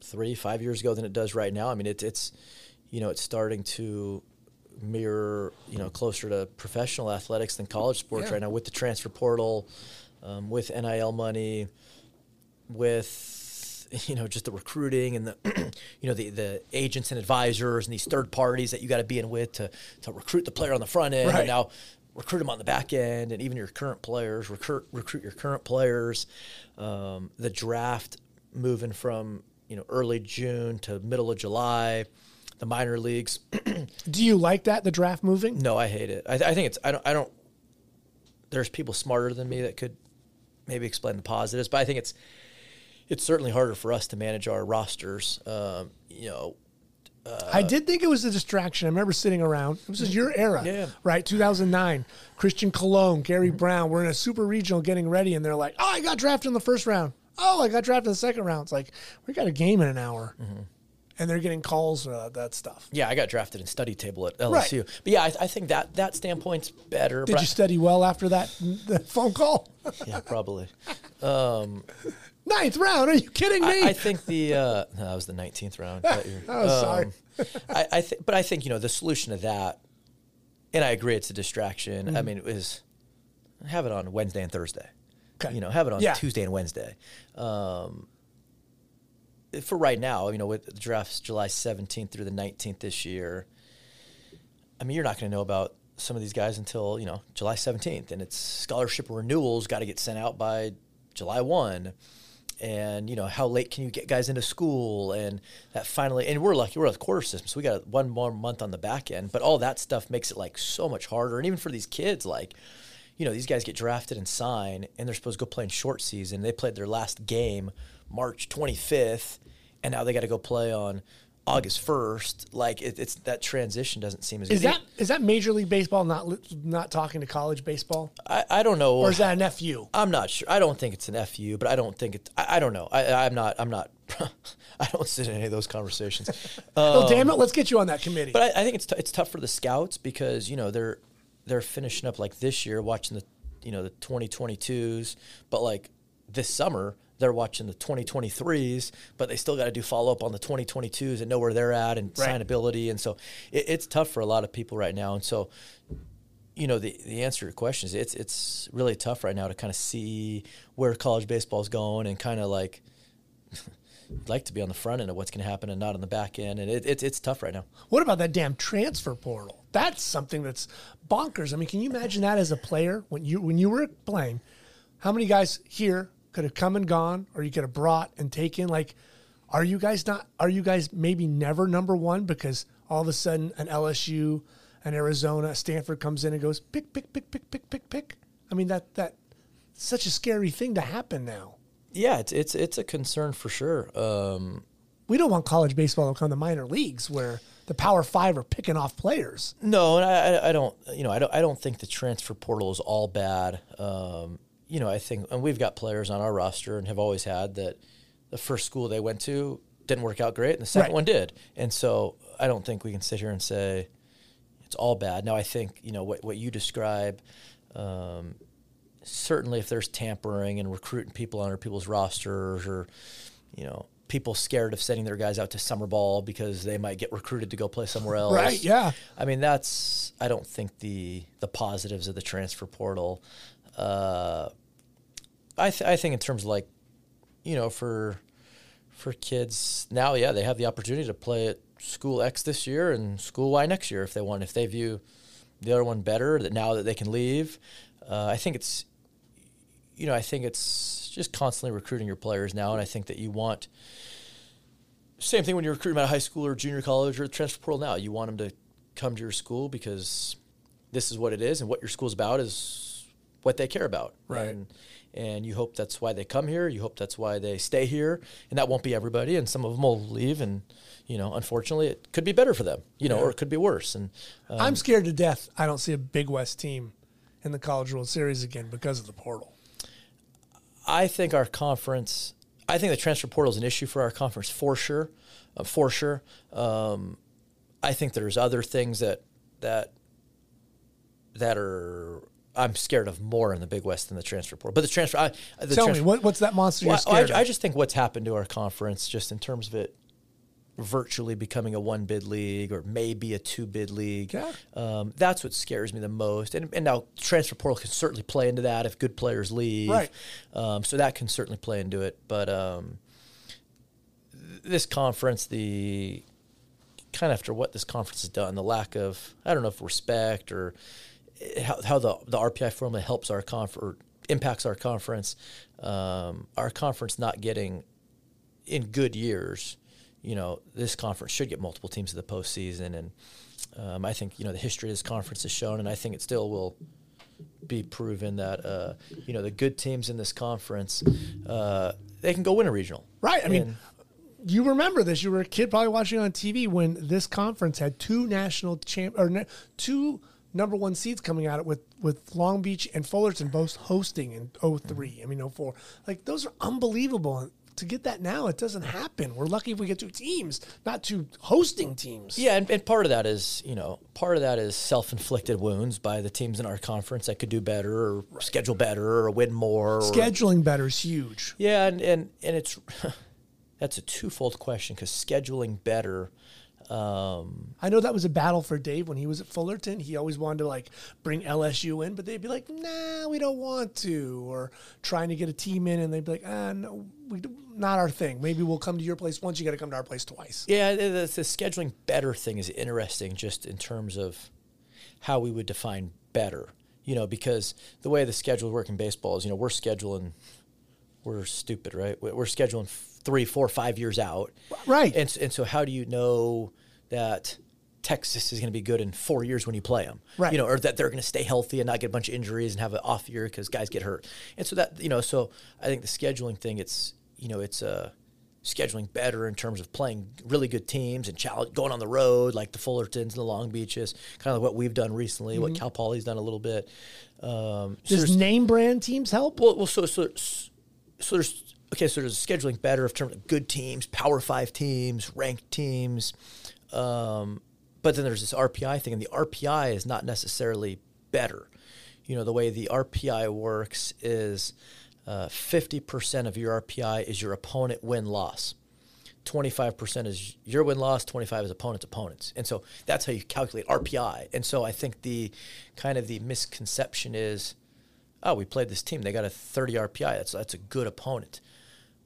3-5 years ago than it does right now. I mean, it's, you know, it's starting to mirror, you know, closer to professional athletics than college sports right now, with the transfer portal, with NIL money, with, you know, just the recruiting and the, you know, the agents and advisors and these third parties that you got to be in with to recruit the player on the front end, and now recruit them on the back end, and even your current players, recruit your current players. The draft moving from, you know, early June to middle of July, the minor leagues. Do you like that, the draft moving? No, I hate it. I think it's, I don't, there's people smarter than me that could maybe explain the positives, but I think it's certainly harder for us to manage our rosters. You know, I did think it was a distraction. I remember sitting around. This is your era, right? 2009, Christian Colon, Gary Brown. We're in a super regional getting ready, and they're like, oh, I got drafted in the first round. Oh, I got drafted in the second round. It's like, we got a game in an hour, and they're getting calls about that stuff. Yeah, I got drafted in study table at LSU. Right. But, yeah, I think that standpoint's better. Did you study well after that phone call? Yeah, probably. 9th round? Are you kidding me? I think the no, that was the 19th round. Sorry. I think, you know, the solution to that, and I agree it's a distraction. I mean, is have it on Wednesday and Thursday. Okay. You know, have it on Tuesday and Wednesday. For right now, you know, with the drafts July 17th through the 19th this year, I mean, you're not going to know about some of these guys until, you know, July 17th, and it's scholarship renewals got to get sent out by July 1. And, you know, how late can you get guys into school? And that finally, and we're lucky, we're a quarter system, so we got one more month on the back end. But all that stuff makes it, like, so much harder. And even for these kids, like, you know, these guys get drafted and sign, and they're supposed to go play in short season. They played their last game March 25th, and now they got to go play on August 1st. Like, it's that transition doesn't seem as good. Is that Major League Baseball not talking to college baseball? I don't know. Or is that an FU? I'm not sure. I don't think it's an FU, but I don't think it's. I don't know. I'm not. I don't sit in any of those conversations. Well, damn it, let's get you on that committee. But I think it's tough for the scouts, because, you know, they're finishing up like this year watching the, you know, the 2022s, but like this summer they're watching the 2023s, but they still got to do follow-up on the 2022s and know where they're at and signability. And so it's tough for a lot of people right now. And so, you know, the answer to your question is it's really tough right now to kind of see where college baseball is going, and kind of like you'd like to be on the front end of what's going to happen and not on the back end. And it's tough right now. What about that damn transfer portal? That's something that's bonkers. I mean, can you imagine that as a player? When you were playing, how many guys here – could have come and gone, or you could have brought and taken? Like, Are you guys maybe never number one because all of a sudden an LSU, an Arizona, Stanford comes in and goes pick, pick, pick, pick, pick, pick, pick? I mean, that's such a scary thing to happen now. Yeah, it's a concern for sure. We don't want college baseball to become the minor leagues where the Power Five are picking off players. No, and I don't think the transfer portal is all bad. I think, and we've got players on our roster and have always had that the first school they went to didn't work out great and the second one did. And so I don't think we can sit here and say it's all bad. Now I think, what you describe, certainly if there's tampering and recruiting people on other people's rosters or, people scared of sending their guys out to summer ball because they might get recruited to go play somewhere else. Right, yeah. I mean, I don't think the positives of the transfer portal. I think in terms of for kids now, yeah, they have the opportunity to play at school X this year and school Y next year if they want, if they view the other one better, that now that they can leave. I think it's just constantly recruiting your players now. And I think that you want, same thing when you're recruiting out of high school or junior college or transfer portal now, you want them to come to your school because this is what it is and what your school's about is what they care about. Right. And you hope that's why they come here. You hope that's why they stay here. And that won't be everybody. And some of them will leave. And, unfortunately, it could be better for them, or it could be worse. And I'm scared to death. I don't see a Big West team in the College World Series again because of the portal. I think our conference, I think the transfer portal is an issue for our conference for sure. I think there's other things that are, I'm scared of more in the Big West than the transfer portal. But the transfer, tell me what's that monster you're scared of? I just think what's happened to our conference, just in terms of it virtually becoming a one bid league or maybe a two bid league. Yeah. That's what scares me the most. And now transfer portal can certainly play into that if good players leave. Right. So that can certainly play into it. But this conference, after what this conference has done, the lack of, I don't know if respect or how the RPI formula helps our conference, impacts our conference not getting in good years. This conference should get multiple teams to the postseason. And I think, the history of this conference has shown, and I think it still will be proven that, the good teams in this conference, they can go win a regional. Right. I mean, you remember this. You were a kid probably watching on TV when this conference had two national two number one seeds coming at it with Long Beach and Fullerton both hosting in 2003, I mean, 2004. Like, those are unbelievable. To get that now, it doesn't happen. We're lucky if we get two teams, not two hosting teams. Yeah, and part of that is, self-inflicted wounds by the teams in our conference that could do better or schedule better or win more. Scheduling better is huge. Yeah, and it's that's a twofold question because scheduling better. I know that was a battle for Dave when he was at Fullerton. He always wanted to bring LSU in, but they'd be like, "Nah, we don't want to," or trying to get a team in, and they'd be like, "Ah, no, not our thing. Maybe we'll come to your place once. You got to come to our place twice." Yeah, the scheduling better thing is interesting, just in terms of how we would define better. Because the way the schedule works in baseball is, we're stupid, right? We're scheduling 3, 4, 5 years out. Right. And so how do you know that Texas is going to be good in 4 years when you play them? Right. Or that they're going to stay healthy and not get a bunch of injuries and have an off year because guys get hurt. And so that, so I think the scheduling thing, it's scheduling better in terms of playing really good teams and going on the road, like the Fullertons and the Long Beaches, kind of like what we've done recently, what Cal Poly's done a little bit. Does name brand teams help? Well, so there's, okay, so there's scheduling better in terms of good teams, Power 5 teams, ranked teams. But then there's this RPI thing, and the RPI is not necessarily better. The way the RPI works is 50% of your RPI is your opponent win-loss. 25% is your win-loss, 25 is opponents. And so that's how you calculate RPI. And so I think the kind of the misconception is, oh, we played this team. They got a 30 RPI. That's a good opponent.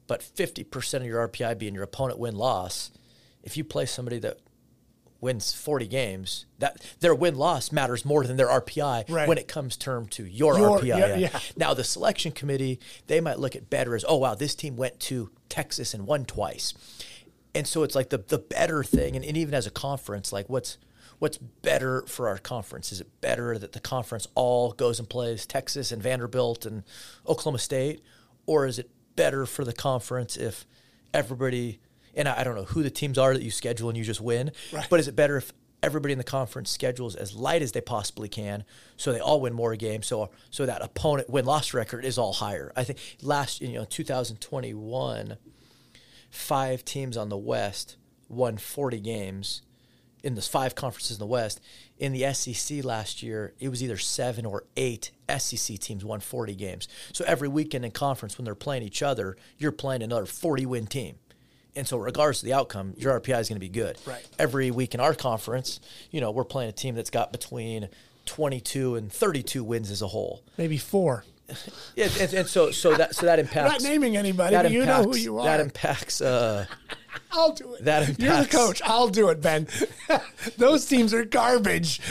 But 50% of your RPI being your opponent win-loss, if you play somebody that wins 40 games, that their win-loss matters more than their RPI when it comes term to your RPI. Yeah. Now, the selection committee, they might look at better as, oh, wow, this team went to Texas and won twice. And so it's like the better thing, and even as a conference, like what's better for our conference? Is it better that the conference all goes and plays Texas and Vanderbilt and Oklahoma State, or is it better for the conference if everybody, and I don't know who the teams are that you schedule and you just win, right. But is it better if everybody in the conference schedules as light as they possibly can so they all win more games, so that opponent win-loss record is all higher? I think last, 2021, 5 teams on the West won 40 games in the 5 conferences in the West. In the SEC last year, it was either 7 or 8 SEC teams won 40 games. So every weekend in conference when they're playing each other, you're playing another 40-win team. And so regardless of the outcome, your RPI is going to be good. Right. Every week in our conference, we're playing a team that's got between 22 and 32 wins as a whole. Maybe 4. Yeah, and so that impacts. We're not naming anybody, but you know who you are. That impacts. I'll do it. That impacts. You're the coach. I'll do it, Ben. Those teams are garbage.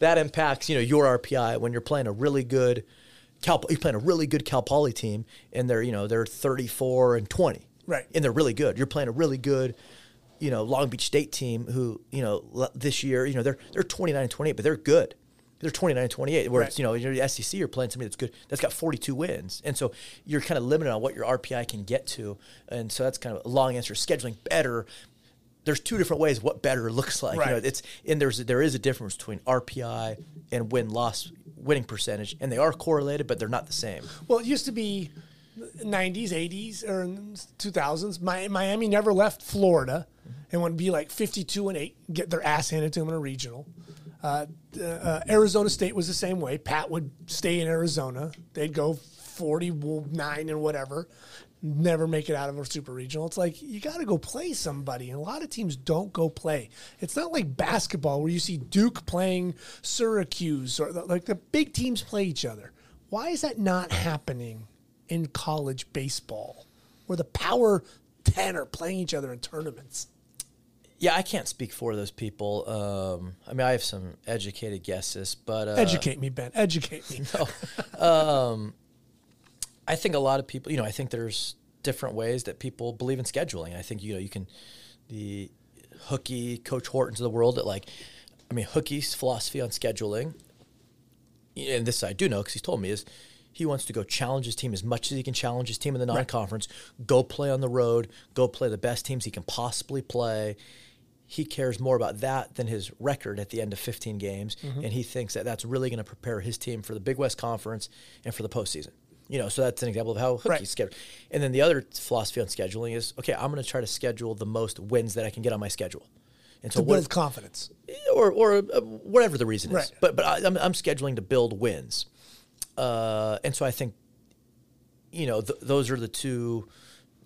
That impacts, your RPI when you're playing a really good Cal Poly team, and they're 34-20, right? And they're really good. You're playing a really good, Long Beach State team who, this year, they're 29-28, but they're good. They're 29-28, where right. It's, you're the SEC, you're playing somebody that's good, that's got 42 wins. And so you're kind of limited on what your RPI can get to. And so that's kind of a long answer. Scheduling better, there's 2 different ways what better looks like. Right. There is a difference between RPI and win-loss winning percentage, and they are correlated, but they're not the same. Well, it used to be 90s, 80s, or 2000s. Miami never left Florida and would be like 52-8, get their ass handed to them in a regional. Arizona State was the same way. Pat would stay in Arizona. They'd go 49 and whatever, never make it out of a super regional. It's like you got to go play somebody, and a lot of teams don't go play. It's not like basketball where you see Duke playing Syracuse or the big teams play each other. Why is that not happening in college baseball where the Power 10 are playing each other in tournaments? Yeah, I can't speak for those people. I have some educated guesses, but educate me, Ben. Educate me. No, I think a lot of people. I think there's different ways that people believe in scheduling. I think you can the Hookie, Coach Hortons of the world. Hookie's philosophy on scheduling, and this I do know because he's told me is. He wants to go challenge his team as much as he can challenge his team in the non-conference, right. Go play on the road, go play the best teams he can possibly play. He cares more about that than his record at the end of 15 games, and he thinks that that's really going to prepare his team for the Big West Conference and for the postseason. So that's an example of how Hookie's scheduled. And then the other philosophy on scheduling is, okay, I'm going to try to schedule the most wins that I can get on my schedule. And so to build confidence. Or whatever the reason is. But I'm scheduling to build wins. And so I think, those are the 2,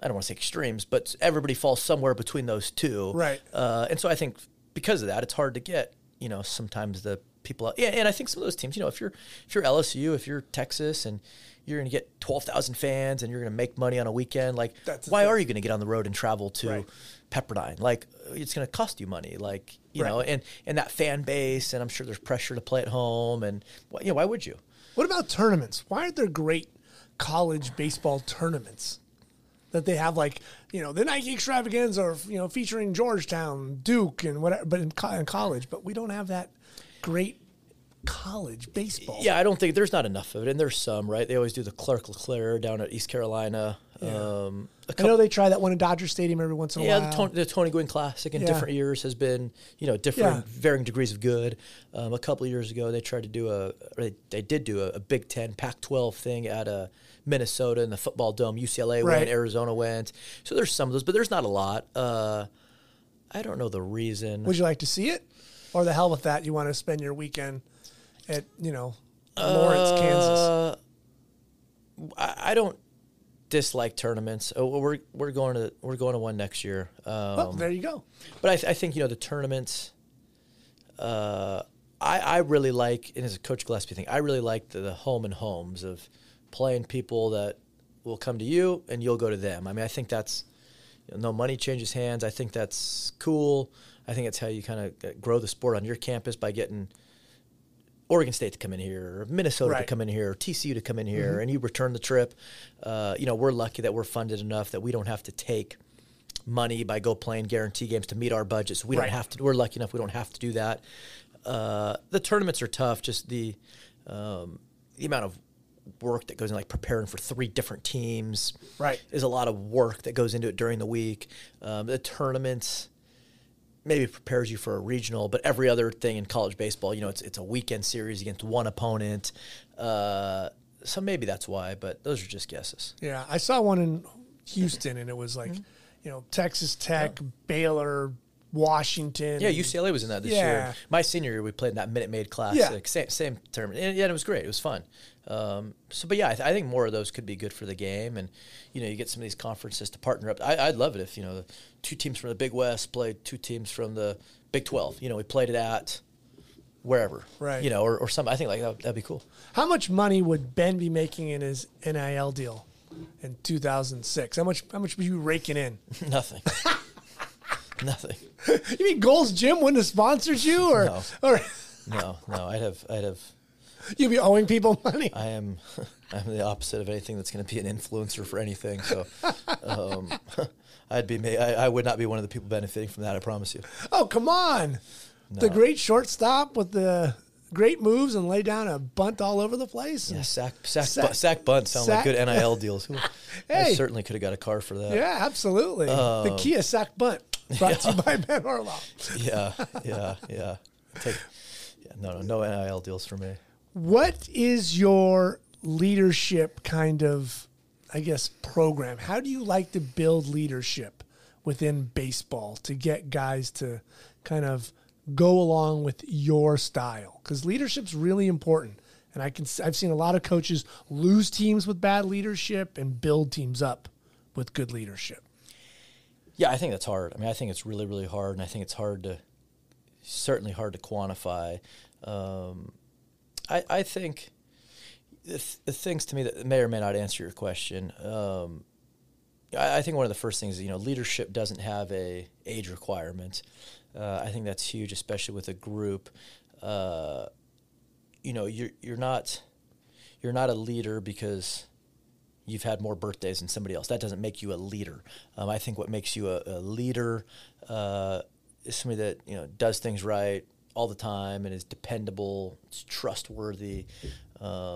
I don't want to say extremes, but everybody falls somewhere between those 2. Right. And so I think because of that, it's hard to get, sometimes the people out. Yeah, and I think some of those teams, if you're LSU, if you're Texas and you're going to get 12,000 fans and you're going to make money on a weekend, like why are you going to get on the road and travel to Pepperdine? Like it's going to cost you money, like, you know, and that fan base, and I'm sure there's pressure to play at home, and why would you? What about tournaments? Why aren't there great college baseball tournaments that they have, like, the Nike Extravaganza or, featuring Georgetown, Duke, and whatever, but in college? But we don't have that great college baseball. Yeah, I don't think there's not enough of it, and there's some, right? They always do the Clark LeClaire down at East Carolina. Yeah. I know they try that one in Dodger Stadium every once in a while. Yeah, the Tony Gwynn Classic in different years has been, varying degrees of good. A couple of years ago, they tried to do a Big Ten, Pac-12 thing at Minnesota in the football dome. UCLA went, Arizona went. So there's some of those, but there's not a lot. I don't know the reason. Would you like to see it? Or the hell with that, you want to spend your weekend at, Lawrence, Kansas? I don't dislike tournaments. We're going to one next year. Well, there you go. But I think the tournaments. I really like, and it's a Coach Gillespie thing. I really like the home and homes of playing people that will come to you and you'll go to them. I think that's no money changes hands. I think that's cool. I think that's how you kind of grow the sport on your campus by getting Oregon State to come in here, or Minnesota to come in here, or TCU to come in here, and you return the trip. We're lucky that we're funded enough that we don't have to take money by go playing guarantee games to meet our budgets. We don't have to. We're lucky enough we don't have to do that. The tournaments are tough. Just the amount of work that goes in, like preparing for three different teams, right, is a lot of work that goes into it during the week. The tournaments maybe prepares you for a regional, but every other thing in college baseball, you know, it's a weekend series against one opponent. So maybe that's why, but those are just guesses. Yeah, I saw one in Houston, and it was like, you know, Texas Tech, Baylor, Washington. Yeah, UCLA was in that this year. My senior year, we played in that Minute Maid Classic, same tournament. And it was great. It was fun. So, but yeah, I think more of those could be good for the game. And, you know, you get some of these conferences to partner up. I'd love it if, you know, the two teams from the Big West played two teams from the Big 12. You know, we played it at wherever, right? You know, or something. I think like that'd be cool. How much money would Ben be making in his NIL deal in 2006? How much were you raking in? Nothing. Nothing. You mean Gold's Gym wouldn't have sponsored you, or no? I'd have. You'd be owing people money. I'm the opposite of anything that's going to be an influencer for anything. So, I would not be one of the people benefiting from that. I promise you. Oh, come on! No. The great shortstop with the great moves and lay down a bunt all over the place. Yeah, sack bunt sound like good NIL deals. Hey, I certainly could have got a car for that. Yeah, absolutely. The Kia sack bunt. Brought to you by Ben Orloff. Yeah. No NIL deals for me. What is your leadership kind of, I guess, program? How do you like to build leadership within baseball to get guys to kind of go along with your style? Because leadership's really important. And I've seen a lot of coaches lose teams with bad leadership and build teams up with good leadership. Yeah, I think that's hard. I mean, I think it's really, really hard, and I think it's certainly hard to quantify. I think the things to me that may or may not answer your question, I think one of the first things is, you know, leadership doesn't have a age requirement. I think that's huge, especially with a group. You know, you're not a leader because you've had more birthdays than somebody else. That doesn't make you a leader. I think what makes you a leader is somebody that, you know, does things right all the time and is dependable, is trustworthy, and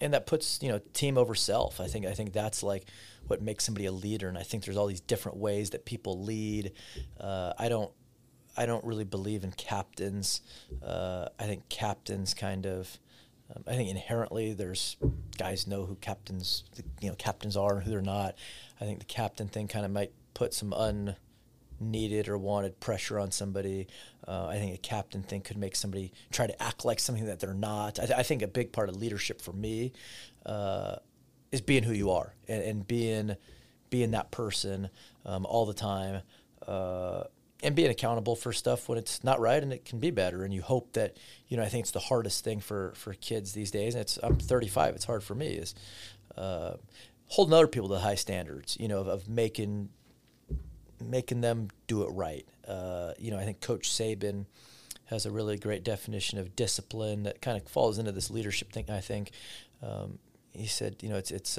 that puts, you know, team over self. I think that's like what makes somebody a leader. And I think there's all these different ways that people lead. I don't really believe in captains. I think captains kind of. I think inherently there's guys know who captains are and who they're not. I think the captain thing kind of might put some unneeded or wanted pressure on somebody. I think a captain thing could make somebody try to act like something that they're not. I think a big part of leadership for me is being who you are and being that person all the time and being accountable for stuff when it's not right and it can be better. And you hope that, you know, I think it's the hardest thing for kids these days. And I'm 35. It's hard for me is holding other people to high standards, you know, of making them do it right. You know, I think Coach Saban has a really great definition of discipline that kind of falls into this leadership thing. I think he said, you know, it's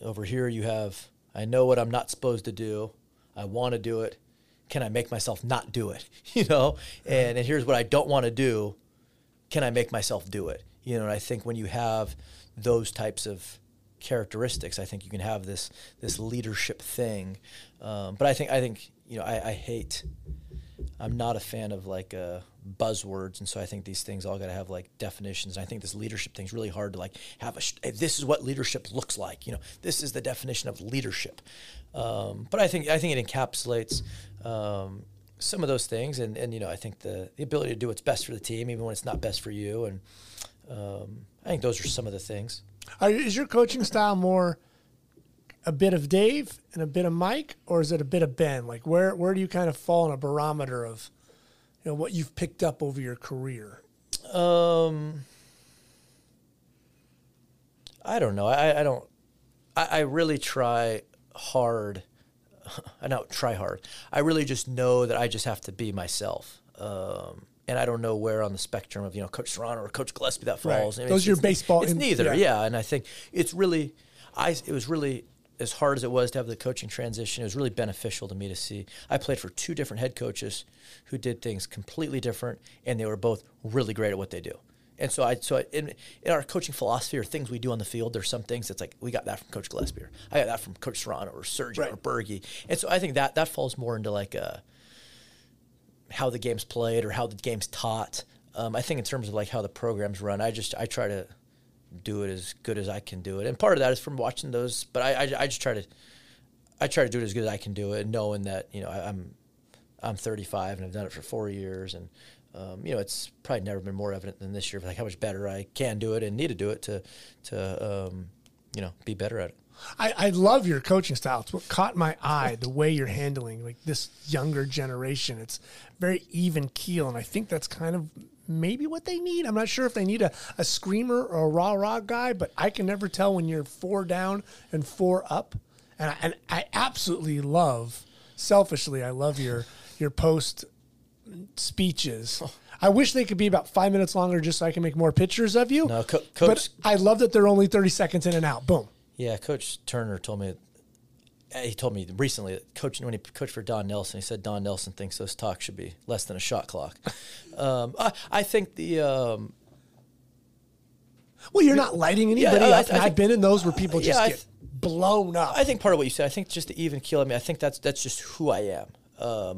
over here you have, I know what I'm not supposed to do. I want to do it. Can I make myself not do it? You know, and here's what I don't want to do. Can I make myself do it? You know, and I think when you have those types of characteristics, I think you can have this leadership thing. But I think you know, I'm not a fan of like buzzwords, and so I think these things all got to have like definitions. And I think this leadership thing's really hard to like have this is what leadership looks like. You know, this is the definition of leadership. But I think it encapsulates some of those things, and you know, I think the ability to do what's best for the team, even when it's not best for you, and I think those are some of the things. Is your coaching style more a bit of Dave and a bit of Mike, or is it a bit of Ben? Like where do you kind of fall in a barometer of, you know, what you've picked up over your career? I don't know. I really try hard. I don't try hard. I really just know that I just have to be myself. And I don't know where on the spectrum of, you know, Coach Serrano or Coach Gillespie that falls. Right. I mean, those are your baseball. It's neither. Yeah. And I think it was really as hard as it was to have the coaching transition, it was really beneficial to me to see. I played for two different head coaches who did things completely different, and they were both really great at what they do. And so in our coaching philosophy or things we do on the field, there's some things that's like, we got that from Coach Gillespie, or I got that from Coach Serrano or Sergio or Berge. And so I think that falls more into like how the game's played or how the game's taught. I think in terms of like how the program's run, I try to do it as good as I can do it. And part of that is from watching those, but I just try to do it as good as I can do it, knowing that, you know, I'm 35 and I've done it for 4 years, and you know, it's probably never been more evident than this year, but like how much better I can do it and need to do it to you know, be better at it. I love your coaching style. It's what caught my eye, the way you're handling like this younger generation. It's very even keel, and I think that's kind of maybe what they need. I'm not sure if they need a screamer or a rah-rah guy, but I can never tell when you're 4 down and 4 up. And I absolutely love, selfishly, I love your post speeches. Oh. I wish they could be about 5 minutes longer just so I can make more pictures of you. No, Coach, but I love that they're only 30 seconds in and out. Boom. Yeah, Coach Turner told me recently that when he coached for Don Nelson, he said Don Nelson thinks those talks should be less than a shot clock. I think the well, you're not lighting anybody up. I've been in those where people just get blown up. I think part of what you said, I think just the even keel. I mean, I think that's just who I am.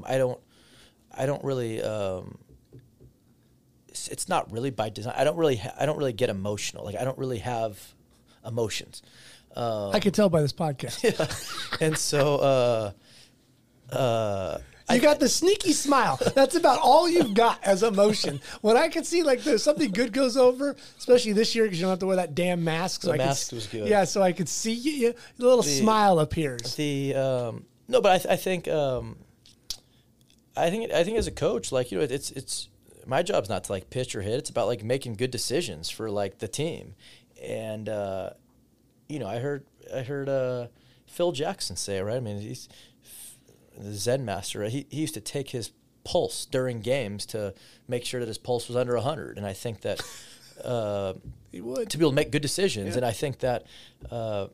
I don't really. It's not really by design. I don't really get emotional. Like I don't really have emotions. I could tell by this podcast. Yeah. And so you got the sneaky smile. That's about all you've got as emotion. When I could see like there's something good goes over, especially this year because you don't have to wear that damn mask. So the mask was good. Yeah, so I could see you. A little smile appears. No, but I think as a coach, like, you know, it's my job's not to like pitch or hit. It's about like making good decisions for like the team. And you know, I heard Phil Jackson say, right? I mean, he's the Zen master. Right? He used to take his pulse during games to make sure that his pulse was under 100. And I think that he would, to be able to make good decisions. Yeah. And I think that you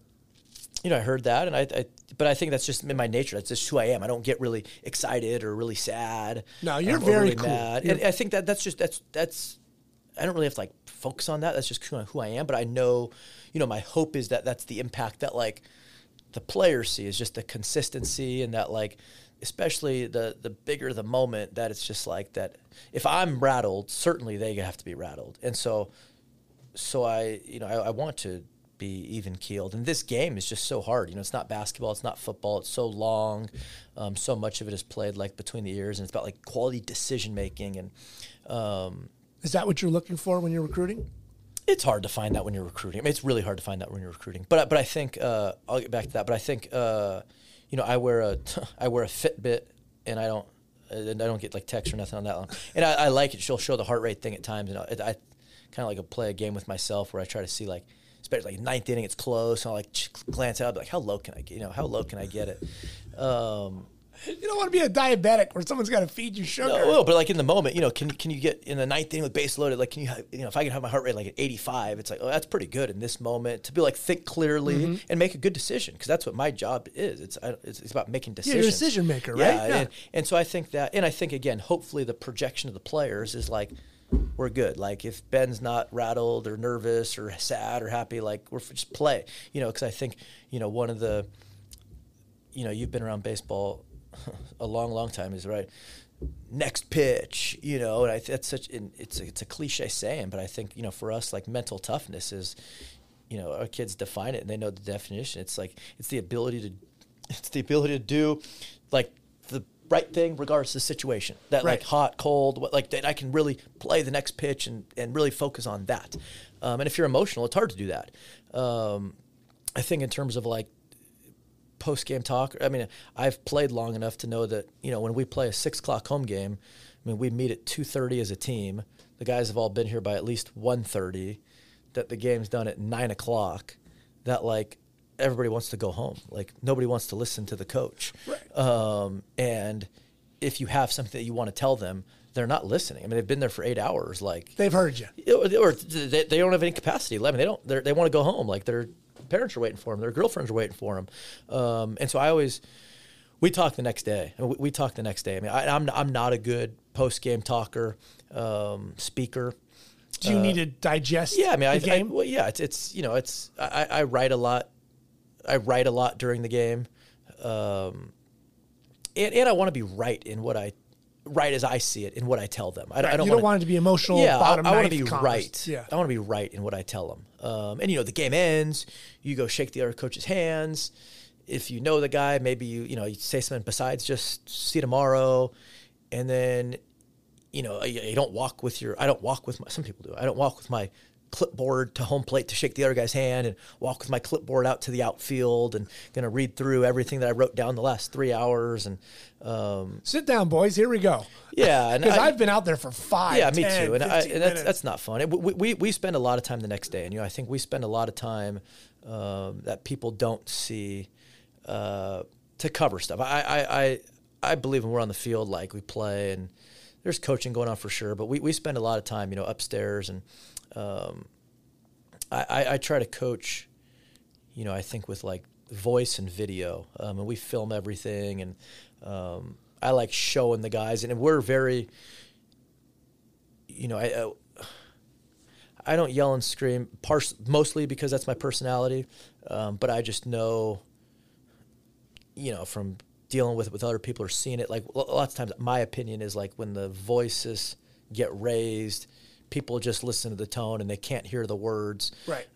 know, I heard that, and but I think that's just in my nature. That's just who I am. I don't get really excited or really sad. No, you're very really cool. Mad. And I think that's I don't really have to like focus on that. That's just who I am. But I know, you know, my hope is that that's the impact that like the players see, is just the consistency, and that like, especially the bigger the moment, that it's just like that. If I'm rattled, certainly they have to be rattled. And so I, you know, I want to be even keeled. And this game is just so hard. You know, it's not basketball. It's not football. It's so long. So much of it is played like between the ears, and it's about like quality decision making and. Is that what you're looking for when you're recruiting? It's hard to find that when you're recruiting. I mean, it's really hard to find that when you're recruiting. But I think I'll get back to that. But I think you know, I wear a Fitbit, and I don't get like text or nothing on that one. And I like it. She'll show the heart rate thing at times. And I kind of like play a game with myself where I try to see like, especially like ninth inning, it's close, and I'll like glance out, I'll be like, how low can I get it? You don't want to be a diabetic where someone's got to feed you sugar. No, but like in the moment, you know, can you get in the ninth inning with base loaded? Like, if I can have my heart rate like at 85, it's like, oh, that's pretty good in this moment to be like think clearly and make a good decision, because that's what my job is. It's about making decisions. Yeah, you're a decision maker, right? Yeah. And so I think that, and I think again, hopefully the projection of the players is like, we're good. Like if Ben's not rattled or nervous or sad or happy, like we're just play. You know, because I think, you know, one of the, you know, you've been around baseball a long time, is right. Next pitch, you know, and it's a cliche saying, but I think, you know, for us, like mental toughness is, you know, our kids define it and they know the definition. It's like, it's the ability to do like the right thing regardless of the situation. That like hot, cold, what, like that I can really play the next pitch and really focus on that. And if you're emotional, it's hard to do that. I think in terms of like post-game talk, I mean, I've played long enough to know that, you know, when we play a 6:00 home game, I mean, we meet at 2:30 as a team. The guys have all been here by at least 1:30, that the game's done at 9:00, that like everybody wants to go home. Like nobody wants to listen to the coach. Right. And if you have something that you want to tell them, they're not listening. I mean, they've been there for 8 hours. Like they've heard you, or they don't have any capacity. I mean, they want to go home. Like they're, parents are waiting for them. Their girlfriends are waiting for them. And so I always, we talk the next day. We talk the next day. I mean, I'm not a good post-game talker, speaker. Do you need to digest? Yeah, I mean, the game? Well, yeah, it's you know, it's I write a lot. I write a lot during the game, and I want to be right in what I write as I see it in what I tell them. I don't. You don't want it to be emotional. Yeah, I want to be right. Yeah. I want to be right in what I tell them. And you know, the game ends. You go shake the other coach's hands. If you know the guy, maybe you you say something besides just see tomorrow, and then. You know, you don't walk with your. I don't walk with my. Some people do. I don't walk with my clipboard to home plate to shake the other guy's hand, and walk with my clipboard out to the outfield, and gonna read through everything that I wrote down the last 3 hours. And sit down, boys. Here we go. Yeah, because I've been out there for 5. Yeah, 10, me too. And that's not fun. We spend a lot of time the next day, and I think we spend a lot of time that people don't see to cover stuff. I believe when we're on the field, like we play and. There's coaching going on for sure, but we spend a lot of time, upstairs, and I try to coach, I think with like voice and video, and we film everything, and I like showing the guys, and we're very, I don't yell and scream, mostly because that's my personality, but I just know, from dealing with it with other people or seeing it, like lots of times my opinion is like when the voices get raised, people just listen to the tone and they can't hear the words, right?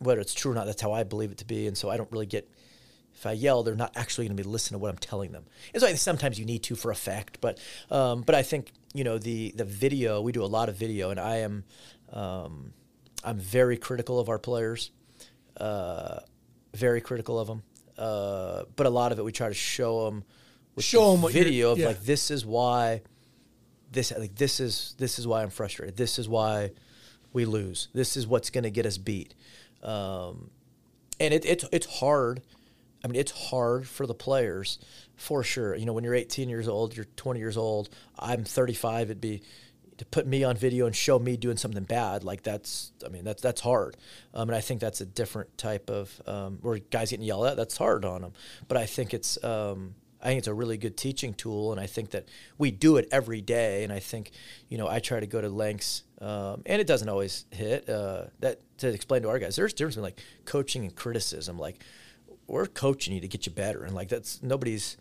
Whether it's true or not, that's how I believe it to be. And so I don't really get, if I yell, they're not actually going to be listening to what I'm telling them. And so I think sometimes you need to for effect, but I think the video, we do a lot of video, and I am I'm very critical of our players, very critical of them. But a lot of it, we try to show them with video of like, this is why this is why I'm frustrated. This is why we lose. This is what's going to get us beat. And it's hard. I mean, it's hard for the players for sure. When you're 18 years old, you're 20 years old, I'm 35. It'd be to put me on video and show me doing something bad, like that's hard. And I think that's a different type of where guys getting yelled at. That's hard on them. But I think it's a really good teaching tool, and I think that we do it every day. And I think I try to go to lengths, and it doesn't always hit. That to explain to our guys, there's a difference between like coaching and criticism. Like we're coaching you to get you better, and like that's nobody's.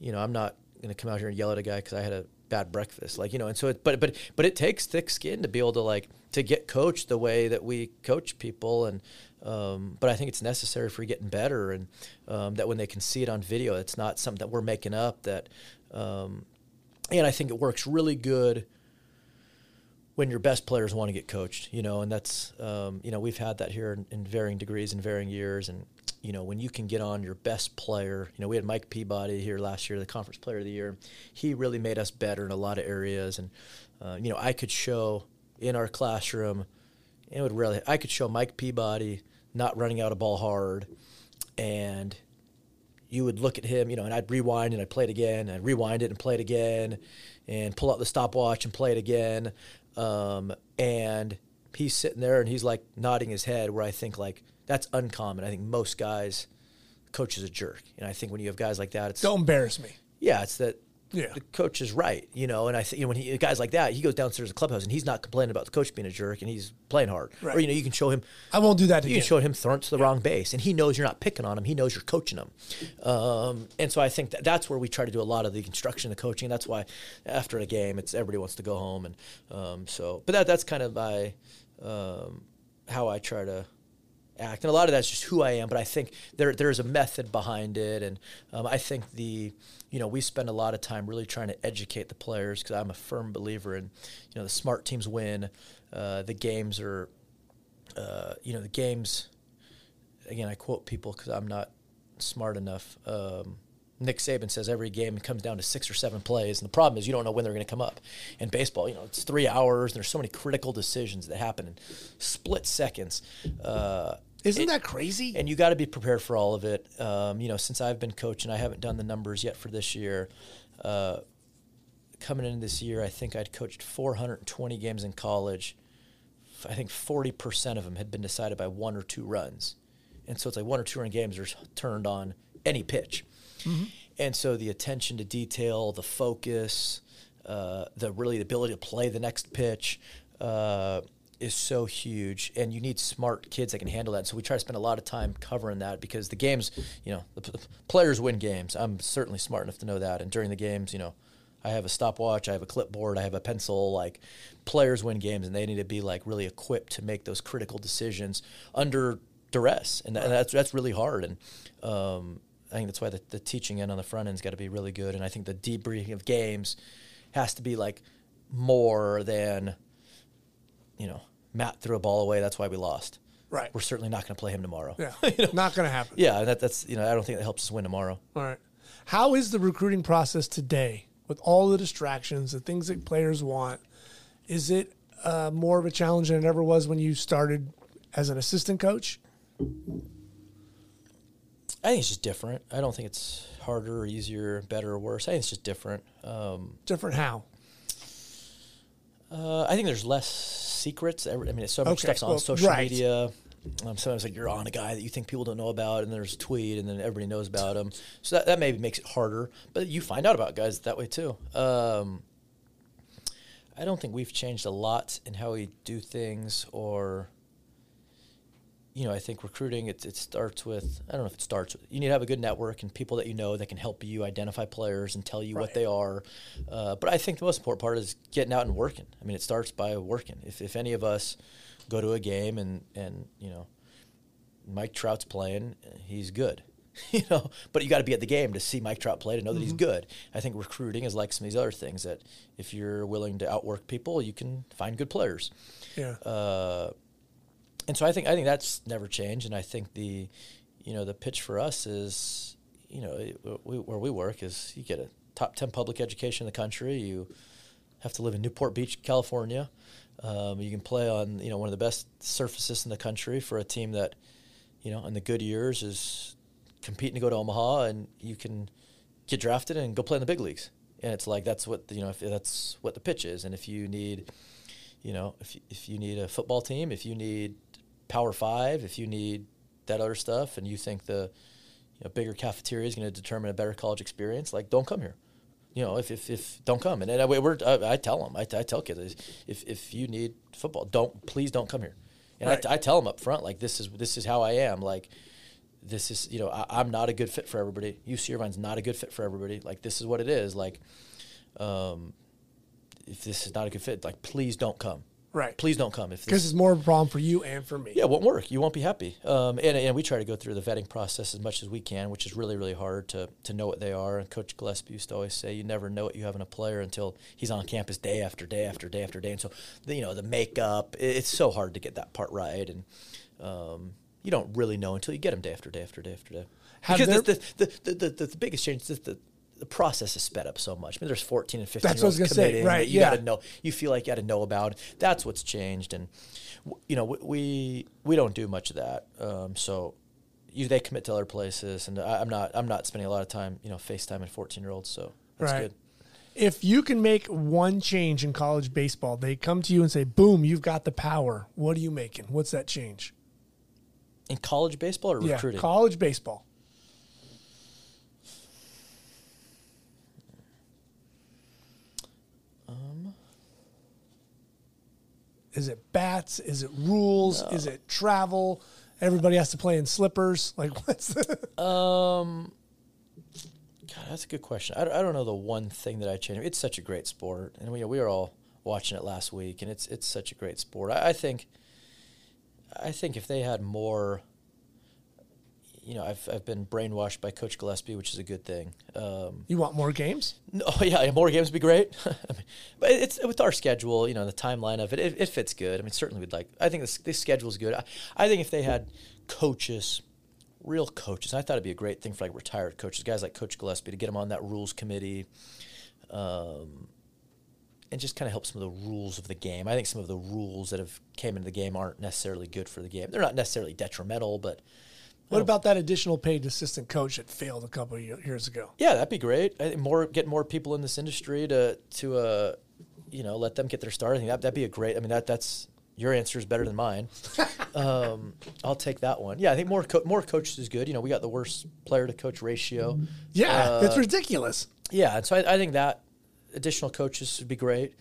I'm not gonna come out here and yell at a guy because I had a bad breakfast, and so but it takes thick skin to be able to get coached the way that we coach people, and but I think it's necessary for getting better, and that when they can see it on video, it's not something that we're making up, that and I think it works really good when your best players want to get coached, and that's we've had that here in varying degrees and varying years, and when you can get on your best player, we had Mike Peabody here last year, the Conference Player of the Year. He really made us better in a lot of areas. And, I could show in our classroom, I could show Mike Peabody not running out a ball hard. And you would look at him, and I'd rewind and I'd play it again. I'd rewind it and play it again and pull out the stopwatch and play it again. And he's sitting there and he's like nodding his head, where I think like, that's uncommon. I think most guys, coach is a jerk. And I think when you have guys like that, it's... Don't embarrass me. Yeah, it's that the coach is right, And I think when guys like that, he goes downstairs to the clubhouse and he's not complaining about the coach being a jerk and he's playing hard. Right. Or, you can show him... I won't do that again. You can show him throwing to the wrong base. And he knows you're not picking on him. He knows you're coaching him. And so I think that's where we try to do a lot of the construction of coaching. That's why after a game, it's everybody wants to go home. And But that's kind of my... how I try to... act, and a lot of that's just who I am, but I think there's a method behind it, and I think we spend a lot of time really trying to educate the players, because I'm a firm believer in the smart teams win, the games are the games, again I quote people because I'm not smart enough. Nick Saban says every game comes down to 6 or 7 plays, and the problem is you don't know when they're going to come up. In baseball, it's 3 hours, and there's so many critical decisions that happen in split seconds. Isn't that crazy? And you got to be prepared for all of it. Since I've been coaching, I haven't done the numbers yet for this year. Coming into this year, I think I'd coached 420 games in college, I think 40% of them had been decided by one or two runs. And so it's like one or two run games are turned on any pitch. Mm-hmm. And so the attention to detail, the focus, the ability to play the next pitch is so huge. And you need smart kids that can handle that. So we try to spend a lot of time covering that because the games, you know, the players win games. I'm certainly smart enough to know that. And during the games, you know, I have a stopwatch, I have a clipboard, I have a pencil. Like, players win games, and they need to be, like, really equipped to make those critical decisions under duress. And, and that's really hard. And I think that's why the teaching end on the front end's got to be really good. And I think the debriefing of games has to be, like, more than, you know, Matt threw a ball away, that's why we lost. Right. We're certainly not going to play him tomorrow. Yeah, you know? Not going to happen. Yeah, and that's, you know, I don't think that helps us win tomorrow. All right. How is the recruiting process today? With all the distractions, the things that players want, is it more of a challenge than it ever was when you started as an assistant coach? I think it's just different. I don't think it's harder or easier, better or worse. I think it's just different. Different how? I think there's less secrets. I mean, so much stuff's on social media. Sometimes, like, you're on a guy that you think people don't know about, and there's a tweet, and then everybody knows about him. So that maybe makes it harder. But you find out about guys that way, too. I don't think we've changed a lot in how we do things or, you know, I think recruiting, it starts with, I don't know if it starts with, you need to have a good network and people that you know that can help you identify players and tell you what they are. But I think the most important part is getting out and working. I mean, it starts by working. If any of us go to a game and you know, Mike Trout's playing, he's good. You know, but you got to be at the game to see Mike Trout play to know that he's good. I think recruiting is like some of these other things that if you're willing to outwork people, you can find good players. Yeah. And so I think that's never changed, and I think the, you know, the pitch for us is, you know, where we work is you get a top 10 public education in the country. You have to live in Newport Beach, California. You can play on, you know, one of the best surfaces in the country for a team that, you know, in the good years is competing to go to Omaha, and you can get drafted and go play in the big leagues. And it's like that's what, you know, if that's what the pitch is. And if you need, you know, if you need a football team, if you need Power 5, if you need that other stuff, and you think the, you know, bigger cafeteria is going to determine a better college experience, like, don't come here. You know, if don't come. And I tell them, I tell kids, if you need football, please don't come here. And I tell them up front, like, this is how I am. Like, this is, you know, I'm not a good fit for everybody. UC Irvine's not a good fit for everybody. Like, this is what it is. Like, if this is not a good fit, like, please don't come. Right. Please don't come. Because it's more of a problem for you and for me. Yeah, it won't work. You won't be happy. And we try to go through the vetting process as much as we can, which is really, really hard to know what they are. And Coach Gillespie used to always say, you never know what you have in a player until he's on campus day after day after day after day. And so, you know, the makeup, it's so hard to get that part right. And you don't really know until you get them day after day after day after day. Because the biggest change is the process is sped up so much. I mean, there's 14 and 15 year olds committing that you got to know. You feel like you got to know about. That's what's changed, and you know we don't do much of that. So they commit to other places, and I'm not spending a lot of time, you know, FaceTiming 14-year-olds. So that's good. If you can make one change in college baseball, they come to you and say, "Boom, you've got the power." What are you making? What's that change? In college baseball or recruiting? College baseball. Is it bats? Is it rules? No. Is it travel? Everybody has to play in slippers. Like, what's the... God, that's a good question. I don't know the one thing that I changed. It's such a great sport. And we were all watching it last week, and it's such a great sport. I think if they had more... You know, I've been brainwashed by Coach Gillespie, which is a good thing. You want more games? No, yeah, more games would be great. I mean, but it's with our schedule, you know, the timeline of it fits good. I mean, certainly we'd like. I think this schedule is good. I think if they had coaches, real coaches, I thought it'd be a great thing for like retired coaches, guys like Coach Gillespie, to get them on that rules committee, and just kind of help some of the rules of the game. I think some of the rules that have came into the game aren't necessarily good for the game. They're not necessarily detrimental, but. What about that additional paid assistant coach that failed a couple of years ago? Yeah, that'd be great. Get more people in this industry to you know, let them get their start. I think that'd be a great. I mean, that's your answer is better than mine. I'll take that one. Yeah, I think more coaches is good. You know, we got the worst player to coach ratio. Yeah, that's ridiculous. Yeah, and so I think that additional coaches would be great.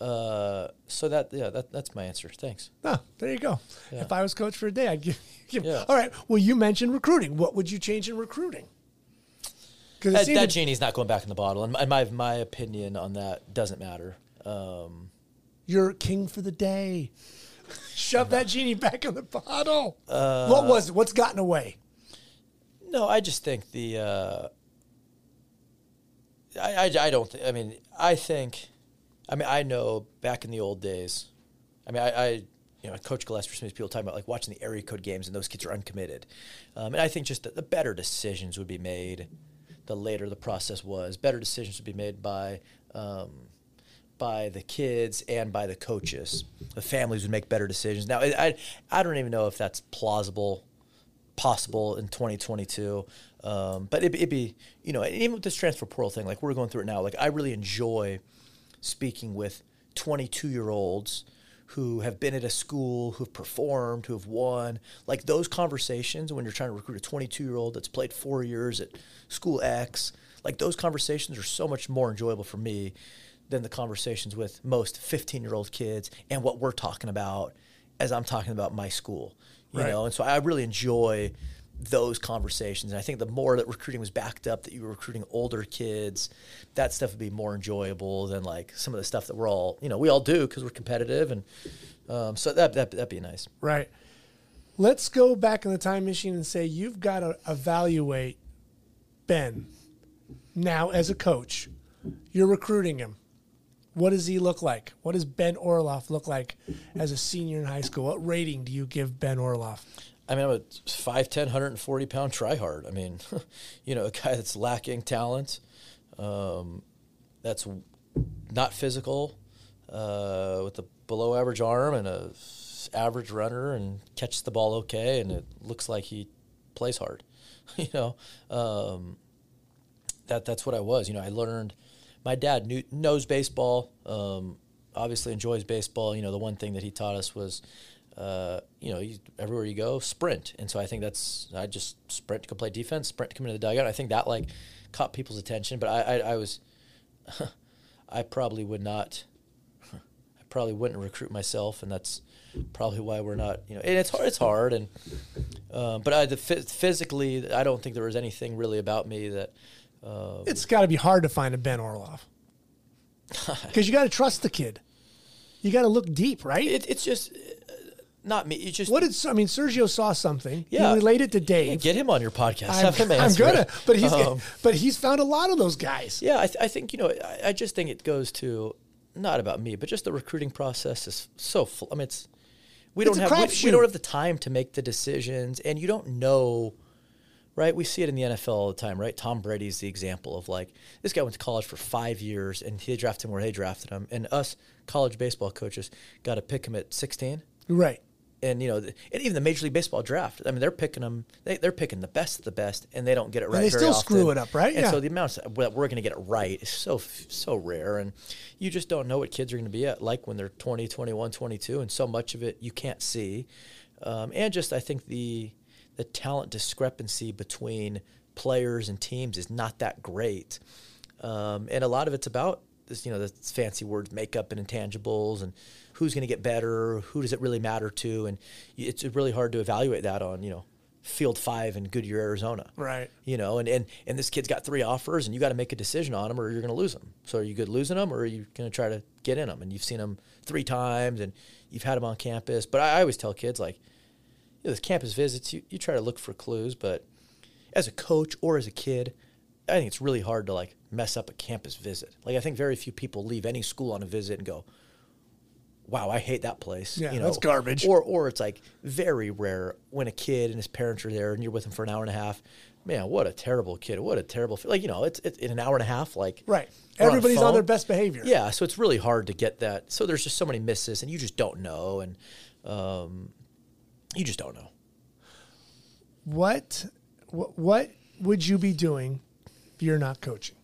So that's my answer. Thanks. Oh, there you go. Yeah. If I was coach for a day, I'd give. Yeah. All right. Well, you mentioned recruiting. What would you change in recruiting? That genie's not going back in the bottle, and my opinion on that doesn't matter. You're king for the day. Shove that genie back in the bottle. What was it? What's gotten away? No, I just think the. I don't. I mean, I think. I mean, I know back in the old days, I mean, I Coach Gillespie, some of these people talking about like watching the area code games and those kids are uncommitted. And I think just that the better decisions would be made the later the process was. Better decisions would be made by the kids and by the coaches. The families would make better decisions. Now, I don't even know if that's possible in 2022. But it'd be, you know, even with this transfer portal thing, like we're going through it now, like I really enjoy speaking with 22-year-olds who have been at a school, who've performed, who've won. Like those conversations when you're trying to recruit a 22-year-old that's played 4 years at school X, like those conversations are so much more enjoyable for me than the conversations with most 15-year-old kids and what we're talking about as I'm talking about my school. You know, and so I really enjoy those conversations. And I think the more that recruiting was backed up, that you were recruiting older kids, that stuff would be more enjoyable than like some of the stuff that we're all, you know, we all do because we're competitive. And so that'd be nice. Right. Let's go back in the time machine and say, you've got to evaluate Ben now as a coach. You're recruiting him. What does he look like? What does Ben Orloff look like as a senior in high school? What rating do you give Ben Orloff? I mean, I'm a 5'10", 140-pound tryhard. I mean, you know, a guy that's lacking talent, that's not physical, with a below-average arm and a average runner and catches the ball okay, and it looks like he plays hard. You know, that's what I was. You know, I learned – my dad knows baseball, obviously enjoys baseball. You know, the one thing that he taught us was – everywhere you go, sprint. And so I think I just sprint to go play defense, sprint to come into the dugout. I think that like caught people's attention, but I probably wouldn't recruit myself. And that's probably why we're not, you know, and it's hard. And, physically, I don't think there was anything really about me that, it's gotta be hard to find a Ben Orloff because you got to trust the kid. You got to look deep, right? It's just, not me. You just Sergio saw something. Yeah. He related to Dave. Yeah, get him on your podcast. But he's found a lot of those guys. Yeah, I think, you know, I just think it goes to not about me, but just the recruiting process is so full. I mean, we don't have the time to make the decisions, and you don't know, right? We see it in the NFL all the time, right? Tom Brady's the example of like this guy went to college for 5 years, and he drafted him where they drafted him, and us college baseball coaches got to pick him at 16, right? And, you know, and even the Major League Baseball draft, I mean, they're picking them. They're picking the best of the best, and they don't get it right. And they still screw it up, right? And so the amount that we're going to get it right is so rare, and you just don't know what kids are going to be at, like when they're 20, 21, 22, and so much of it you can't see. And just I think the talent discrepancy between players and teams is not that great, and a lot of it's about this, you know, the fancy words, makeup and intangibles, and who's going to get better, who does it really matter to, and it's really hard to evaluate that on, you know, Field 5 in Goodyear, Arizona. Right. You know, and this kid's got 3 offers, and you got to make a decision on him or you're going to lose him. So are you good losing him, or are you going to try to get in him? And you've seen him 3 times, and you've had him on campus. But I always tell kids, like, you know, those campus visits, you try to look for clues, but as a coach or as a kid, I think it's really hard to, like, mess up a campus visit. Like, I think very few people leave any school on a visit and go, wow, I hate that place. Yeah, you know, that's garbage. Or it's like very rare when a kid and his parents are there and you're with him for an hour and a half. Man, what a terrible kid. What a terrible, like, you know, it's in an hour and a half, like. Right. Everybody's on their best behavior. Yeah, so it's really hard to get that. So there's just so many misses, and you just don't know. And you just don't know. What would you be doing if you're not coaching?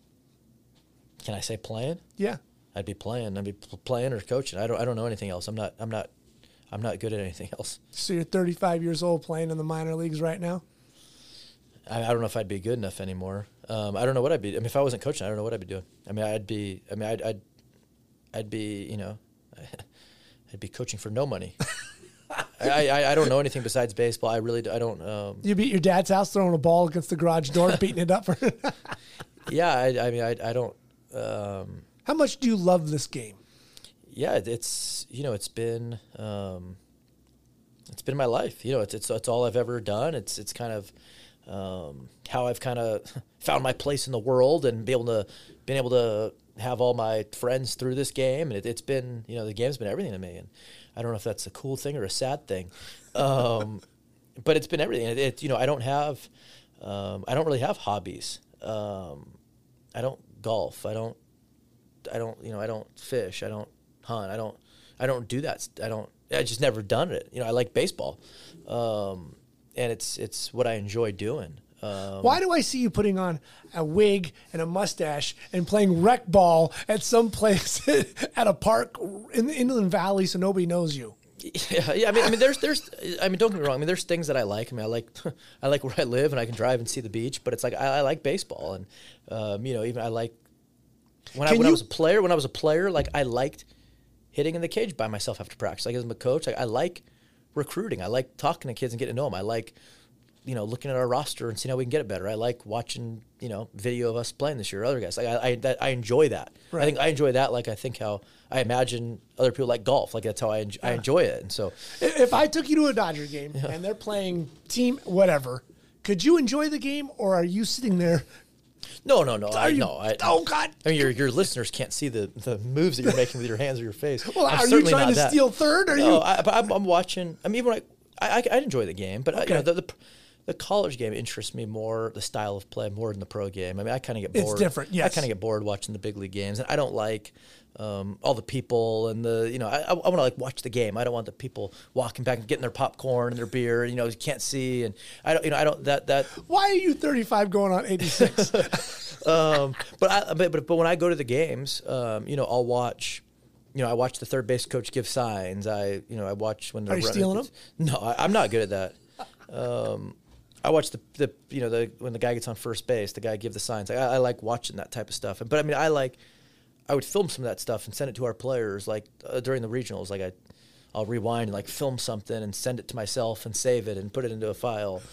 Can I say playing? Yeah. I'd be playing or coaching. I don't know anything else. I'm not I'm not good at anything else. So you're 35 years old playing in the minor leagues right now? I don't know if I'd be good enough anymore. I don't know what I'd be. I mean, if I wasn't coaching, I don't know what I'd be doing. I'd be, you know, I'd be coaching for no money. I don't know anything besides baseball. I really do. I don't. You'd be at your dad's house throwing a ball against the garage door, beating it up. Yeah, I mean, I don't. How much do you love this game? Yeah, it's, you know, it's been my life. You know, it's all I've ever done. It's kind of how I've kind of found my place in the world and been able to have all my friends through this game. And it's been, you know, the game's been everything to me. And I don't know if that's a cool thing or a sad thing, but it's been everything. It, you know, I don't really have hobbies. I don't golf. I don't, you know, I don't fish. I don't hunt. I don't do that. I just never done it. You know, I like baseball. And it's what I enjoy doing. Why do I see you putting on a wig and a mustache and playing rec ball at some place at a park in the Inland Valley so nobody knows you? Yeah. I mean, there's, don't get me wrong. I mean, there's things that I like. I mean, I like where I live and I can drive and see the beach, but it's like, I like baseball. And, you know, even I like, when I was a player, like I liked hitting in the cage by myself after practice. Like as a coach, like, I like recruiting. I like talking to kids and getting to know them. I like, you know, looking at our roster and seeing how we can get it better. I like watching, you know, video of us playing this year or other guys. Like I enjoy that. Right. I think I enjoy that. Like I think how I imagine other people like golf. Like that's how I enjoy it. And so if I took you to a Dodger game and they're playing team whatever, could you enjoy the game or are you sitting there? No. Oh God! I mean, your listeners can't see the moves that you're making with your hands or your face. Well, I'm are you trying to that. Steal third? Or no, you? I'm watching. I mean, when I enjoy the game, but okay. You know, the college game interests me more, the style of play, more than the pro game. I mean, I kind of get bored. It's different, yes. I kind of get bored watching the big league games. And I don't like all the people and the, you know, I want to, like, watch the game. I don't want the people walking back and getting their popcorn and their beer, and, you know, you can't see. And I don't. Why are you 35 going on 86? But when I go to the games, you know, I'll watch. You know, I watch the third base coach give signs. I watch when they're running. Are you stealing them? No, I'm not good at that. I watch the when the guy gets on first base, the guy give the signs. I like watching that type of stuff. But I mean, I would film some of that stuff and send it to our players, like during the regionals. Like I'll rewind and like film something and send it to myself and save it and put it into a file.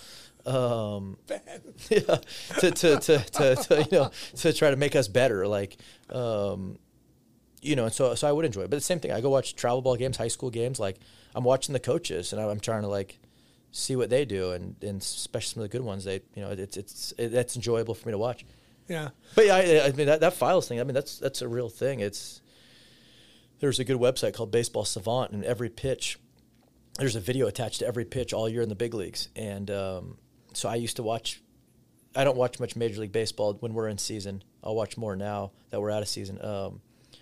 Yeah, to you know, to try to make us better. Like, you know, and so I would enjoy it. But the same thing, I go watch travel ball games, high school games. Like I'm watching the coaches and I'm trying to like see what they do, and especially some of the good ones. They, you know, that's enjoyable for me to watch. Yeah, but yeah, I mean that files thing. I mean that's a real thing. There's a good website called Baseball Savant, and every pitch, there's a video attached to every pitch all year in the big leagues. And so I used to watch. I don't watch much Major League Baseball when we're in season. I'll watch more now that we're out of season.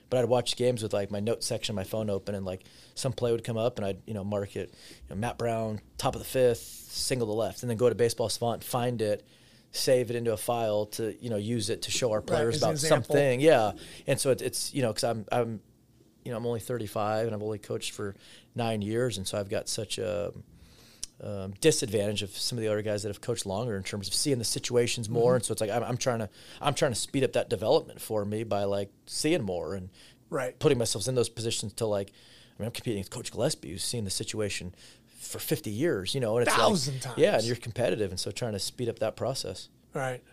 But I'd watch games with, like, my notes section, my phone open, and, like, some play would come up, and I'd, you know, mark it, you know, Matt Brown, top of the fifth, single to left, and then go to Baseball Savant, find it, save it into a file to, you know, use it to show our players about something. Yeah. And so it's you know, because I'm, you know, I'm only 35, and I've only coached for 9 years, and so I've got such a disadvantage of some of the other guys that have coached longer in terms of seeing the situations more. Mm-hmm. And so it's like I'm trying to speed up that development for me by like seeing more and right. putting myself in those positions to like, I mean, I'm competing with Coach Gillespie, who's seen the situation for 50 years, you know, and it's 1,000 like, times. Yeah, and you're competitive, and so trying to speed up that process. All right.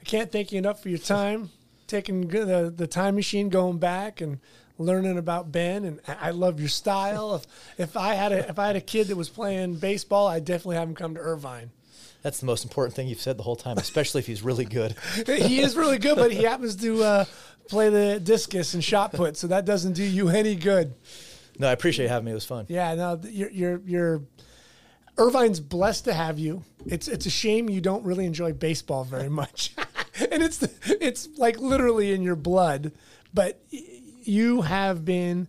I can't thank you enough for your time, taking the time machine, going back and learning about Ben, and I love your style. If I had a kid that was playing baseball, I'd definitely have him come to Irvine. That's the most important thing you've said the whole time, especially if he's really good. He is really good, but he happens to play the discus and shot put, so that doesn't do you any good. No, I appreciate you having me. It was fun. Yeah, no, you're Irvine's blessed to have you. It's a shame you don't really enjoy baseball very much, and it's like literally in your blood, but. You have been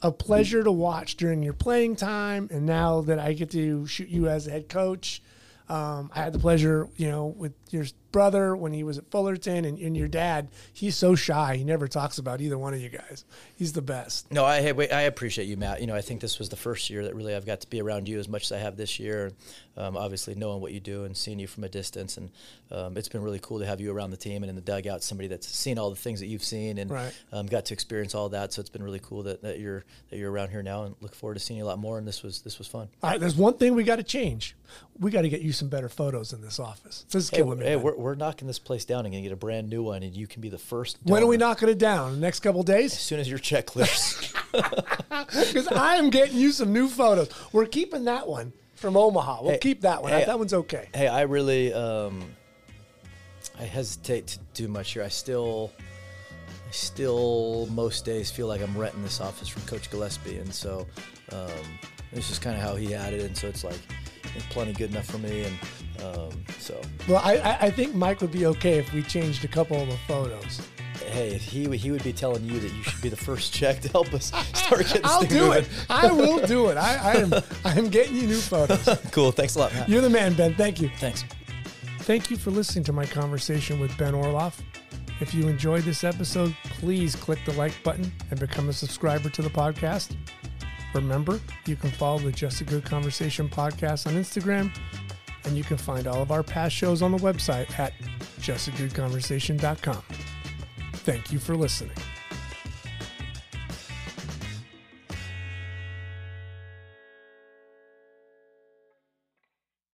a pleasure to watch during your playing time, and now that I get to shoot you as a head coach, I had the pleasure, you know, with your brother when he was at Fullerton, and your dad, he's so shy. He never talks about either one of you guys. He's the best. No, I appreciate you, Matt. You know, I think this was the first year that really I've got to be around you as much as I have this year. Obviously knowing what you do and seeing you from a distance, and it's been really cool to have you around the team and in the dugout, somebody that's seen all the things that you've seen and right. Got to experience all that. So it's been really cool that you're around here now, and look forward to seeing you a lot more. And this was fun. All right, there's one thing we got to change. We got to get you some better photos in this office. This is killing me. Hey, we're knocking this place down and gonna get a brand new one, and you can be the first. When are we knocking it down? The next couple of days? As soon as your check clears. Because I am getting you some new photos. We're keeping that one from Omaha. We'll keep that one. That one's okay. Hey, I really I hesitate to do much here. I still most days feel like I'm renting this office from Coach Gillespie, and so this is kind of how he had it, and so it's like plenty good enough for me, and so. Well, I think Mike would be okay if we changed a couple of the photos. Hey, he would be telling you that you should be the first check to help us start getting this thing moving. I will do it. I am getting you new photos. Cool. Thanks a lot, Matt. You're the man, Ben. Thank you. Thanks. Thank you for listening to my conversation with Ben Orloff. If you enjoyed this episode, please click the like button and become a subscriber to the podcast. Remember, you can follow the Just a Good Conversation podcast on Instagram, and you can find all of our past shows on the website at justagoodconversation.com. Thank you for listening.